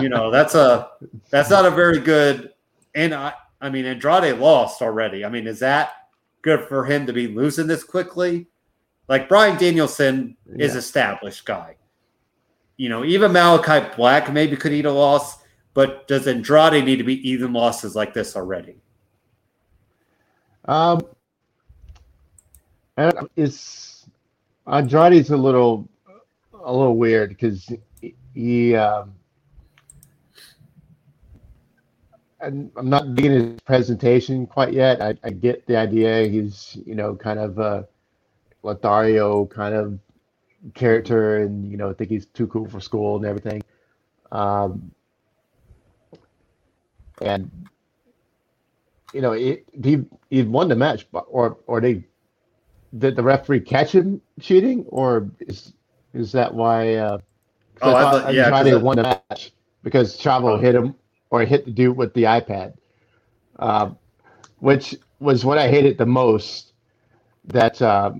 you know, that's a that's not a very good – and I – I mean, Andrade lost already. I mean, is that good for him to be losing this quickly? Like, Bryan Danielson yeah. is established guy. You know, even Malakai Black maybe could eat a loss, but does Andrade need to be eating losses like this already? Um, it's Andrade's a little, a little weird because he. Um, I'm not getting his presentation quite yet. I, I get the idea. He's, you know, kind of a Lothario kind of character, and, you know, I think he's too cool for school and everything. Um, and, you know, it, he, he won the match, or or they did the referee catch him cheating, or is is that why uh, oh, I thought, I, yeah, Andrade I, won the match because Chavo oh. hit him. Or hit the dude with the iPad, uh, which was what I hated the most. That uh,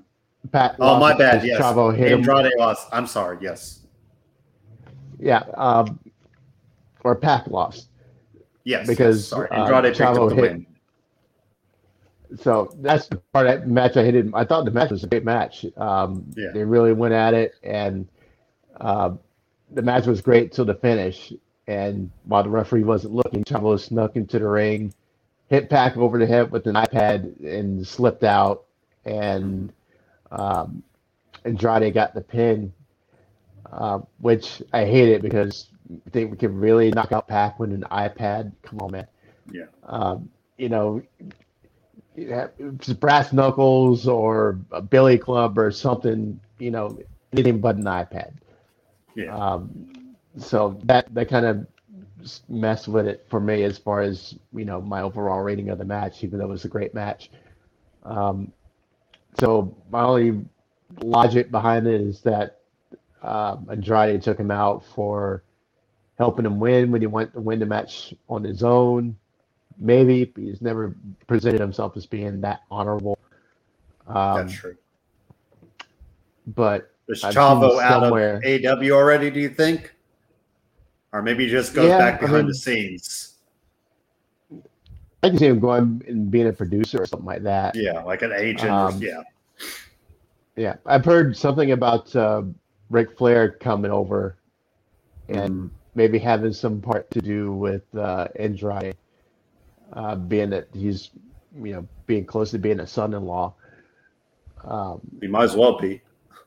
Pat. Oh, my bad. Yes. Chavo hit Andrade him. lost. I'm sorry. Yes. Yeah. Um, or Pat lost. Yes. Because yes, Andrade uh, picked Chavo up the hit. Win. So that's the part of that match I hated. I thought the match was a great match. Um, yeah. They really went at it, and uh, the match was great till the finish. And while the referee wasn't looking, Chavo snuck into the ring, hit Pac over the head with an iPad, and slipped out. And um, Andrade got the pin, uh, which I hate it because I think we can really knock out Pac with an iPad. Come on, man. Yeah. Um, you know, it's brass knuckles or a billy club or something, you know, anything but an iPad. Yeah. Um, So that, that kind of messed with it for me as far as, you know, my overall rating of the match, even though it was a great match. Um, so my only logic behind it is that um, Andrade took him out for helping him win when he went to win the match on his own. Maybe he's never presented himself as being that honorable. Um, That's true. But is Chavo out of A E W already, do you think? Or maybe he just goes yeah, back behind I mean, the scenes. I can see him going and being a producer or something like that. Yeah, like an agent. Um, or, yeah. Yeah. I've heard something about uh, Ric Flair coming over and maybe having some part to do with uh, Andrade, uh, being that he's, you know, being close to being a son-in-law. Um, he might as well be.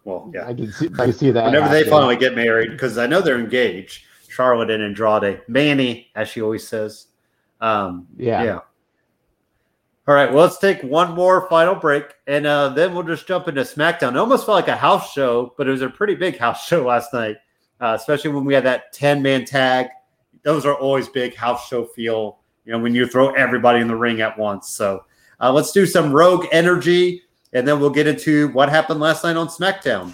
Well, yeah. I can see, I can see that. Whenever happening. They finally get married, because I know they're engaged, Charlotte and Andrade. Manny, as she always says. Um, yeah. yeah. All right. Well, let's take one more final break, and uh, then we'll just jump into SmackDown. It almost felt like a house show, but it was a pretty big house show last night, uh, especially when we had that ten-man tag. Those are always big house show feel, you know, when you throw everybody in the ring at once. So uh, let's do some Rogue Energy, and then we'll get into what happened last night on SmackDown.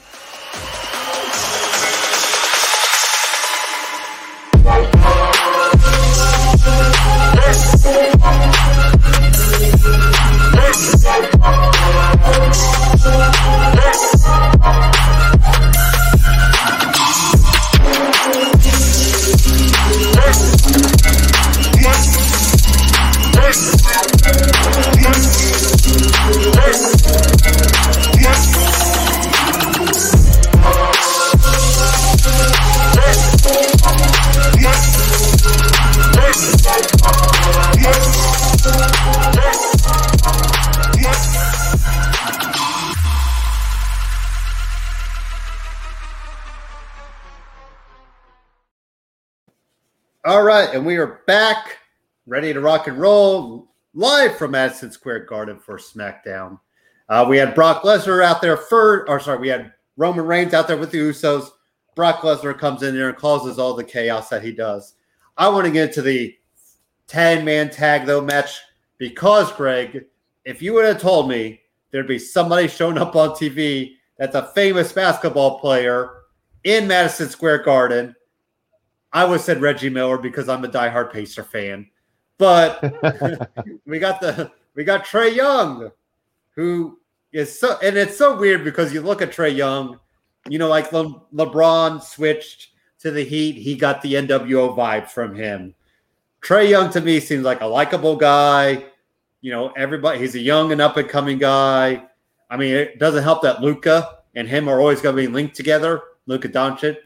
All right, and we are back, ready to rock and roll, live from Madison Square Garden for SmackDown. Uh, we had Brock Lesnar out there first, or sorry, we had Roman Reigns out there with the Usos. Brock Lesnar comes in there and causes all the chaos that he does. I want to get into the ten-man tag, though, match, because, Greg, if you would have told me there'd be somebody showing up on T V that's a famous basketball player in Madison Square Garden, I would have said Reggie Miller because I'm a diehard Pacer fan, but we got the we got Trae Young, who is so and it's so weird because you look at Trae Young, you know, like Le, LeBron switched to the Heat, he got the N W O vibe from him. Trae Young to me seems like a likable guy, you know. Everybody, he's a young and up and coming guy. I mean, it doesn't help that Luka and him are always going to be linked together. Luka Doncic.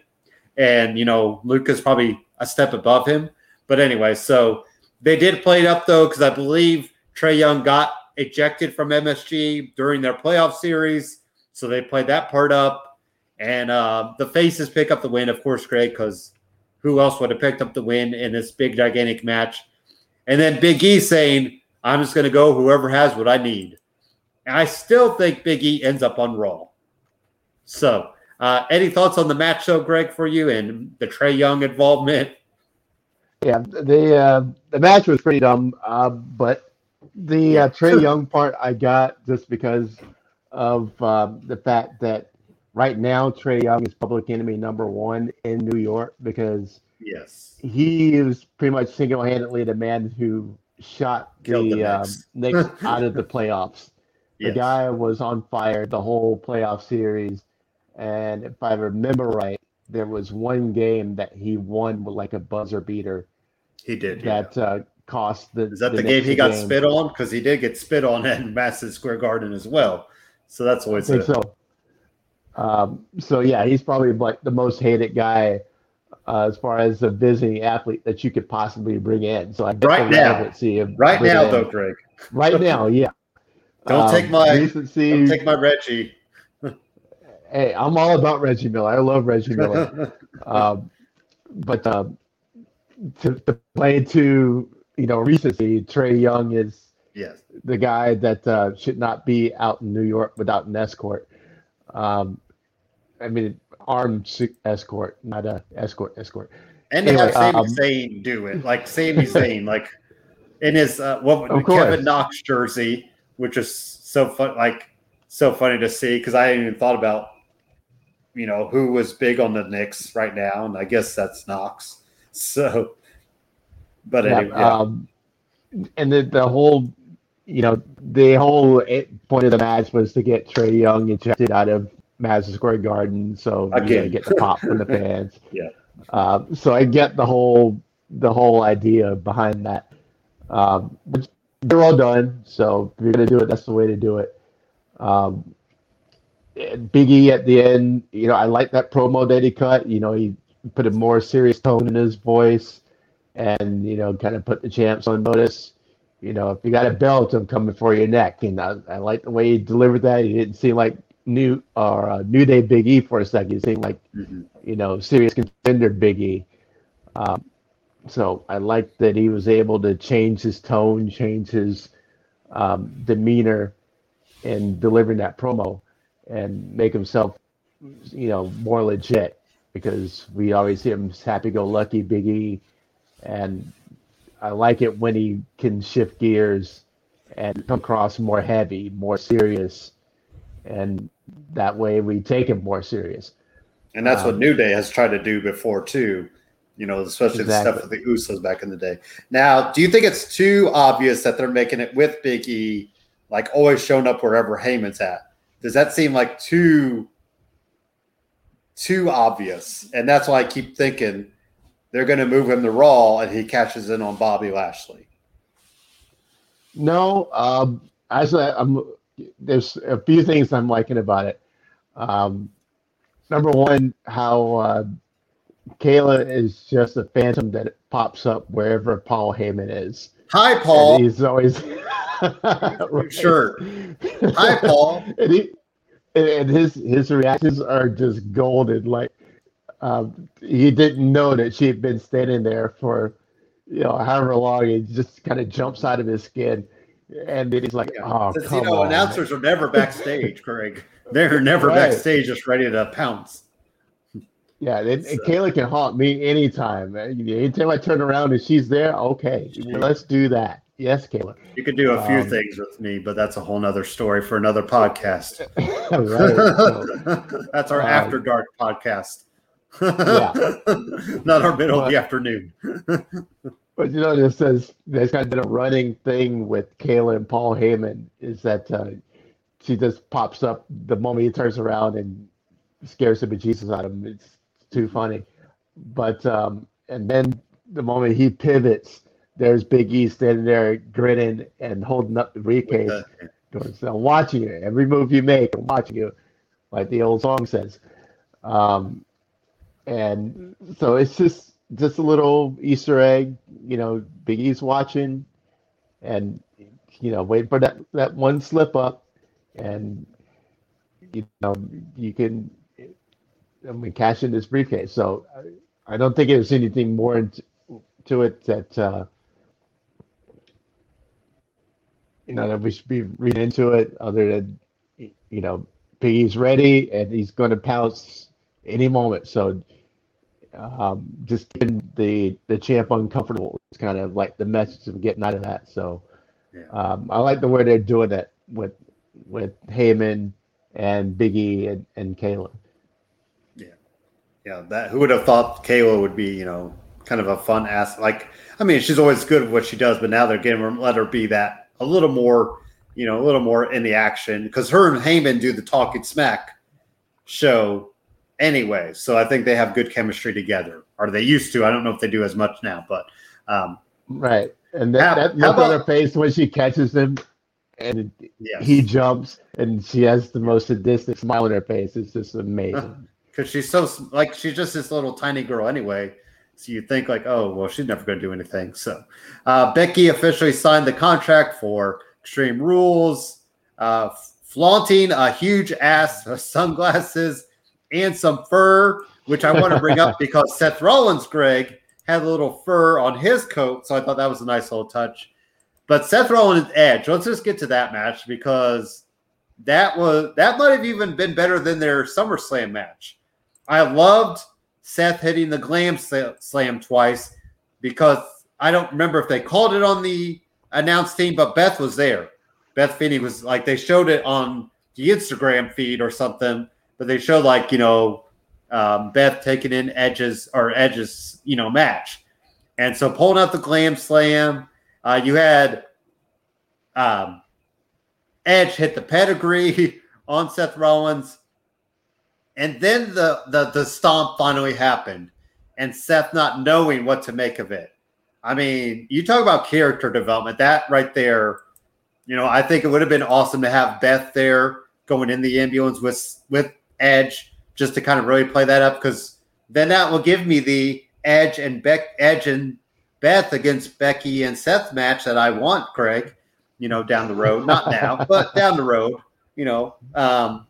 And, you know, Luka's probably a step above him. But anyway, so they did play it up, though, because I believe Trae Young got ejected from M S G during their playoff series. So they played that part up. And uh, the faces pick up the win, of course, Greg, because who else would have picked up the win in this big, gigantic match? And then Big E saying, I'm just going to go whoever has what I need. And I still think Big E ends up on Raw. So... Uh, any thoughts on the match, though, Greg, for you and the Trae Young involvement? Yeah, the uh, the match was pretty dumb, uh, but the uh, Trae Young part I got just because of uh, the fact that right now Trae Young is public enemy number one in New York because yes, he is pretty much single-handedly the man who shot Killed the, the uh, Knicks out of the playoffs. Yes. The guy was on fire the whole playoff series. And if I remember right, there was one game that he won with like a buzzer beater. He did. That yeah. uh, cost the. Is that the, the game he got game. spit on? Because he did get spit on at Madison Square Garden as well. So that's always it. So, um, so yeah, he's probably like the most hated guy uh, as far as a visiting athlete that you could possibly bring in. So I right now, see him right now though, Greg. Right now, yeah. Don't um, take my. Recency, don't take my Reggie. Hey, I'm all about Reggie Miller. I love Reggie Miller. um, but uh, to, to play to, you know, recency, Trae Young is yes. the guy that uh, should not be out in New York without an escort. Um, I mean, armed escort, not a escort, escort. And anyway, they have Sami um, Zayn do it. Like, Sami Zayn, like, in his, uh, what, Kevin Knox jersey, which is so fun, like, so funny to see because I hadn't even thought about, you know, who was big on the Knicks right now, and I guess that's Knox. So, but anyway, yeah, yeah. Um, and the the whole, you know, the whole point of the match was to get Trae Young ejected out of Madison Square Garden, so again, you know, get the pop from the fans. Yeah. Uh, so I get the whole the whole idea behind that. Um, they're all done, so if you're gonna do it, that's the way to do it. Um, Big E at the end, you know, I like that promo that he cut. You know, he put a more serious tone in his voice, and you know, kind of put the champs on notice. You know, if you got a belt, I'm coming for your neck. And I, I like the way he delivered that. He didn't seem like New or uh, New Day Big E for a second. It seemed like mm-hmm. you know, serious contender Big E. Um, so I like that he was able to change his tone, change his um, demeanor in delivering that promo, and make himself, you know, more legit, because we always see him happy-go-lucky Big E, and I like it when he can shift gears and come across more heavy, more serious, and that way we take him more serious. And that's um, what New Day has tried to do before too, you know, especially exactly. the stuff with the Usos back in the day. Now, do you think it's too obvious that they're making it with Big E, like always showing up wherever Heyman's at? Does that seem like too, too obvious? And that's why I keep thinking they're going to move him to Raw and he cashes in on Bobby Lashley. No, um, as I, I'm, there's a few things I'm liking about it. Um, number one, how uh, Kayla is just a phantom that pops up wherever Paul Heyman is. Hi, Paul. And he's always... Right. Sure. Hi, Paul. And, he, and his his reactions are just golden. Like um, he didn't know that she had been standing there for, you know, however long. It just kind of jumps out of his skin, and then he's like, yeah. "Oh, Since, come you know, on!" Announcers are never backstage, Craig. They're never right. backstage, just ready to pounce. Yeah, and, so. and Kayla can haunt me anytime. Anytime I turn around and she's there, okay, yeah. let's do that. Yes, Caleb. You could do a few um, things with me, but that's a whole nother story for another podcast. Right, so, that's our um, After Dark podcast. Yeah. Not our middle but, of the afternoon. But you know, this says this kind of a running thing with Caleb and Paul Heyman is that uh, she just pops up the moment he turns around and scares the bejesus out of him. It's too funny. But um, and then the moment he pivots, there's Big E standing there grinning and holding up the briefcase. I'm watching you. Every move you make, I'm watching you, like the old song says. Um, and so it's just, just a little Easter egg. You know, Big E's watching and, you know, waiting for that, that one slip up. And, you know, you can I mean, cash in this briefcase. So I don't think there's anything more in t- to it that... Uh, You know, that we should be reading into it, other than, you know, Piggy's ready and he's going to pounce any moment. So um, just keeping the, the champ uncomfortable is kind of like the message of getting out of that. So yeah. um, I like the way they're doing that with with Heyman and Big E and, and Kayla. Yeah. Yeah. That, who would have thought Kayla would be, you know, kind of a fun ass. Like, I mean, she's always good at what she does, but now they're getting her, let her be that. A little more, you know, a little more in the action, because her and Heyman do the Talking Smack show anyway. So I think they have good chemistry together, or they used to. I don't know if they do as much now, but um, right. And that, how, that look about, on her face when she catches him, and yes. he jumps, and she has the most sadistic smile on her face. It's just amazing because she's so like she's just this little tiny girl anyway. So you think like, oh, well, she's never going to do anything. So uh, Becky officially signed the contract for Extreme Rules, uh, flaunting a huge ass of sunglasses and some fur, which I want to bring up because Seth Rollins, Greg, had a little fur on his coat. So I thought that was a nice little touch. But Seth Rollins Edge, let's just get to that match, because that was that might have even been better than their SummerSlam match. I loved Seth hitting the glam slam twice, because I don't remember if they called it on the announce team, but Beth was there. Beth Finney was like, they showed it on the Instagram feed or something, but they show like, you know, um, Beth taking in Edge's or Edge's, you know, match. And so pulling out the glam slam, uh, you had um, Edge hit the pedigree on Seth Rollins. And then the, the, the stomp finally happened and Seth not knowing what to make of it. I mean, you talk about character development, that right there, you know, I think it would have been awesome to have Beth there going in the ambulance with, with Edge just to kind of really play that up. Cause then that will give me the Edge and Beck Edge and Beth against Becky and Seth match that I want, Craig, you know, down the road, not now, but down the road, you know, um,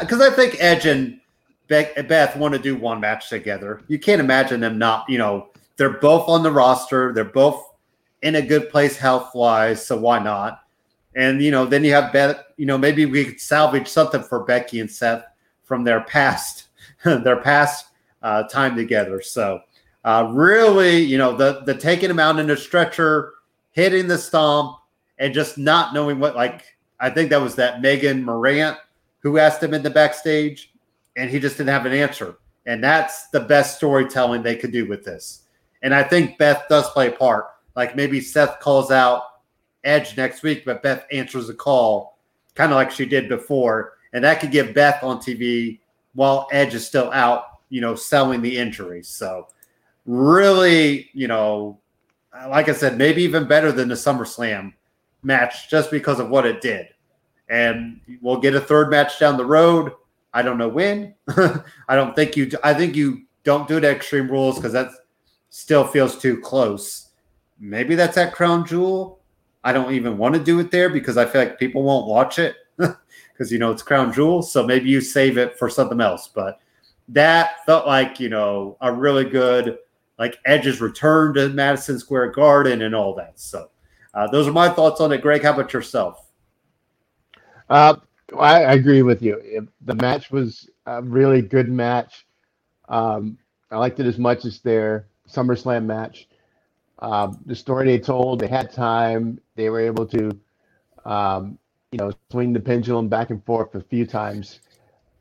because I, I think Edge and Beth want to do one match together. You can't imagine them not, you know, they're both on the roster. They're both in a good place health-wise, so why not? And, you know, then you have Beth, you know, maybe we could salvage something for Becky and Seth from their past, their past uh, time together. So uh, really, you know, the the taking them out in a stretcher, hitting the stomp, and just not knowing what, like, I think that was that Megan Morant who asked him in the backstage, and he just didn't have an answer. And that's the best storytelling they could do with this. And I think Beth does play a part. Like maybe Seth calls out Edge next week, but Beth answers the call kind of like she did before. And that could get Beth on T V while Edge is still out, you know, selling the injury. So really, you know, like I said, maybe even better than the SummerSlam match just because of what it did. And we'll get a third match down the road. I don't know when. I don't think you – I think you don't do it at Extreme Rules because that still feels too close. Maybe that's at Crown Jewel. I don't even want to do it there because I feel like people won't watch it because, you know, it's Crown Jewel. So maybe you save it for something else. But that felt like, you know, a really good – like Edge's return to Madison Square Garden and all that. So uh, those are my thoughts on it. Greg, how about yourself? Uh, I, I agree with you. The match was a really good match. Um, I liked it as much as their SummerSlam match. Um, the story they told, they had time. They were able to, um, you know, swing the pendulum back and forth a few times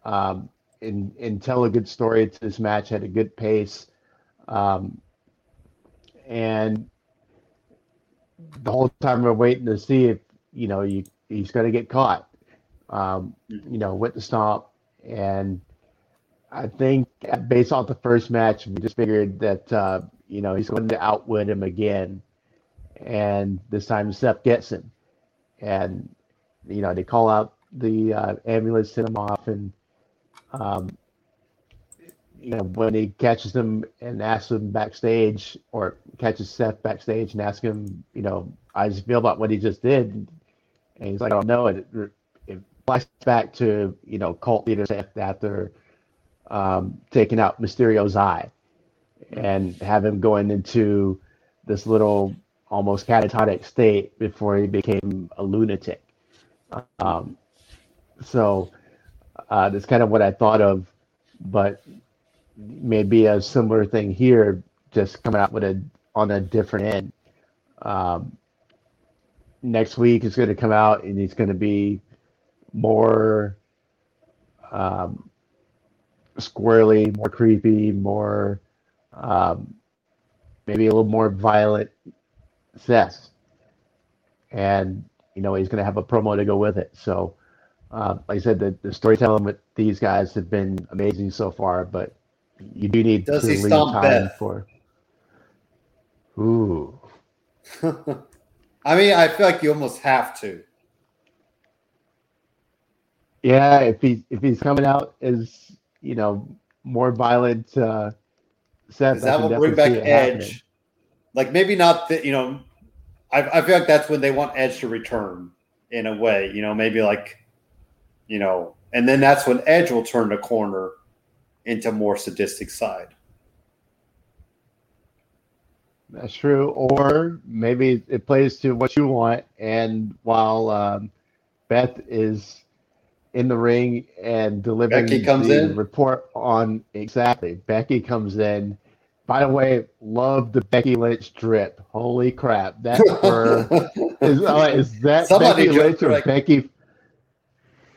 um, and, and tell a good story to this match, had a good pace. Um, and the whole time we're waiting to see if, you know, you, he's going to get caught. Um, you know, with the stomp. And I think based off the first match, we just figured that, uh, you know, he's going to outwit him again. And this time Seth gets him. And, you know, they call out the uh, ambulance, send him off. And, um, you know, when he catches him and asks him backstage, or catches Seth backstage and asks him, you know, I just feel about what he just did. And he's like, I don't know. It, it, back to, you know, cult leaders after um, taking out Mysterio's eye and have him going into this little almost catatonic state before he became a lunatic. Um, so uh, that's kind of what I thought of, but maybe a similar thing here, just coming out with a on a different end. Um, next week it's going to come out and it's going to be more um, squirrely, more creepy, more um, maybe a little more violent Seth. And, you know, he's going to have a promo to go with it. So, uh, like I said, the, the storytelling with these guys have been amazing so far, but you do need Does to leave time Beth? for... Ooh. I mean, I feel like you almost have to. Yeah, if he's if he's coming out as, you know, more violent, uh, Seth, that will bring back Edge. Happening. Like maybe not that, you know. I I feel like that's when they want Edge to return in a way, you know, maybe like, you know, and then that's when Edge will turn the corner into more sadistic side. That's true, or maybe it plays to what you want, and while um, Beth is in the ring and delivering Becky comes the in. report on exactly Becky comes in. By the way, love the Becky Lynch drip. Holy crap. That's her. is, uh, is that Somebody Becky Lynch or like, Becky?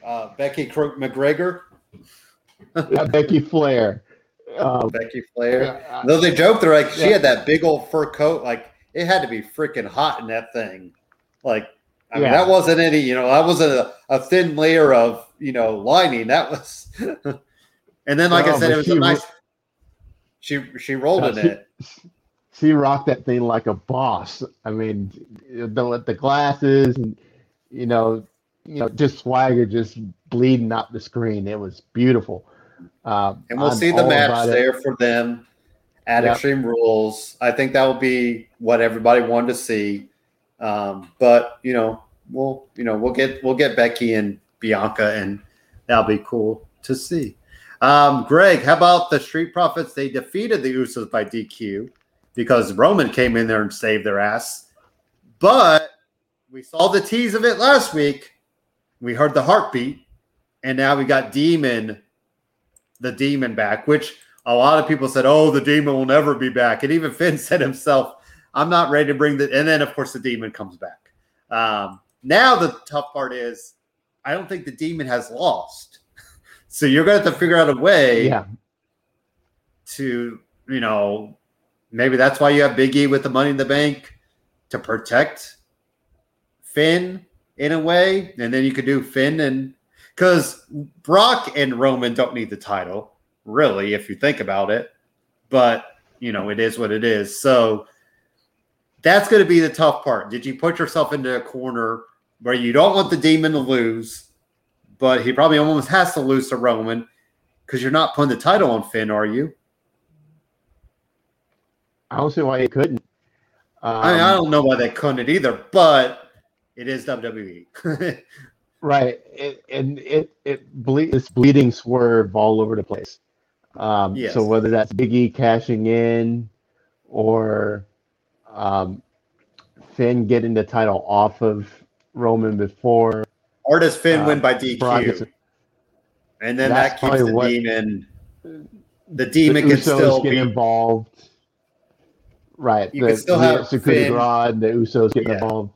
uh, Becky McGregor. Yeah, Becky Flair. Um, Becky Flair. I, I, Though they joked, they're like, yeah. She had that big old fur coat. Like, it had to be freaking hot in that thing. Like, I yeah. mean, that wasn't any, you know, that wasn't a, a thin layer of, you know, lining. That was. And then, like oh, I said, it was a nice. She she rolled no, in she, it. She rocked that thing like a boss. I mean, the the glasses and you know, you know, just swagger, just bleeding out the screen. It was beautiful. Um, and we'll I'm see the match there for them at yep. Extreme Rules. I think that will be what everybody wanted to see. Um, but you know, we'll you know we'll get we'll get Becky and Bianca, and that'll be cool to see. Um, Greg, how about the Street Profits? They defeated the Usos by D Q because Roman came in there and saved their ass. But we saw the tease of it last week. We heard the heartbeat, and now we got Demon, the Demon back, which a lot of people said, oh, the Demon will never be back. And even Finn said himself, I'm not ready to bring the – and then, of course, the Demon comes back. Um, now the tough part is I don't think the Demon has lost. So you're going to have to figure out a way yeah. to, you know, maybe that's why you have Big E with the Money in the Bank to protect Finn in a way. And then you could do Finn and – because Brock and Roman don't need the title, really, if you think about it. But, you know, it is what it is. So that's going to be the tough part. Did you put yourself into a corner where you don't want the Demon to lose – but he probably almost has to lose to Roman because you're not putting the title on Finn, are you? I don't see why he couldn't. Um, I mean, I don't know why they couldn't either, but it is W W E. Right. It, and it it ble- it's bleeding swerve all over the place. Um, yes. So whether that's Big E cashing in or um, Finn getting the title off of Roman before. Or does Finn uh, win by D Q? And then that keeps the Demon. The Demon can still get involved. Right. You can still have Cody Rhodes and the Usos getting involved.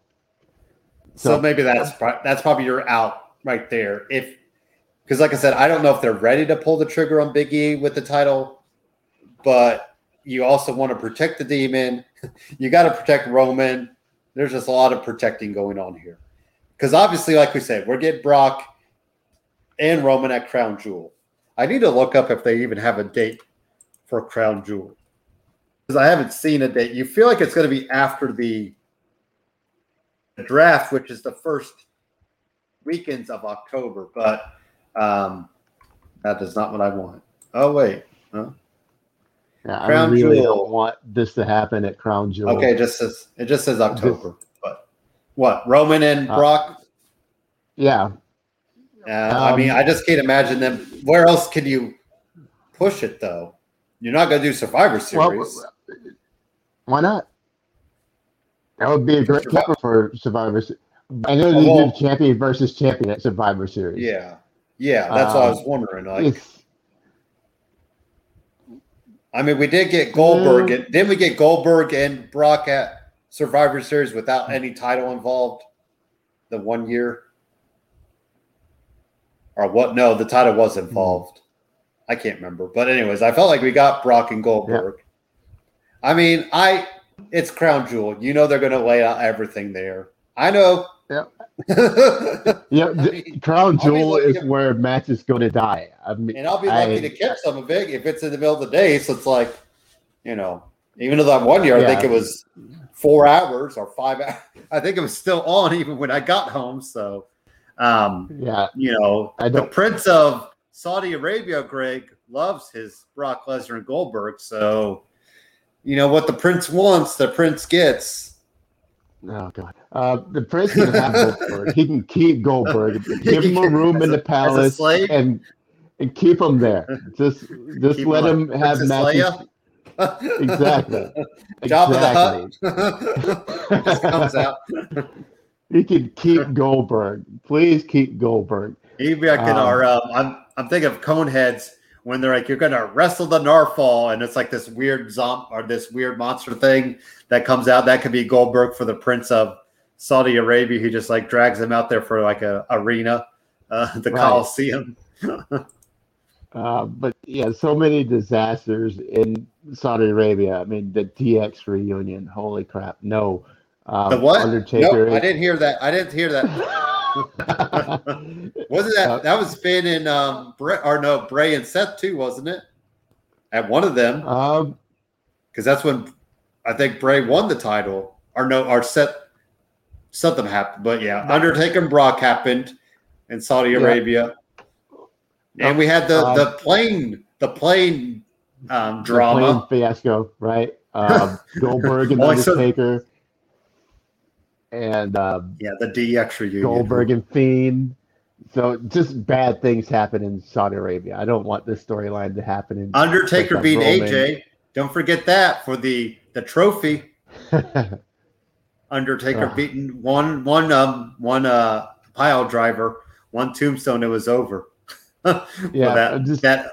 So, so maybe that's that's probably your out right there. If because, like I said, I don't know if they're ready to pull the trigger on Big E with the title, but you also want to protect the Demon. You got to protect Roman. There's just a lot of protecting going on here. Because obviously, like we said, we're getting Brock and Roman at Crown Jewel. I need to look up if they even have a date for Crown Jewel. Because I haven't seen a date. You feel like it's going to be after the draft, which is the first weekends of October. But um, that is not what I want. Oh, wait. Huh? Yeah, Crown I really Jewel. Don't want this to happen at Crown Jewel. Okay, it just says, it just says October. This- What, Roman and Brock? Uh, yeah. Uh, um, I mean, I just can't imagine them. Where else can you push it, though? You're not going to do Survivor Series. Well, why not? That would be a great cover for Survivor Series. I know they well, did champion versus champion at Survivor Series. Yeah. Yeah, that's um, what I was wondering. Like, I mean, we did get Goldberg. Um, and, didn't we get Goldberg and Brock at Survivor Series without any title involved the one year? Or what? No, the title was involved. I can't remember. But anyways, I felt like we got Brock and Goldberg. Yeah. I mean, I it's Crown Jewel. You know they're going to lay out everything there. I know. Yeah. yeah. I mean, Crown Jewel is to, where matches go to die. I mean, and I'll be lucky I, to catch some of it if it's in the middle of the day. So it's like, you know, even though that one year, yeah. I think it was four hours or five hours. I think it was still on even when I got home. So, um, yeah, you know, the Prince of Saudi Arabia, Greg, loves his Brock Lesnar and Goldberg. So, you know, what the Prince wants, the Prince gets. Oh, God. Uh, the Prince can have Goldberg. He can keep Goldberg. Give him a room in the palace and, and keep him there. Just just keep let him, him have matches. Leia? Exactly. Job exactly. of the Hut. Just comes out. You can keep Goldberg. Please keep Goldberg. Maybe I can. Um, or, um, I'm I'm thinking of Coneheads when they're like, "You're gonna wrestle the Narfall," and it's like this weird zomb or this weird monster thing that comes out. That could be Goldberg for the Prince of Saudi Arabia, who just like drags him out there for like a arena uh, the right. Coliseum. uh, but yeah, so many disasters in Saudi Arabia. I mean, the D X reunion. Holy crap! No, um, the what? Undertaker. Nope, I didn't hear that. I didn't hear that. Wasn't that that was Finn and um Bray, or no Bray and Seth too, wasn't it? At one of them, um, because that's when I think Bray won the title, or no, or Seth something happened. But yeah, Undertaker and Brock happened in Saudi Arabia, yeah. And we had the the plane the plane um, drama the plane fiasco, right? Um, Goldberg and Undertaker. And um, yeah, the D X reunion. Goldberg and Fiend. So just bad things happen in Saudi Arabia. I don't want this storyline to happen. In Undertaker beat A J. Don't forget that for the, the trophy. Undertaker uh, beating one one um one uh pile driver, one tombstone. It was over. well, yeah, that, just, that.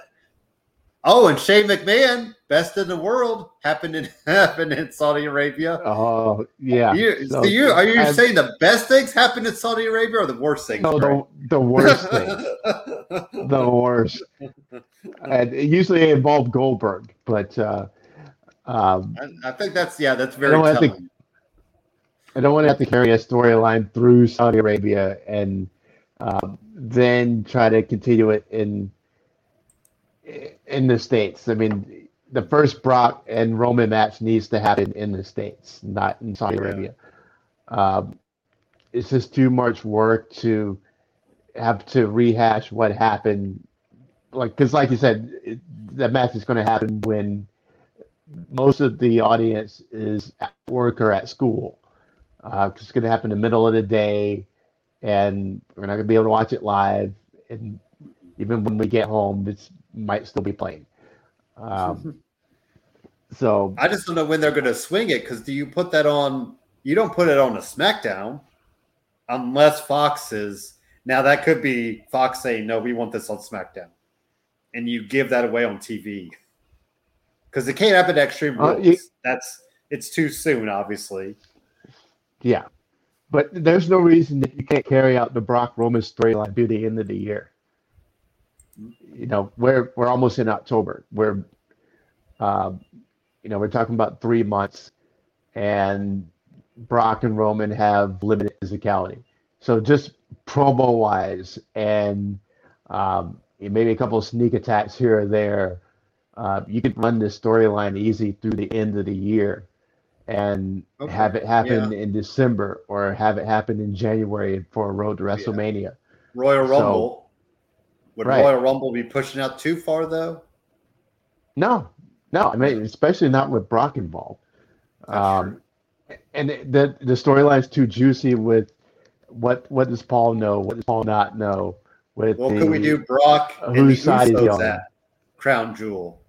Oh, and Shane McMahon. Best in the world happened in happened in Saudi Arabia. Oh yeah. You, so, so you are you I've, saying the best things happened in Saudi Arabia or the worst things? No, the, the worst things. The worst. And it usually involved Goldberg, but uh, um, I, I think that's yeah, that's very. I don't, telling. To, I don't want to have to carry a storyline through Saudi Arabia and uh, then try to continue it in in the States. I mean. The first Brock and Roman match needs to happen in the States, not in Saudi yeah. Arabia. Um, it's just too much work to have to rehash what happened. Like, because like you said, it, the match is going to happen when most of the audience is at work or at school. Uh, it's going to happen in the middle of the day, and we're not going to be able to watch it live. And even when we get home, it might still be playing. Um, so I just don't know when they're going to swing it, because do you put that on? You don't put it on a SmackDown unless Fox is now. That could be Fox saying, "No, we want this on SmackDown," and you give that away on T V because it can't happen to Extreme Rules. Uh, you, That's it's too soon, obviously. Yeah, but there's no reason that you can't carry out the Brock Roman storyline through the end of the year. You know, we're we're almost in October. We're, um, you know, we're talking about three months, and Brock and Roman have limited physicality. So just promo wise, and um, maybe a couple of sneak attacks here or there, uh, you could run this storyline easy through the end of the year, and okay. have it happen yeah. in December or have it happen in January for a road to WrestleMania, yeah. Royal Rumble. So, Would right. Royal Rumble be pushing out too far, though? No. No, I mean, especially not with Brock involved. Um, and the the storyline's too juicy with what what does Paul know? What does Paul not know? With well, the, could we do Brock uh, and the side Usos at Crown Jewel?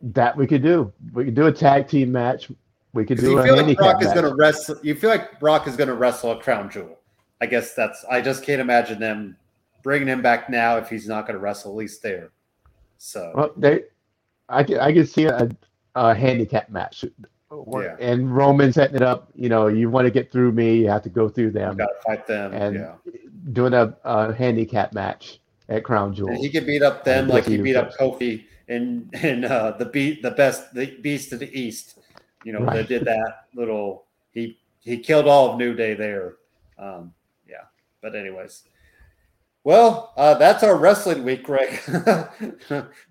That we could do. We could do a tag team match. We could do you a feel like Brock match. Is gonna wrestle. You feel like Brock is going to wrestle at Crown Jewel. I guess that's – I just can't imagine them bringing him back now if he's not going to wrestle, at least there. So, well, they, I could I could see a, a handicap match. Or, yeah. And Roman setting it up, you know, you want to get through me, you have to go through them. Got to fight them, and yeah. doing a, a handicap match at Crown Jewel. And he could beat up them like he beat up Kofi and, and uh, the beat, the best – the Beast of the East. You know, right. They did that little – he he killed all of New Day there. Um But anyways, well, uh, that's our wrestling week, Greg.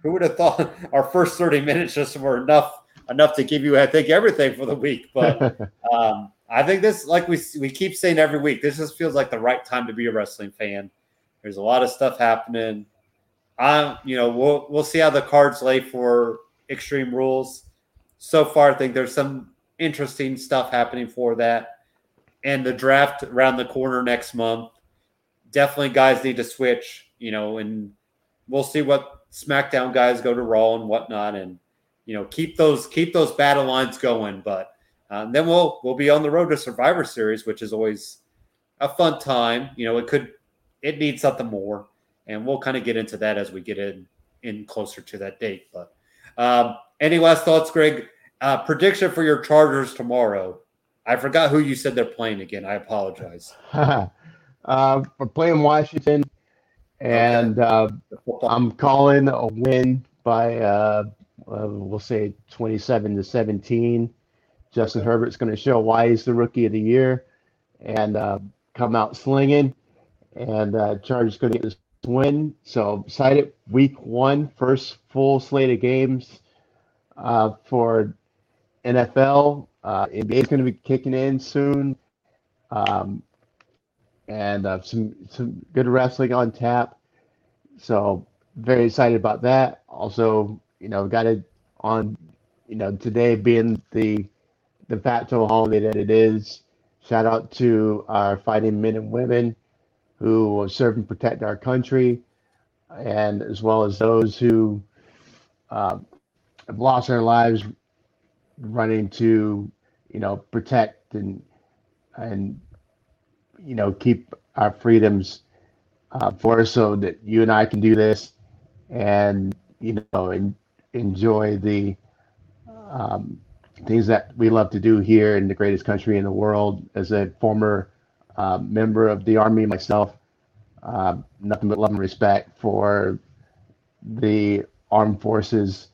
Who would have thought our first thirty minutes just were enough enough to give you, I think, everything for the week. But um, I think this, like we we keep saying every week, this just feels like the right time to be a wrestling fan. There's a lot of stuff happening. I'm, you know, we'll we'll see how the cards lay for Extreme Rules. So far, I think there's some interesting stuff happening for that, and the draft around the corner next month. Definitely guys need to switch, you know, and we'll see what SmackDown guys go to Raw and whatnot. And, you know, keep those, keep those battle lines going. But um, then we'll, we'll be on the road to Survivor Series, which is always a fun time. You know, it could, it needs something more, and we'll kind of get into that as we get in, in closer to that date. But um, any last thoughts, Greg? Uh, prediction for your Chargers tomorrow. I forgot who you said they're playing again. I apologize. uh, for playing Washington, and uh, I'm calling a win by uh, uh, we'll say twenty-seven to seventeen. Justin Herbert's going to show why he's the Rookie of the Year and uh, come out slinging. And uh, Chargers going to get this win. So excited! Week one, first full slate of games uh, for N F L. Uh, N B A is going to be kicking in soon, um, and uh, some some good wrestling on tap. So very excited about that. Also, you know, got it on. You know, today being the the Fatso holiday that it is. Shout out to our fighting men and women who will serve and protect our country, and as well as those who uh, have lost their lives running to, you know, protect and, and you know, keep our freedoms uh, for us so that you and I can do this and, you know, and enjoy the um, things that we love to do here in the greatest country in the world. As a former Uh, member of the Army myself, uh, nothing but love and respect for the armed forces.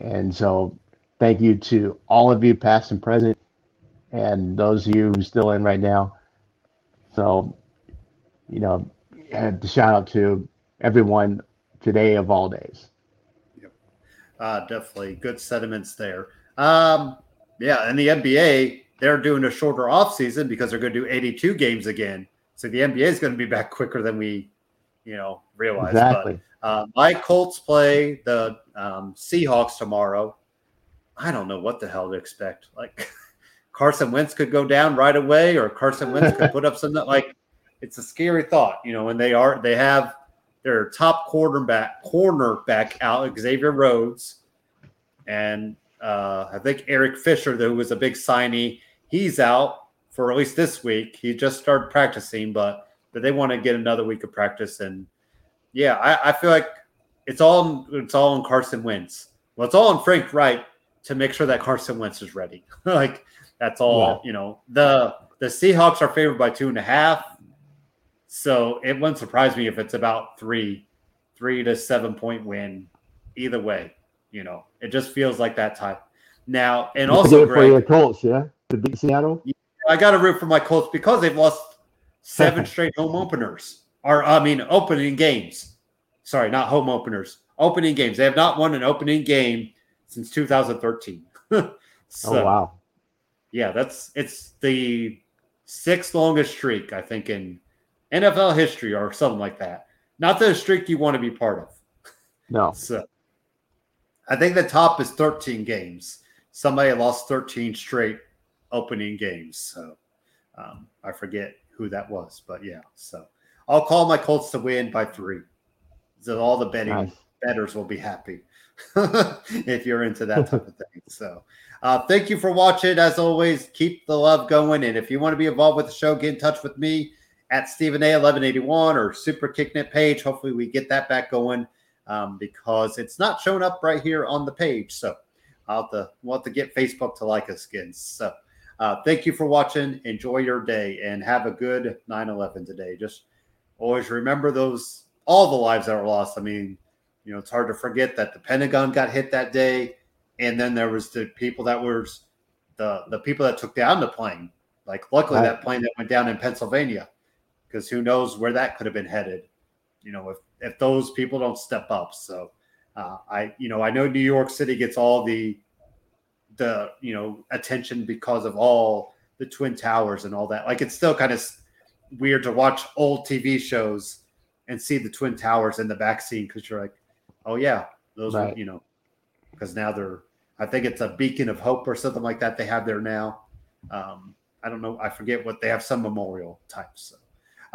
And so thank you to all of you, past and present, and those of you who are still in right now. So, you know, shout out to everyone today of all days. Yep. Uh, definitely good sentiments there. Um, yeah, and the N B A, they're doing a shorter offseason because they're going to do eighty-two games again. So the N B A is going to be back quicker than we, you know, realize. Exactly. But, uh, my Colts play the um, Seahawks tomorrow. I don't know what the hell to expect. Like, Carson Wentz could go down right away, or Carson Wentz could put up something. Like, it's a scary thought, you know. And they are they have their top quarterback cornerback out, Xavier Rhodes, and uh, I think Eric Fisher, who was a big signee. He's out for at least this week. He just started practicing, but, but they want to get another week of practice. And, yeah, I, I feel like it's all it's all on Carson Wentz. Well, it's all on Frank Wright to make sure that Carson Wentz is ready. Like, that's all, yeah. You know. The the Seahawks are favored by two and a half, so it wouldn't surprise me if it's about three, three to seven-point win either way. You know, it just feels like that type. Now, and also, Greg, for your Colts, yeah? To beat Seattle? I got to root for my Colts because they've lost seven straight home openers. Or, I mean, opening games. Sorry, not home openers. Opening games. They have not won an opening game since two thousand thirteen. So, oh, wow. Yeah, that's it's the sixth longest streak, I think, in N F L history or something like that. Not the streak you want to be part of. No. So, I think the top is thirteen games. Somebody lost thirteen straight opening games. So um, I forget who that was, but yeah. So I'll call my Colts to win by three. So all the betting nice. bettors will be happy if you're into that type of thing. So uh, thank you for watching. As always, keep the love going. And if you want to be involved with the show, get in touch with me at Stephen A eleven eighty-one or Super Kicknet page. Hopefully we get that back going um, because it's not showing up right here on the page. So I'll have to, we'll have to get Facebook to like us again. So, Uh, thank you for watching. Enjoy your day and have a good nine eleven today. Just always remember those, all the lives that were lost. I mean, you know, it's hard to forget that the Pentagon got hit that day. And then there was the people that were the, the people that took down the plane. Like, luckily right. that plane that went down in Pennsylvania, because who knows where that could have been headed, you know, if, if those people don't step up. So uh, I, you know, I know New York City gets all the, the, you know, attention because of all the Twin Towers and all that. Like, it's still kind of weird to watch old T V shows and see the Twin Towers in the back scene, because you're like, oh yeah, those right. are, you know, because now they're, I think it's a beacon of hope or something like that they have there now. Um, I don't know. I forget what they have, some memorial types. So,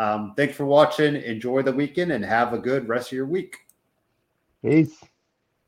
um, thanks for watching. Enjoy the weekend and have a good rest of your week. Peace.